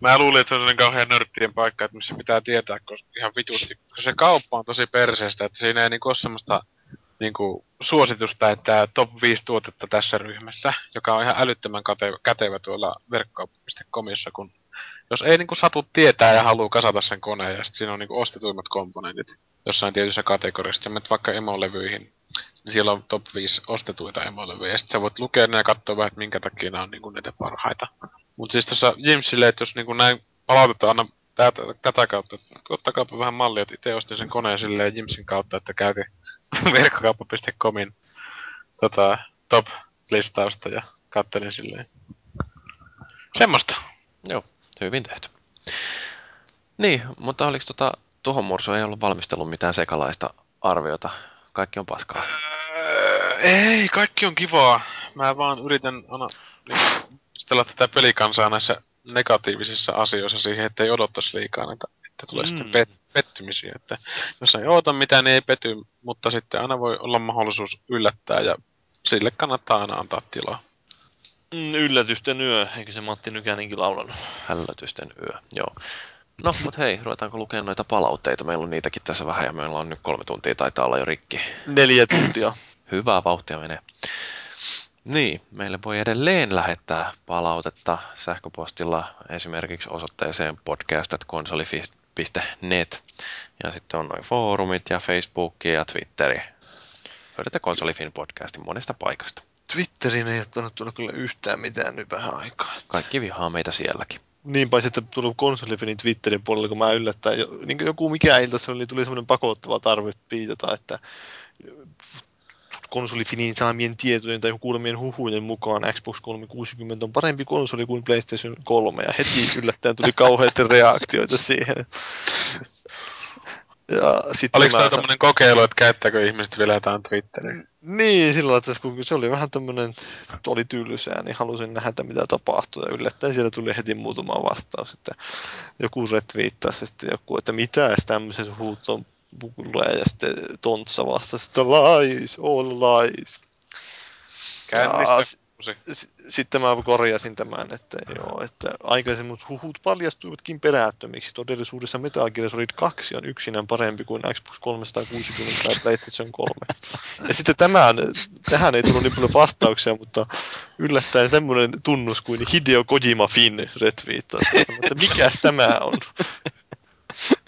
mä luulin, että se on sellainen kauhean nörttien paikka, että missä pitää tietää, koska ihan vitusti, koska se kauppa on tosi perseestä, että siinä ei niinku ole semmoista niinku suositusta, että top 5 tuotetta tässä ryhmässä, joka on ihan älyttömän kätevä tuolla verkkokauppa.comissa, kun jos ei niinku satu tietää ja haluaa kasata sen koneen, ja sitten siinä on niinku ostetuimmat komponentit jossain tietyissä kategoriassa, ja menet vaikka emolevyihin, niin siellä on top 5 ostetuita emolevyjä, ja sitten sä voit lukea ne ja katsoa vähän, että minkä takia nämä on niinku näitä parhaita. Mutta siis tuossa Jimsille, että jos niinku näin palautetta anna tätä kautta, ottakaapa vähän mallia, että itse ostin sen koneen silleen Jimsin kautta, että käytin verkkokauppa.comin top-listausta ja kattelin silleen. Semmosta. Joo, hyvin tehty. Niin, mutta oliko tuohon mursuun ei ollut valmistellut mitään sekalaista arviota? Kaikki on paskaa. Ei, kaikki on kivaa. Mä vaan yritän valmistella tätä pelikansaa näissä negatiivisissa asioissa siihen, ettei odottaisi liikaa näitä. Että tulee sitten pettymisiä, että jos ei oota mitään, niin ei petty, mutta sitten aina voi olla mahdollisuus yllättää ja sille kannattaa aina antaa tilaa. Yllätysten yö, eikö se Matti Nykänenkin laulanut? Yllätysten yö, joo. No, mut hei, ruvetaanko lukemaan noita palautteita? Meillä on niitäkin tässä vähän ja meillä on nyt 3 tuntia, taitaa olla jo rikki. 4 tuntia. Hyvää vauhtia menee. Niin, meille voi edelleen lähettää palautetta sähköpostilla esimerkiksi osoitteeseen podcast@konsolifi.net ja sitten on noin foorumit ja Facebookia ja Twitteri. Löydätte Konsolifin podcastin monesta paikasta. Twitterin ei ole tullut kyllä yhtään mitään nyt vähän aikaa. Kaikki vihaa meitä sielläkin. Niin paitsi, että tullut Konsolifinin Twitterin puolella, kun mä yllättäen, niin joku mikä ilta se oli, tuli semmoinen pakottava tarve piitata, että Konsolifinin saamien tietojen tai kuulemien huhujen mukaan Xbox 360 on parempi konsoli kuin PlayStation 3, ja heti yllättäen tuli kauheasti reaktioita siihen. Ja oliko tämä tämmöinen kokeilu, että käyttääkö ihmiset vielä jotain Twitteriä? Niin, sillä lailla, että kun se oli vähän tämmöinen, oli tylsää, niin halusin nähdä, mitä tapahtui, ja yllättäen siellä tuli heti muutama vastaus, että joku retweettasi sitten joku, että mitäs tämmöisen huut on ja sitten Tontsa vastasi, että lies, all lies. Käynnissä Sitten mä korjasin tämän, että aikaisemmat huhut paljastuivatkin perättömiksi. Todellisuudessa Metal Gear Solid 2 on yksinään parempi kuin Xbox 360 tai PlayStation 3. Ja sitten tähän ei tullut niin paljon vastauksia, mutta yllättäen tämmöinen tunnus kuin Hideo Kojima Finn retviittaa. Että mikäs tämä on?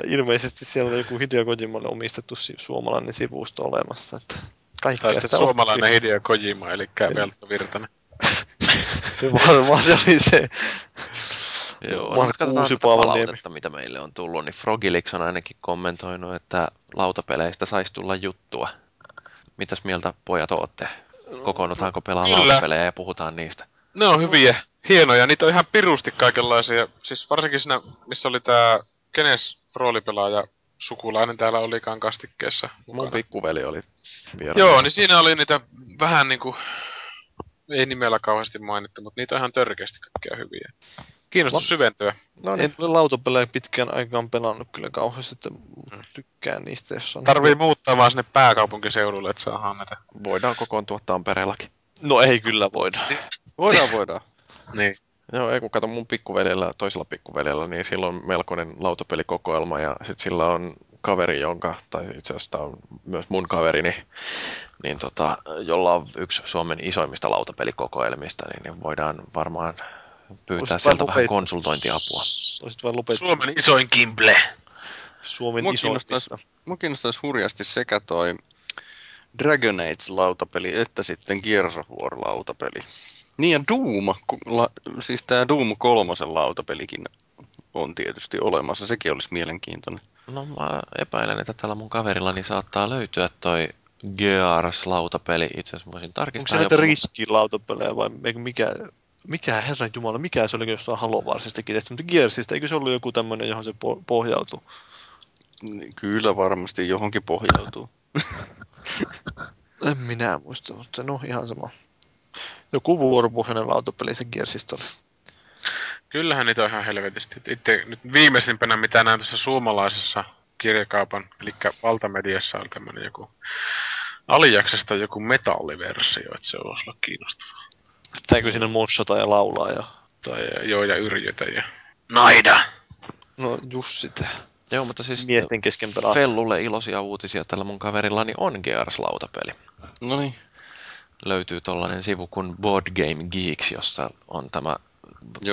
Ilmeisesti siellä on joku Hideo Kojimalle omistettu suomalainen sivusto olemassa, että kaikkea sitä on. Suomalainen Hideo Kojima, eli Veltto Virtanen. Varmaan se oli se. Joo, no nyt katsotaan tätä palautetta, mitä meille on tullut, niin Frogilix on ainakin kommentoinut, että lautapeleistä saisi tulla juttua. Mitäs mieltä pojat ootte? Kokoonnutaanko pelaamaan lautapelejä ja puhutaan niistä? Ne on hyviä, hienoja, niitä on ihan pirusti kaikenlaisia. Siis varsinkin siinä, missä oli tää kenes roolipelaaja sukulainen täällä olikaan kastikkeessa. Mun pikkuveli oli vieraan. Joo, niin siinä oli niitä vähän niinku... Ei nimellä kauheasti mainittu, mutta niitä on ihan törkeästi kaikkia hyviä. Kiinnostus syventyä. No niin. En ole lautapelejä pitkään aikaan pelannut kyllä kauheasti, että tykkään niistä, jos on... Tarvii muuttaa vaan sinne pääkaupunkiseudulle, että saadaan näitä. Voidaan kokoontua Tampereellakin. No ei kyllä voida. Voidaan. Niin. Joo, ei kun kato mun pikkuveljellä, toisella pikkuveljellä, niin sillä on melkoinen lautapelikokoelma ja sit sillä on kaveri, tai itse asiassa on myös mun kaverini, niin jolla on yksi Suomen isoimmista lautapelikokoelmista, niin voidaan varmaan pyytää sieltä vähän konsultointiapua. Suomen isoin Kimble! Suomen isoimmista. Mun kiinnostaisi hurjasti sekä toi Dragon Age-lautapeli, että sitten Gears of War-lautapeli. Niin ja Doom, siis tää Doom 3:n lautapelikin on tietysti olemassa, sekin olisi mielenkiintoinen. No mä epäilen, että tällä mun kaverillani saattaa löytyä toi Gears-lautapeli, itse asiassa voisin tarkistaa. Onko se näitä riskilautapelejä vai mikä herranjumala, mikä se oli jossain Halovarsestakin tehty, mutta Gearsista, eikö se ollut joku tämmönen, johon se pohjautuu? Kyllä varmasti johonkin pohjautuu. En minä muista, mutta no ihan sama. Joku vuoropohjainen lautapeli se Gearsista oli. Kyllähän niitä on ihan helvetisti. Itse nyt viimeisimpänä, mitä näin tuossa suomalaisessa kirjakaupan, eli valtamediassa on tämmönen joku Alijaksesta joku metalliversio, että se voisi olla kiinnostavaa. Pitääkö siinä mossata ja laulaa ja... Tai joo, ja yrjötä ja... Naida! No just sitä. Joo, mutta siis miesten kesken pelaa. Fellulle iloisia uutisia tällä mun kaverillani on Gears-lautapeli. Noniin. Löytyy tollainen sivu kuin Board Game Geeks, jossa on tämä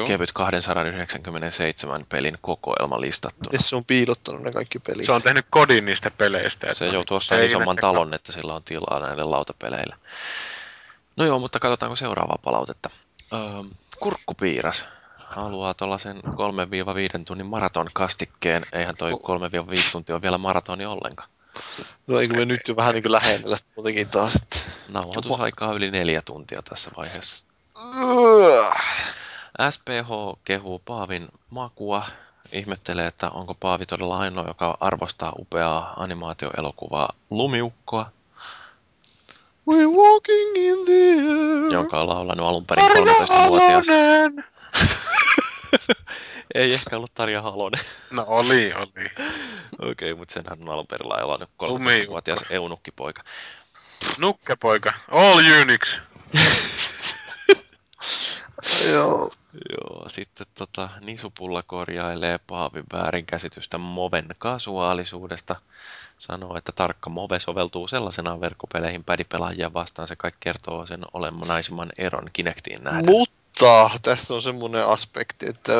kevyt 297 pelin kokoelma listattuna. Miten se on piilottanut ne kaikki pelit? Se on tehnyt kodin niistä peleistä. Se joutuu ostamaan isomman talon, että sillä on tilaa näille lautapeleille. No joo, mutta katsotaanko seuraavaa palautetta. Kurkkupiiras haluaa tuollaisen 3-5 tunnin maraton kastikkeen. Eihän toi 3-5 tuntia ole vielä maratoni ollenkaan. No eikö me nyt jo vähän niin kuin lähennellä muutenkin taas, että... Nauhoitusaikaa yli 4 tuntia tässä vaiheessa. SPH kehuu Paavin makua. Ihmettelee, että onko Paavi todella ainoa, joka arvostaa upeaa animaatioelokuvaa Lumiukkoa. We're walking in the air. Jonka on laulanut alun perin 13-vuotias. Ei ehkä ollut Tarja Halonen. No oli. Okei, mutta senhän on alun perin lailla 13-vuotias eunukkipoika. Nukkepoika. All Unix. Joo, sitten Nisupulla korjailee Paavin väärinkäsitystä Moven kasuaalisuudesta. Sanoo, että tarkka Move soveltuu sellaisenaan verkkopeleihin pädipelaajia vastaan. Se kaikki kertoo sen olennaisimman eron Kinectiin nähden. Tässä on semmoinen aspekti, että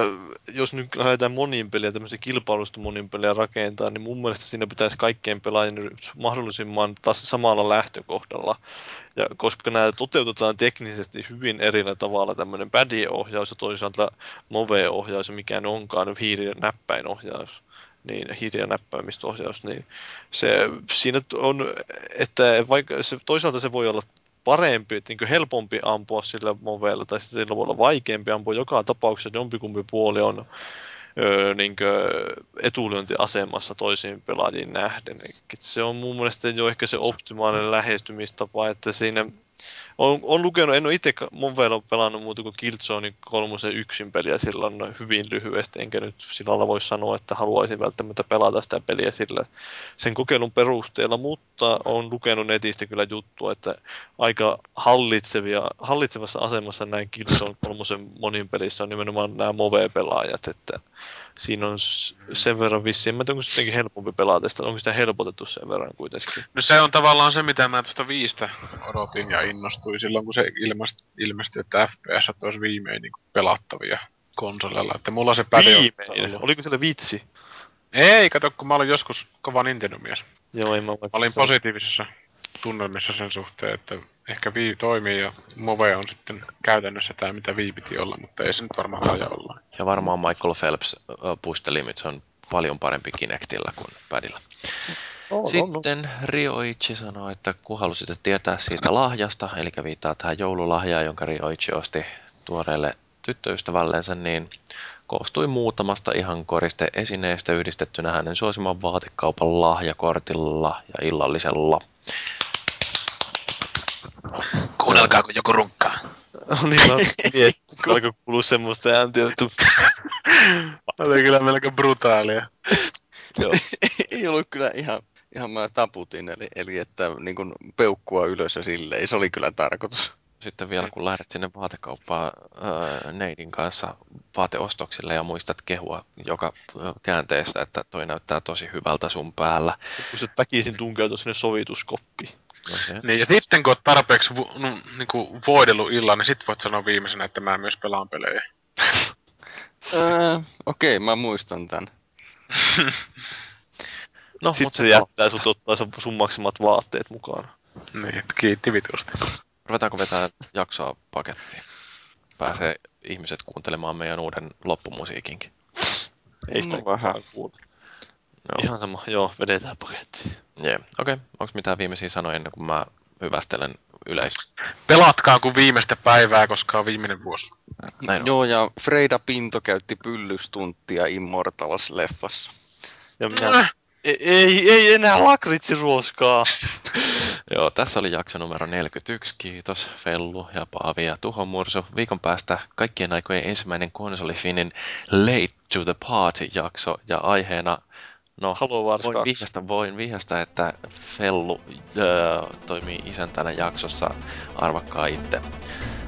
jos nyt lähdetään monin peliä, tämmöisiä kilpailusta monin peliä rakentaa, niin mun mielestä siinä pitäisi kaikkien pelaajien mahdollisimman taas samalla lähtökohdalla. Ja koska nämä toteutetaan teknisesti hyvin erillä tavalla, tämmöinen pädiohjaus ja toisaalta Move-ohjaus ja mikä ne onkaan, hiirinäppäinohjaus. Niin hiiri- ja näppäimistöohjaus, niin se siinä on, että vaikka se, toisaalta se voi olla parempi, että niin helpompi ampua sillä Movella, tai sitten sillä voi olla vaikeampi ampua. Joka tapauksessa jompikumpi puoli on niin etulyöntiasemassa toisiin pelaajiin nähden. Se on mun mielestä jo ehkä se optimaalinen lähestymistapa, että siinä On lukenut, en ole itse mun vielä pelannut muuta kuin Killzone 3.1 peliä silloin hyvin lyhyesti, enkä nyt sillä lailla voi sanoa, että haluaisin välttämättä pelata sitä peliä sillä sen kokeilun perusteella, mutta olen lukenut netistä kyllä juttua, että aika hallitsevassa asemassa näin Killzone 3 monin pelissä on nimenomaan nämä MOVE-pelaajat, että siinä on sen verran vissiin, en tiedä, onko se jotenkin helpompi pelata sitä, onko sitä helpotettu sen verran kuitenkin? No se on tavallaan se, mitä mä tuosta 5:stä odotin ja innostuin silloin, kun se ilmestyi, että FPS olisi viimein niin pelattavia konsoleilla, että mulla se päde on. Oliko siellä vitsi? Ei, kato, kun mä olin joskus kova Nintendo-mies. Joo, ei mä olin positiivisessa tunnelmissa sen suhteen, että ehkä Wii toimii ja MOVE on sitten käytännössä tämä, mitä Wii piti olla, mutta ei se nyt varmaan aja olla. Ja varmaan Michael Phelps puisteli, että se on paljon parempi Kinectillä kuin padilla. Sitten Ryoichi sanoi, että kun halusitte tietää siitä lahjasta, eli viittaa tähän joululahjaan, jonka Ryoichi osti tuoreelle tyttöystävällensä, niin koostui muutamasta ihan koristeesineestä yhdistettynä hänen suosiman vaatekaupan lahjakortilla ja illallisella. Kuunnelkaa, kun joku runkkaa. Niin, mä miettisin, että alkoi kuulua semmoista ääntiä. Oli kyllä melko brutaalia. Joo. Ei ollut kyllä ihan mä taputin, eli että niin kuin peukkua ylös ja silleen, se oli kyllä tarkoitus. Sitten vielä kun lähdet sinne vaatekauppaan neidin kanssa vaateostoksille ja muistat kehua joka käänteessä, että toi näyttää tosi hyvältä sun päällä. Kun sä väkisin tunkeutua sinne sovituskoppiin. No niin, ja sitten kun oot tarpeeksi niin voidellut illan, niin sit voit sanoa viimeisenä, että mä myös pelaan pelejä. Okei, mä muistan tän. No, sitten se jättää sut ottaa sun maksamat vaatteet mukaan. Niin, kiitti vitusti. Ruvetaanko vetää jaksoa pakettiin? Pääsee ihmiset kuuntelemaan meidän uuden loppumusiikinkin. Ei sitä vähän kuule. No. Ihan sama, joo, vedetään pakettiin. Yeah. Okei, onko mitään viimeisiä sanoja ennen kuin mä hyvästelen yleisöä? Pelatkaa kuin viimeistä päivää, koska on viimeinen vuosi. Joo, ja Freida Pinto käytti pyllystuntia Immortals-leffassa. Ja minä... Ei enää lakritsiruoskaa! Joo, tässä oli jakso numero 41. Kiitos Fellu ja Paavi ja Tuhomursu. Viikon päästä kaikkien aikojen ensimmäinen konsolifinin Late to the Party-jakso ja aiheena... No, voin vihjasta, että Fellu toimii isäntänä jaksossa. Arvakkaa itse.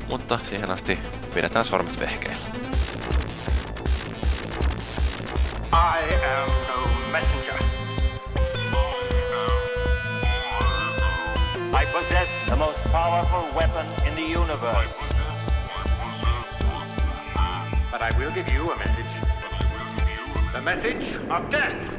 Mutta siihen asti pidetään sormet vehkeillä. I am no messenger. I possess the most powerful weapon in the universe. But I will give you a message. The message of death.